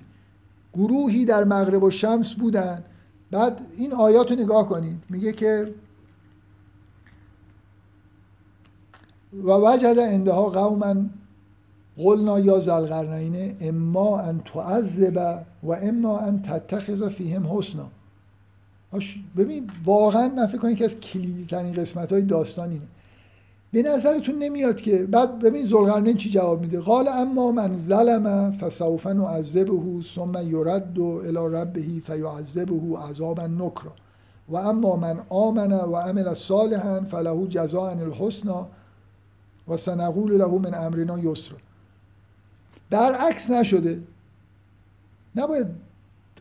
گروهی در مغرب و شمس بودن. بعد این آیاتو نگاه کنید، میگه که و وجد عندها قوما قلنا یا ذوالقرنین اما ان تعذب و اما ان تتخذ فیهم حسنا. ببین واقعا من فکر کنم یکی از کلیدی ترین قسمت های داستان اینه. به نظرتون نمیاد که بعد ببین ذوالقرنین چی جواب میده؟ قال اما من ظلم فسوف نعذبه ثم یرد الی ربه فیعذبه عذابا نکرا و اما من آمن و عمل صالحا فله جزاء الحسنی و سنقول له من امرنا یسرا. برعکس نشده. نباید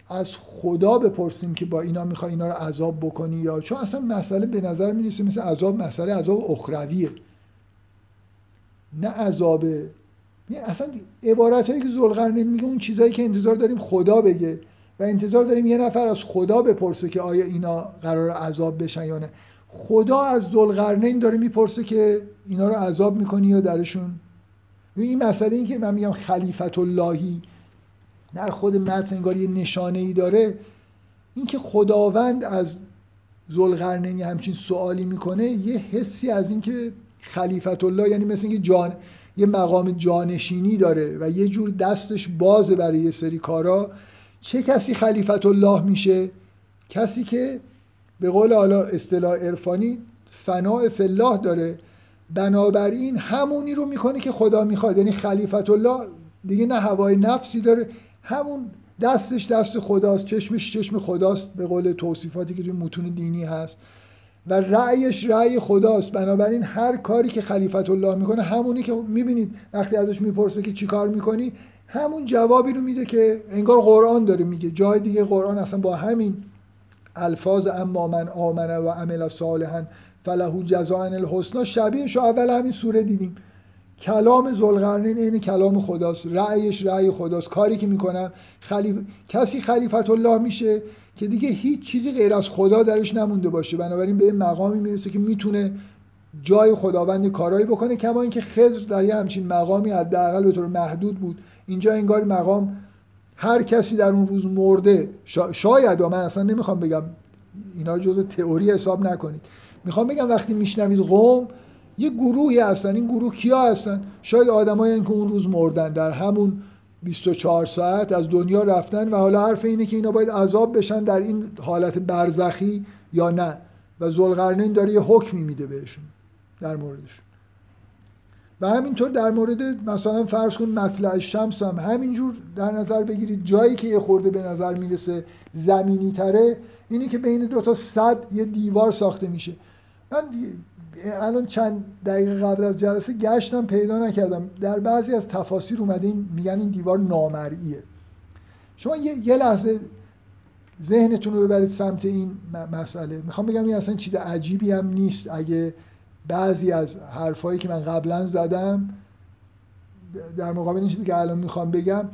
از خدا بپرسیم که با اینا میخوای اینا رو عذاب بکنی، یا چون اصلا مسئله به نظر میرسه مثل عذاب، مسئله عذاب اخرویه، نه عذاب. اصلا عبارت هایی که ذوالقرنین میگه اون چیزایی که انتظار داریم خدا بگه و انتظار داریم یه نفر از خدا بپرسه که آیا اینا قرار عذاب بشن یا نه. خدا از ذوالقرنین داره میپرسه که اینا رو عذاب میکنی یا درشون. این مسئله این که من میگم خلیفت اللهی در خود متن انگار یه نشانه‌ای داره، این که خداوند از ذوالقرنین همچین سوالی میکنه، یه حسی از این که خلیفت الله یعنی مثل اینکه جان یه مقام جانشینی داره و یه جور دستش بازه برای یه سری کارا. چه کسی خلیفت الله میشه؟ کسی که به قول حالا اصطلاح عرفانی فناء فی الله داره، بنابراین همونی رو میکنه که خدا میخواد. یعنی خلیفت الله دیگه نه هوای نفسی داره، همون دستش دست خداست، چشمش چشم خداست به قول توصیفاتی که توی متون دینی هست، و رأیش رأی خداست. بنابراین هر کاری که خلیفت الله میکنه همونی که میبینید وقتی ازش میپرسه که چی کار میکنی، همون جوابی رو میده که انگار قرآن داره میگه. جای دیگه قرآن اصلا با همین الفاظ اما من آمن و عمل صالحا فله جزاء الحسنی شبیهش رو اول همین سوره دیدیم. کلام ذوالقرنین این کلام خداست، رأیش رأی خداست، کاری که میکنم خلیف... کسی خلیفت الله میشه که دیگه هیچ چیزی غیر از خدا درش نمونده باشه، بنابراین به این مقامی میرسه که میتونه جای خداوند کارایی بکنه. کما اینکه خضر در یه همچین مقامی حداقل به طور محدود بود، اینجا انگار مقام هر کسی در اون روز مرده، شا... شاید من اصلا نمیخوام بگم اینا رو جزء تئوری حساب نکنید، میخوام بگم وقتی میشنوید قوم یه گروهی هستن، این گروه کیا هستن؟ شاید آدمایی که اون روز مردن، در همون بیست و چهار ساعت از دنیا رفتن و حالا حرف اینه که اینا باید عذاب بشن در این حالت برزخی یا نه، و ذوالقرنین داره یه حکمی میده بهشون در موردشون. و همینطور در مورد مثلا فرض کن مطلع شمس هم همینجور در نظر بگیرید، جایی که یه خورده به نظر میرسه زمینی تره اینی که بین دو تا صد یه دیوار ساخته میشه. من الان چند دقیقه قبل از جلسه گشتم پیدا نکردم، در بعضی از تفاسیر اومده این میگن این دیوار نامرئیه. شما یه, یه لحظه ذهنتون رو ببرید سمت این مسئله، میخوام بگم این اصلا چیز عجیبی هم نیست اگه بعضی از حرفایی که من قبلا زدم در مقابل این چیزی که الان میخوام بگم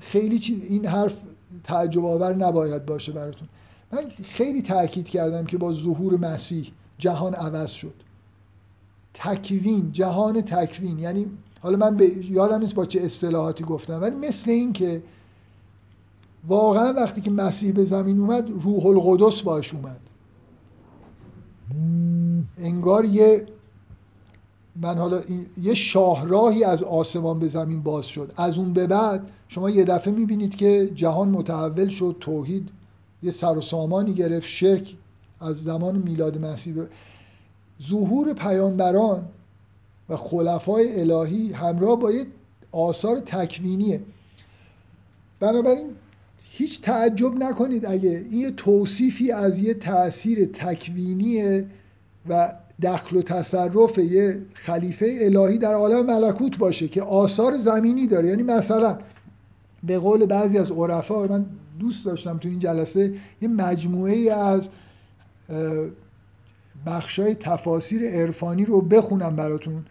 خیلی چیز، این حرف تعجب آور نباید باشه براتون. من خیلی تاکید کردم که با ظهور مسیح جهان عوض شد، تکوین، جهان تکوین، یعنی حالا من ب... یادم نیست با چه اصطلاحاتی گفتم، ولی مثل این که واقعا وقتی که مسیح به زمین اومد روح القدس باش اومد، انگار یه من حالا این... یه شاهراهی از آسمان به زمین باز شد. از اون به بعد شما یه دفعه میبینید که جهان متحول شد، توحید یه سر و سامانی گرفت، شرک از زمان میلاد مسیح. ظهور پیامبران و خلفای الهی همراه با یه آثار تکوینیه، بنابراین هیچ تعجب نکنید اگه این توصیفی از یه تأثیر تکوینیه و دخل و تصرف یه خلیفه الهی در عالم ملکوت باشه که آثار زمینی داره. یعنی مثلا به قول بعضی از عرفا، من دوست داشتم تو این جلسه یه مجموعه از بخشای تفاسیر عرفانی رو بخونم براتون،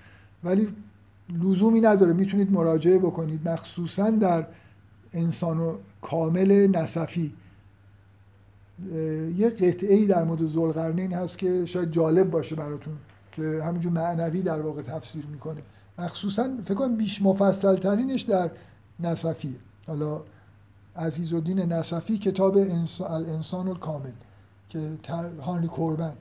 ولی لزومی نداره، میتونید مراجعه بکنید، مخصوصا در انسان و کامل نسفی یه قطعه‌ای در مورد ذوالقرنین هست که شاید جالب باشه براتون، که همینجور معنوی در واقع تفسیر میکنه، مخصوصا فکر کنم بیش مفصل ترینش در نسفیه. حالا عزیزالدین نسفی کتاب الانسان الکامل که هارنی کوربن،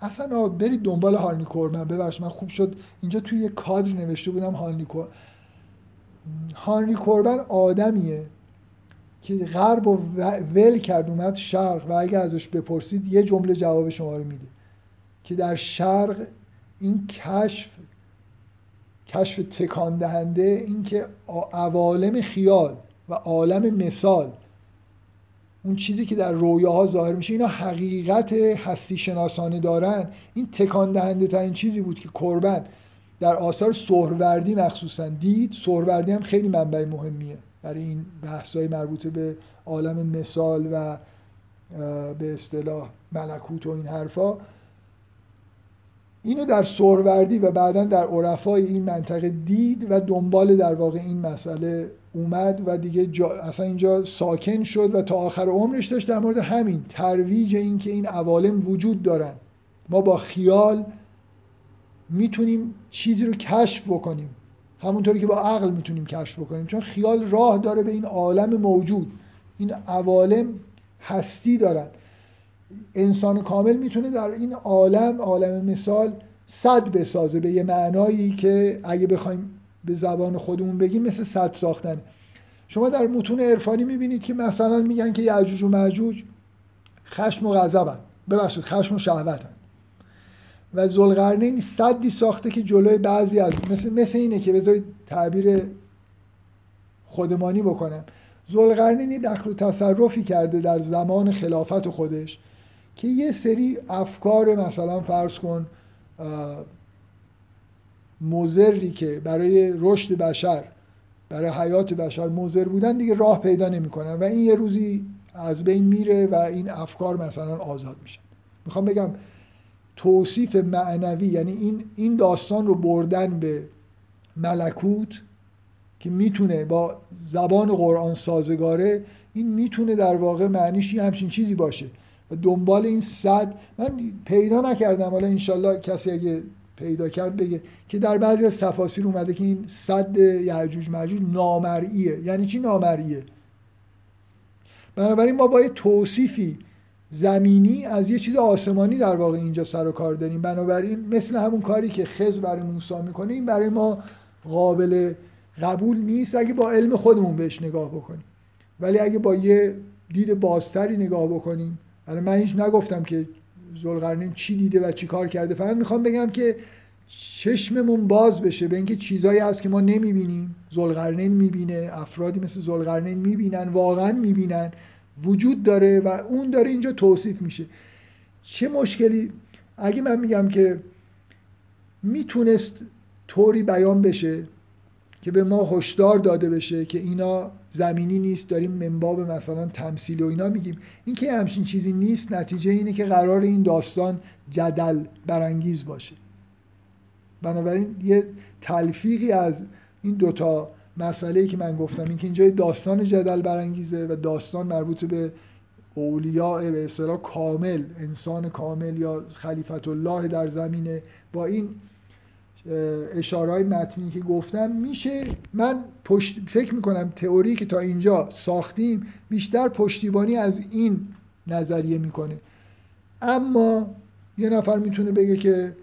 اصلا برید دنبال هارنی کوربن. ببخشید من خوب شد اینجا توی یه کادر نوشته بودم هارنی کوربن. هارنی کوربن آدمیه که غرب و ول کرد اومد شرق، و اگه ازش بپرسید یه جمله جواب شما رو میده که در شرق این کشف کشف تکان دهنده، این که عوالم خیال و عالم مثال، اون چیزی که در رویاها ظاهر میشه، اینا حقیقت هستی شناسانه دارن، این تکان دهنده ترین چیزی بود که کوربن در آثار سهروردی مخصوصا دید. سهروردی هم خیلی منبع مهمیه برای این بحث‌های مربوط به عالم مثال و به اصطلاح ملکوت و این حرفا. اینو در سهروردی و بعدا در عرفای این منطقه دید و دنبال در واقع این مسئله اومد و دیگه جا اصلا اینجا ساکن شد و تا آخر عمرش داشت در مورد همین ترویج این که این عوالم وجود دارن، ما با خیال میتونیم چیزی رو کشف بکنیم همونطوری که با عقل میتونیم کشف بکنیم، چون خیال راه داره به این عالم موجود، این عوالم هستی دارن. انسان کامل میتونه در این عالم، عالم مثال، سد بسازه به یه معنایی که اگه بخوایم به زبان خودمون بگیم مثل سد ساختن. شما در متون عرفانی میبینید که مثلا میگن که یأجوج و مأجوج خشم و غضبن، ببخشید خشم و شهوتن، و ذوالقرنین سدی ساخته که جلوی بعضی از مثل مثل اینه که بذارید تعبیر خودمانی بکنم، ذوالقرنین دخل و تصرفی کرده در زمان خلافت خودش که یه سری افکار مثلا فرض کن مضری که برای رشد بشر، برای حیات بشر مضر بودن دیگه راه پیدا نمی‌کنن و این یه روزی از بین میره و این افکار مثلا آزاد میشن. میخوام بگم توصیف معنوی، یعنی این این داستان رو بردن به ملکوت که میتونه با زبان قرآن سازگاره، این میتونه در واقع معنیش یه همچین چیزی باشه و دنبال این صد من پیدا نکردم، حالا انشالله کسی اگه پیدا کرد بگه که در بعضی از تفاسیر اومده که این صد یعجوج ماجوج نامرئیه. یعنی چی نامرئیه؟ بنابراین ما با یه توصیفی زمینی از یه چیز آسمانی در واقع اینجا سر و کار داریم. بنابراین مثل همون کاری که خضر برای موسی میکنه، این برای ما قابل قبول نیست اگه با علم خودمون بهش نگاه بکنیم، ولی اگه با یه دید بازتری نگاه بکنیم. حالا من هیچ نگفتم که ذوالقرنین چی دیده و چی کار کرده، فقط میخوام بگم که چشممون باز بشه به اینکه چیزایی هست که ما نمیبینیم. ذوالقرنین میبینه، افرادی مثل ذوالقرنین میبینن، واقعا میبینن، وجود داره و اون داره اینجا توصیف میشه. چه مشکلی اگه من میگم که میتونست طوری بیان بشه که به ما هشدار داده بشه که اینا زمینی نیست، داریم منباب مثلا تمثیل و اینا میگیم، این که همچین چیزی نیست. نتیجه اینه که قرار این داستان جدل برانگیز باشه. بنابراین یه تلفیقی از این دوتا مسئله‌ای که من گفتم، این که اینجا داستان جدل برانگیزه و داستان مربوط به اولیاء به اصطلاح کامل، انسان کامل یا خلیفت الله در زمینه، با این اشارهای متنی که گفتم میشه من پشت... فکر میکنم تئوری که تا اینجا ساختیم بیشتر پشتیبانی از این نظریه میکنه. اما یه نفر میتونه بگه که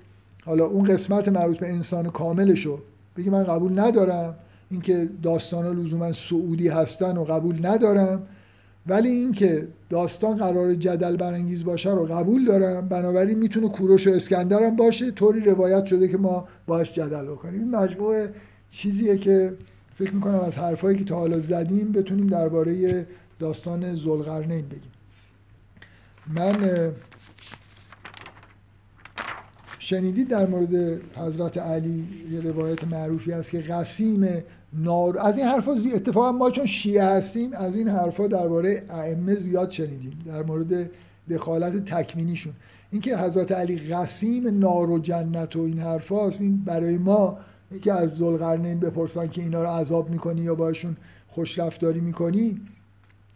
حالا اون قسمت مربوط به انسان کاملشو بگه من قبول ندارم، اینکه داستانا لزوما سعودی هستن و قبول ندارم، ولی اینکه داستان قرار جدل برانگیز باشه رو قبول دارم. بنابراین میتونه کوروش و اسکندر هم باشه، طوری روایت شده که ما باش جدل بکنیم. این مجموعه چیزیه که فکر میکنم از حرفایی که تا حالا زدیم بتونیم درباره داستان ذوالقرنین بگیم. من شنیدید در مورد حضرت علی یه روایت معروفی هست که قسیم نار... از این حرفا زی... اتفاقا ما چون شیعه هستیم از این حرفا درباره ائمه زیاد شنیدیم، در مورد دخالت تکوینیشون. اینکه حضرت علی قسیم نار و جنت و این حرفا هست، این برای ما که از ذوالقرنین بپرسن که اینا رو عذاب میکنی یا باشون خوشرفتاری میکنی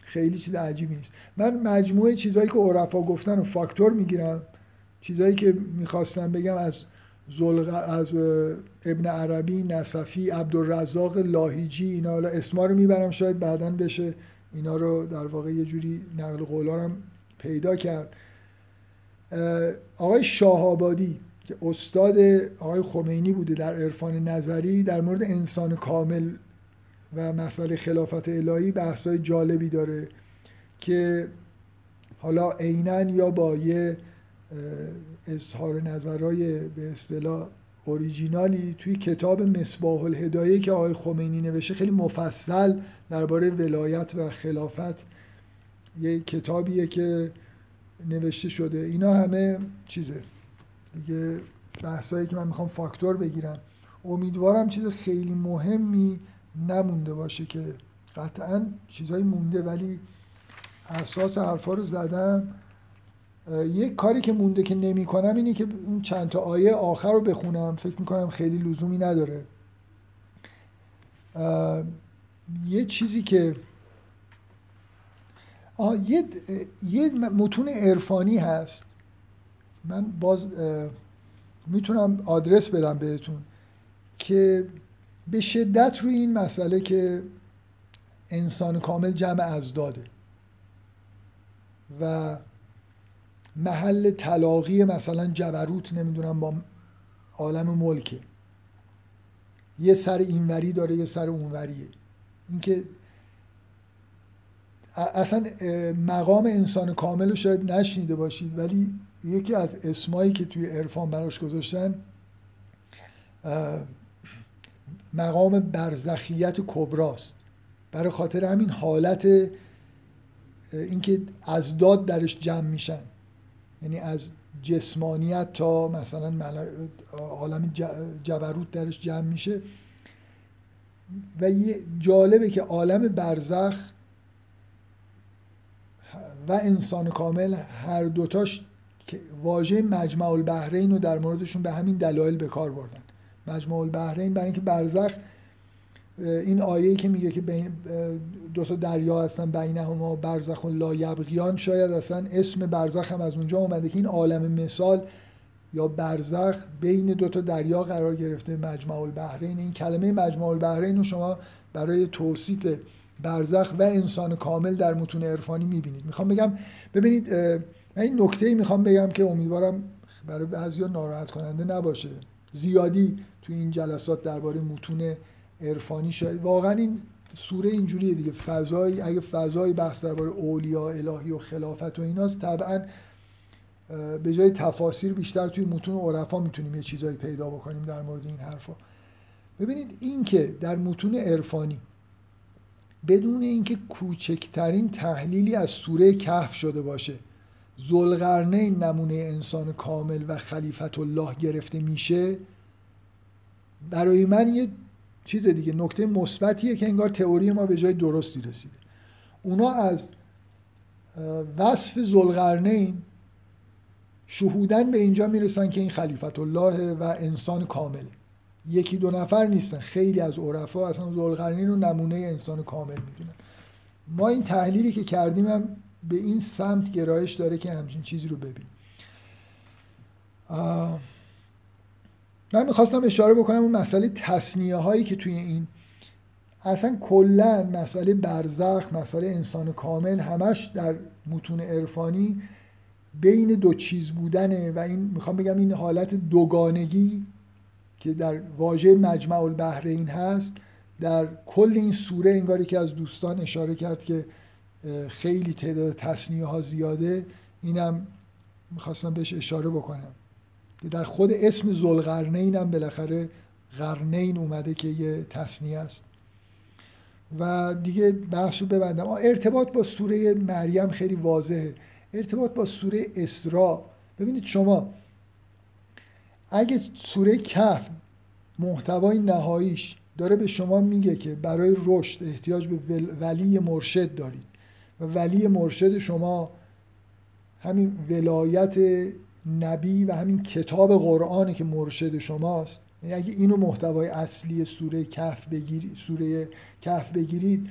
خیلی چیز عجیبی نیست. من مجموعه چیزایی که عرفا گفتن و فاکتور میگیرم، چیزایی که میخواستم بگم از زلغ... از ابن عربی، نصفی، عبدالرزاق لاهیجی، اینا حالا اسما رو میبرم شاید بعداً بشه اینا رو در واقع یه جوری نقل قولا هم پیدا کرد. آقای شاه‌آبادی که استاد آقای خمینی بوده در عرفان نظری، در مورد انسان کامل و مسئله خلافت الهی بحث‌های جالبی داره که حالا عیناً یا با یه اظهار نظرهای به اصطلاح اوریجینالی توی کتاب مصباح الهدایه که آقای خمینی نوشته خیلی مفصل درباره ولایت و خلافت یه کتابیه که نوشته شده. اینا همه چیزه دیگه، بحثایی که من میخوام فاکتور بگیرم. امیدوارم چیز خیلی مهمی نمونده باشه، که قطعاً چیزایی مونده ولی اساس حرفا رو زدم. یک کاری که مونده که نمی کنم اینه که اون چند تا آیه آخر رو بخونم، فکر میکنم خیلی لزومی نداره. یه چیزی که آه یه, یه متون عرفانی هست، من باز میتونم آدرس بدم بهتون، که به شدت روی این مسئله که انسان کامل جمع ازداده و محل تلاقی مثلا جبروت نمیدونم با عالم ملکه، یه سر اینوری داره یه سر اونوریه، اینکه اصلا مقام انسان کامل رو شاید نشنیده باشید، ولی یکی از اسمایی که توی عرفان براش گذاشتن مقام برزخیت کبراست، برای خاطر همین حالت اینکه ازداد درش جمع میشن، یعنی از جسمانیت تا مثلا عالم جبروت درش جمع میشه. و یه جالبه که عالم برزخ و انسان کامل هر دوتاش واژه مجمع البحرین رو در موردشون به همین دلایل به کار بردن. مجموع البحرین، برای اینکه برزخ، این آیه‌ای که میگه که بین دو تا دریا هستن بینهما برزخ لا یبغیان، شاید اصلا اسم برزخ هم از اونجا اومده که این عالم مثال یا برزخ بین دو تا دریا قرار گرفته، مجمع البحرین. این کلمه مجمع البحرین رو شما برای توصیف برزخ و انسان کامل در متون عرفانی میبینید. میخوام بگم، ببینید من این نکته‌ای میخوام بگم که امیدوارم برای بعضیا ناراحت کننده نباشه. زیادی تو این جلسات درباره متون عرفانی شاید واقعا این سوره اینجوریه دیگه، فضای اگه فضای بحث درباره اولیاء الهی و خلافت و ایناست، طبعا به جای تفاسیر بیشتر توی متون عرفا میتونیم یه چیزایی پیدا بکنیم در مورد این حرفا. ببینید این که در متون عرفانی بدون اینکه کوچکترین تحلیلی از سوره کهف شده باشه، ذوالقرنین نمونه انسان کامل و خلیفت الله گرفته میشه، برای من یه چیز دیگه، نکته مثبتیه که انگار تئوری ما به جای درستی رسیده. اونا از وصف ذوالقرنین شهودن به اینجا میرسن که این خلیفت الله و انسان کامل، یکی دو نفر نیستن. خیلی از عرفا اصلا ذوالقرنین رو نمونه انسان کامل میدونن. ما این تحلیلی که کردیم هم به این سمت گرایش داره که همچین چیزی رو ببینیم. من میخواستم اشاره بکنم اون مسئله تسنیه هایی که توی این، اصلا کلن مسئله برزخ، مسئله انسان کامل، همش در متون عرفانی بین دو چیز بودنه و این میخوام بگم این حالت دوگانگی که در واژه مجمع البحرین هست در کل این سوره. انگار یکی از دوستان اشاره کرد که خیلی تعداد تسنیه ها زیاده، اینم میخواستم بهش اشاره بکنم. در خود اسم ذوالقرنین هم بالاخره قرنین اومده که یه تسنیه است. و دیگه بحثو ببندم، ارتباط با سوره مریم خیلی واضحه، ارتباط با سوره اسراء. ببینید شما اگه سوره کهف محتوای نهاییش داره به شما میگه که برای رشد احتیاج به ولی مرشد دارید و ولی مرشد شما همین ولایت نبی و همین کتاب قرآنه که مرشد شماست، یعنی اگه اینو محتوای اصلی سوره کهف بگیرید، سوره کهف بگیرید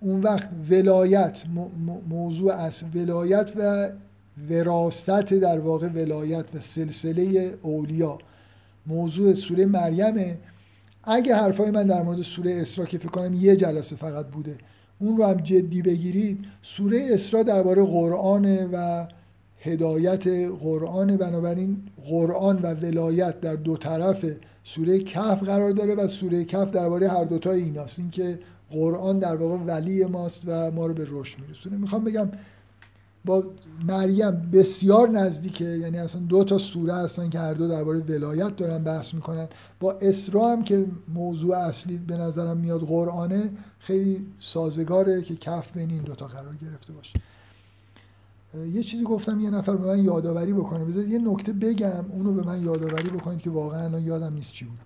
اون وقت ولایت موضوع اصل، ولایت و وراثت، در واقع ولایت و سلسله اولیا موضوع سوره مریمه. اگه حرفای من در مورد سوره اسراء که فکر کنم یه جلسه فقط بوده اون رو هم جدی بگیرید، سوره اسراء درباره قرآنه و هدایت قرآن، بنابراین قرآن و ولایت در دو طرف سوره کهف قرار داره و سوره کهف درباره هر دوتای ایناست، این که قرآن در واقع ولی ماست و ما رو به رشد میرسونه. میخوام بگم با مریم بسیار نزدیکه، یعنی اصلا دو تا سوره هستن که هر دو درباره ولایت دارن بحث میکنن. با اسراء هم که موضوع اصلی به نظرم میاد قرآنه، خیلی سازگاره که کهف بین این دو تا قرار گرفته باشه. یه چیزی گفتم یه نفر به من یادآوری بکنه، بذارید یه نکته بگم اونو به من یادآوری بکنید که واقعا الان یادم نیست چی بود.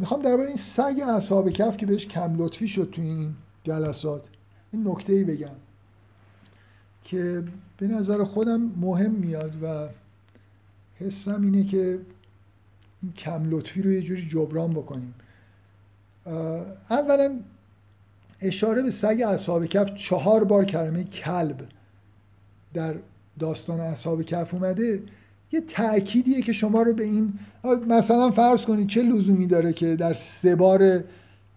میخوام درباره این سگ اصحاب کهف که بهش کم لطفی شد توی این جلسات این نکته‌ای بگم که به نظر خودم مهم میاد و حسم اینه که این کم لطفی رو یه جوری جبران بکنیم. اولا اشاره به سگ اصحاب کهف، چهار بار کلمه کلب در داستان اصحاب کهف اومده، یه تأکیدیه که شما رو به این، مثلا فرض کنید چه لزومی داره که در سه بار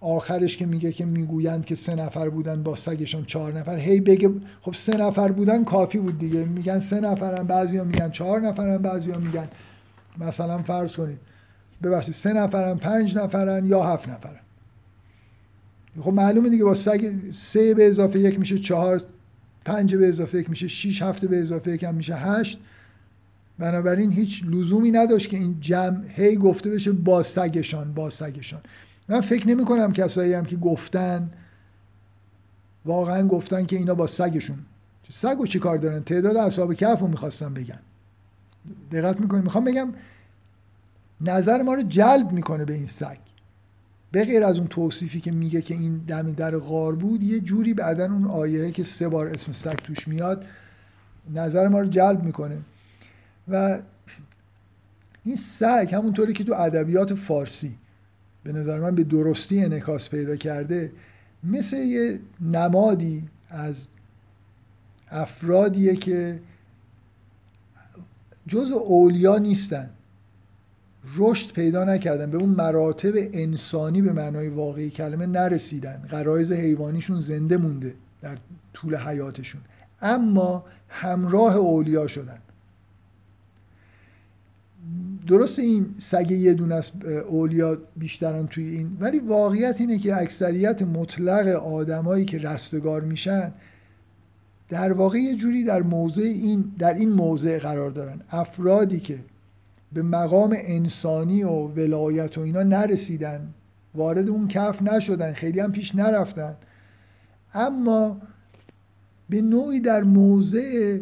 آخرش که میگه که میگویند که سه نفر بودن با سگشان چهار نفر، هی بگه خب سه نفر بودن کافی بود دیگه، میگن سه نفرن، بعضیا میگن چهار نفرن، بعضیا میگن مثلا فرض کنید ببخشید سه نفرن، پنج نفرن یا هفت نفرن. خب معلومه دیگه با سگ سه به اضافه یک میشه چهار، پنج به اضافه یک میشه شش، هفت به اضافه یک هم میشه هشت. بنابراین هیچ لزومی نداشت که این جمع هی گفته بشه با سگشان با سگشان. من فکر نمی کنم کسایی هم که گفتن واقعا گفتن که اینا با سگشون، سگو چی کار دارن؟ تعداد اصحاب کهف رو میخواستن بگن. دقت میکنیم، میخوام بگم نظر ما رو جلب میکنه به این سگ، به غیر از اون توصیفی که میگه که این دم در غار بود، یه جوری بعدن اون آیه که سه بار اسم سگ توش میاد نظر ما رو جلب میکنه. و این سگ همونطوری که تو ادبیات فارسی به نظر من به درستی انعکاس پیدا کرده، مثل یه نمادی از افرادیه که جزء اولیا نیستن، رشد پیدا نکردن، به اون مراتب انسانی به معنای واقعی کلمه نرسیدن، غرایز حیوانیشون زنده مونده در طول حیاتشون، اما همراه اولیا شدن. درسته این سگه یه دونه از اولیا بیشترن توی این، ولی واقعیت اینه که اکثریت مطلق آدمایی که رستگار میشن در واقع یه جوری در موضع این در این موضع قرار دارن. افرادی که به مقام انسانی و ولایت و اینا نرسیدن، وارد اون کهف نشدن، خیلی هم پیش نرفتن، اما به نوعی در موضع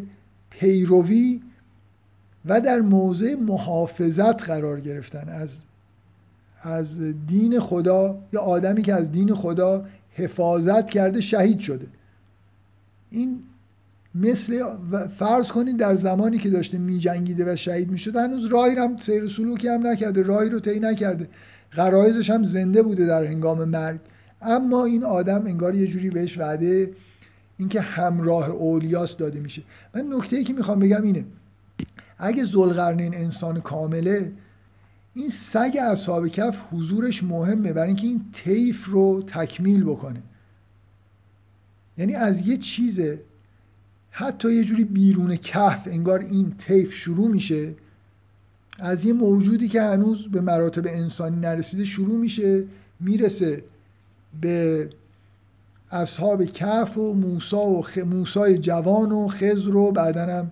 پیروی و در موضع محافظت قرار گرفتن از از دین خدا. یا آدمی که از دین خدا حفاظت کرده شهید شده، این مثل فرض کنید در زمانی که داشته می جنگیده و شهید می شده هنوز راهی رو هم سیر سلوکی هم نکرده، راهی رو طی نکرده، غرایزش هم زنده بوده در هنگام مرگ، اما این آدم انگار یه جوری بهش وعده اینکه همراه اولیاس داده میشه. من نکته‌ای که میخوام بگم اینه، اگه ذوالقرنین انسان کامله، این سگ اصحاب کهف حضورش مهمه برای اینکه این طیف رو تکمیل بکنه. یعنی از یه چیز حتی یه جوری بیرون کهف انگار این طیف شروع میشه، از یه موجودی که هنوز به مراتب انسانی نرسیده شروع میشه، میرسه به اصحاب کهف و موسی و خ... موسی جوان و خضر و بعدن هم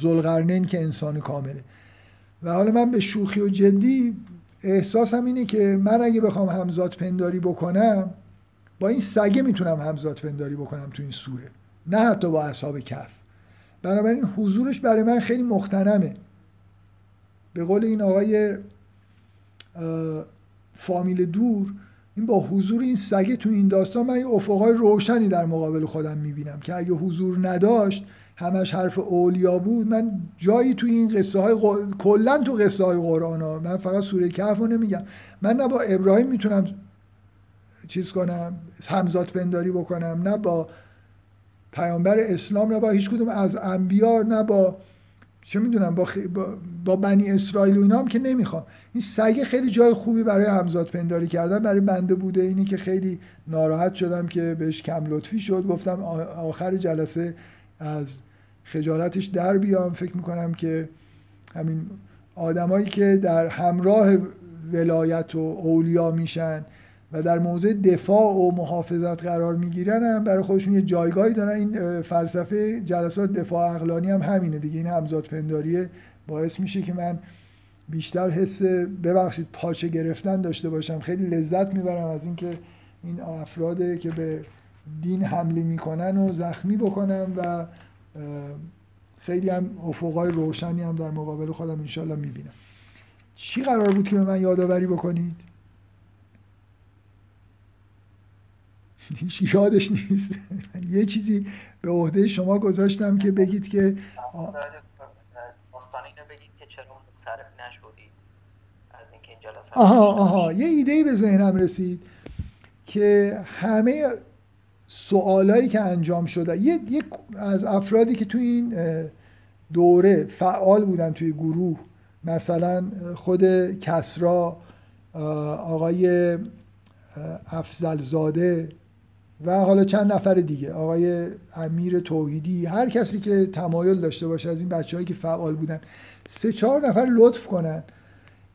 ذوالقرنین که انسان کامله. و حالا من به شوخی و جدی احساسم اینه که من اگه بخوام همزاد پنداری بکنم با این سگه میتونم همزاد پنداری بکنم تو این سوره، نه حتی با اصحاب کهف. بنابراین حضورش برای من خیلی مختنمه. به قول این آقای فامیل دور، این با حضور این سگه تو این داستان من یه افقای روشنی در مقابل خودم میبینم که اگه حضور نداشت، همش حرف اولیا بود، من جایی تو این قصه های قر... کلن تو قصه های قرآن ها، من فقط سوره کهف رو نمیگم، من نه با ابراهیم میتونم چیز کنم همزاد پنداری بکنم، نه با پیامبر اسلام، نه با هیچ کدوم از انبیا، نه با چه میدونم با, خی... با... با بنی اسرائیل و اینا هم که نمیخوام. این سگه خیلی جای خوبی برای همزاد پنداری کردن برای بنده بوده. اینی که خیلی ناراحت شدم که بهش کم لطفی شد، گفتم آخر جلسه از خجالتش در بیام. فکر میکنم که همین آدمایی که در همراه ولایت و اولیا میشن و در موضع دفاع و محافظت قرار میگیرن هم برای خودشون یه جایگاهی دارن. این فلسفه جلسات دفاع عقلانی هم همینه دیگه. این همزاد پنداریه باعث میشه که من بیشتر حس ببخشید پاچه گرفتن داشته باشم. خیلی لذت میبرم از اینکه این افراده که به دین حمله میکنن و زخمی بکنم و خیلی هم افقای روشنی هم در مقابل خودم انشالله میبینم. چی قرار بود که به من یادآوری بکنید؟ هیچ یادش نیست. یه چیزی به عهده شما گذاشتم که بگید که مستانین بگید که چرا منصرف نشدید از اینکه این جلسه. آها آها یه ایده‌ای به ذهنم رسید که همه سوالایی که انجام شده، یک از افرادی که توی این دوره فعال بودن توی گروه، مثلا خود کسرا، آقای افضلزاده و حالا چند نفر دیگه، آقای امیر توحیدی، هر کسی که تمایل داشته باشه از این بچه‌هایی که فعال بودن، سه چهار نفر لطف کنن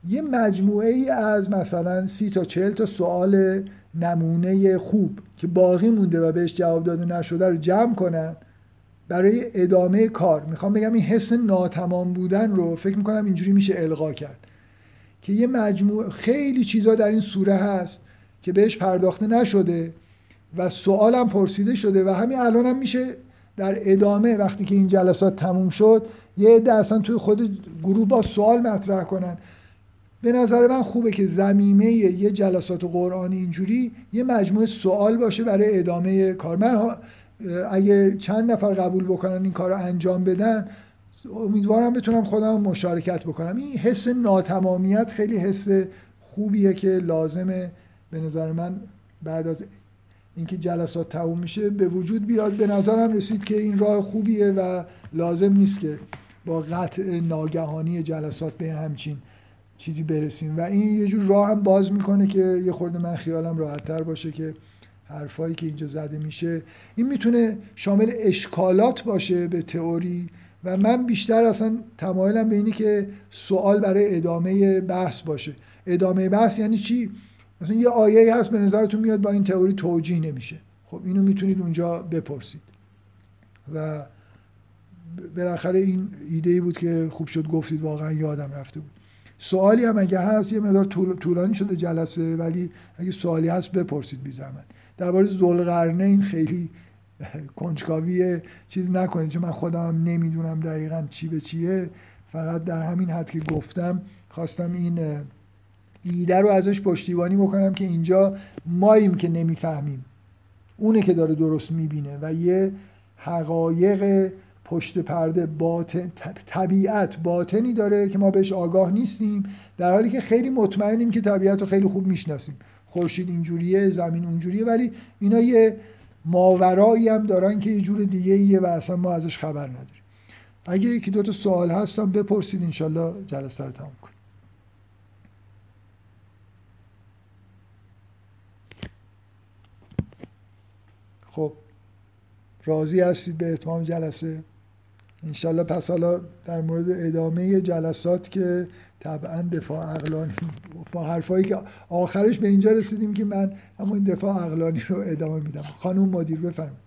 یه مجموعه ای از مثلا سی تا چهل تا سوال نمونه خوب که باقی مونده و بهش جواب داده نشده رو جمع کنن برای ادامه کار. میخوام بگم این حس ناتمام بودن رو فکر میکنم اینجوری میشه الغا کرد که یه مجموعه خیلی چیزا در این سوره هست که بهش پرداخته نشده و سوالم پرسیده شده و همین الان هم میشه در ادامه وقتی که این جلسات تموم شد یه عده اصلا توی خود گروه با سوال مطرح کنن. به نظر من خوبه که زمینه یه جلسات قرآنی اینجوری یه مجموعه سوال باشه برای ادامه کار. من اگه چند نفر قبول بکنن این کار رو انجام بدن، امیدوارم بتونم خودم مشارکت بکنم. این حس ناتمامیت خیلی حس خوبیه که لازمه به نظر من بعد از اینکه جلسات تموم میشه به وجود بیاد. به نظرم رسید که این راه خوبیه و لازم نیست که با قطع ناگهانی جلسات به همچین چیزی برسیم و این یه جور راه هم باز میکنه که یه خورده من خیالم راحت‌تر باشه که حرفایی که اینجا زده میشه این میتونه شامل اشکالات باشه به تئوری و من بیشتر اصلا تمایلم به اینه که سوال برای ادامه بحث باشه. ادامه بحث یعنی چی؟ مثلا یه آیه هست به نظرتون میاد با این تئوری توجیه نمیشه، خب اینو میتونید اونجا بپرسید و بالاخره این ایده‌ای بود که خوب شد گفتید، واقعا یادم رفته بود. سوالی هم اگه هست، یه مقدار طولانی شده جلسه، ولی اگه سوالی هست بپرسید بی زحمت. درباره ذوالقرنین خیلی کنجکاوی چیز نکنید چون من خودم هم نمیدونم دقیقاً چی به چیه، فقط در همین حد که گفتم خواستم این ایده رو ازش پشتیبانی بکنم که اینجا ماییم که نمیفهمیم، اونه که داره درست میبینه و یه حقایق پشت پرده باطن، طبیعت باطنی داره که ما بهش آگاه نیستیم، در حالی که خیلی مطمئنیم که طبیعت رو خیلی خوب میشناسیم، خورشید اینجوریه، زمین اونجوریه، ولی اینا یه ماورایی هم دارن که یه جور دیگه ایه و اصلا ما ازش خبر نداریم. اگه یکی دوتا سوال هستم بپرسید، انشالله جلسه رو تموم کنیم. خب راضی هستید به اتمام جلسه؟ انشالله. پس حالا در مورد ادامه جلسات که طبعا دفاع عقلانی با حرفایی که آخرش به اینجا رسیدیم که من همون دفاع عقلانی رو ادامه میدم. خانم مدیر بفرمایید.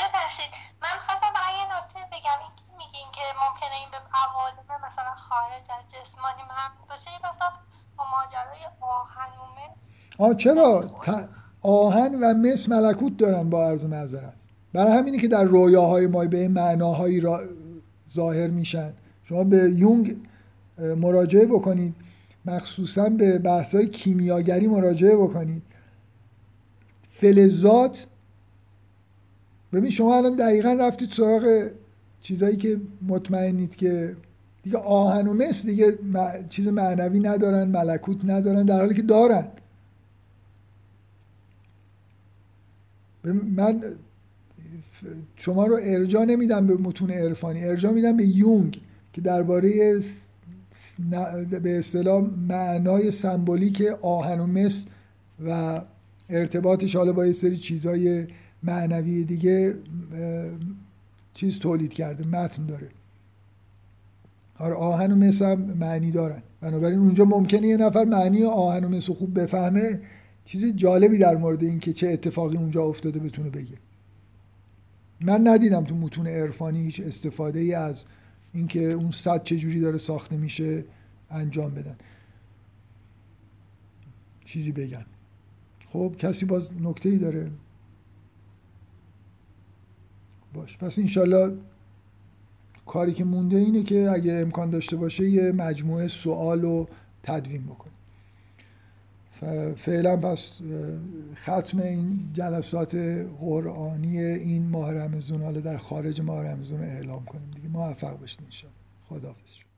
ببخشید من خواستم فقط یه نکته بگم. این میگین که ممکنه این به عوالم مثلا خارج از جسمانی هم باشه، یه وقتا با ماجرای آهن و مس. آه چرا؟ آهن و مس ملکوت دارن با عرض معذرت. برای همینی که در رویاهای ما به این معناهایی را ظاهر میشن. شما به یونگ مراجعه بکنید، مخصوصا به بحث‌های کیمیاگری مراجعه بکنید. فلزات، ببین شما الان دقیقاً رفتید سراغ چیزایی که مطمئنید که دیگه آهن و مس دیگه چیز معنوی ندارن، ملکوت ندارن، در حالی که دارن. من شما رو ارجاع نمیدم به متون عرفانی، ارجاع میدم به یونگ که درباره به اصطلاح معنای سمبولیک آهن و مس و ارتباطش حالا با یه سری چیزای معنوی دیگه چیز تولید کرده، متن داره. آره آهن و مس هم معنی دارن، بنابراین اونجا ممکنه یه نفر معنی آهن و مس رو خوب بفهمه، چیز جالبی در مورد این که چه اتفاقی اونجا افتاده بتونه بگه. من ندیدم تو متون عرفانی هیچ استفاده ای از اینکه اون سد چجوری داره ساخته میشه انجام بدن، چیزی بگن. خب کسی باز نکته‌ای داره؟ باش، پس انشالله کاری که مونده اینه که اگه امکان داشته باشه یه مجموعه سوال رو تدوین بکنه. فعلا پس ختم این جلسات قرآنی این ماه رمضان، حالا در خارج ماه رمضان اعلام کنیم دیگه. موفق باشید ان شاء الله. خداحافظ.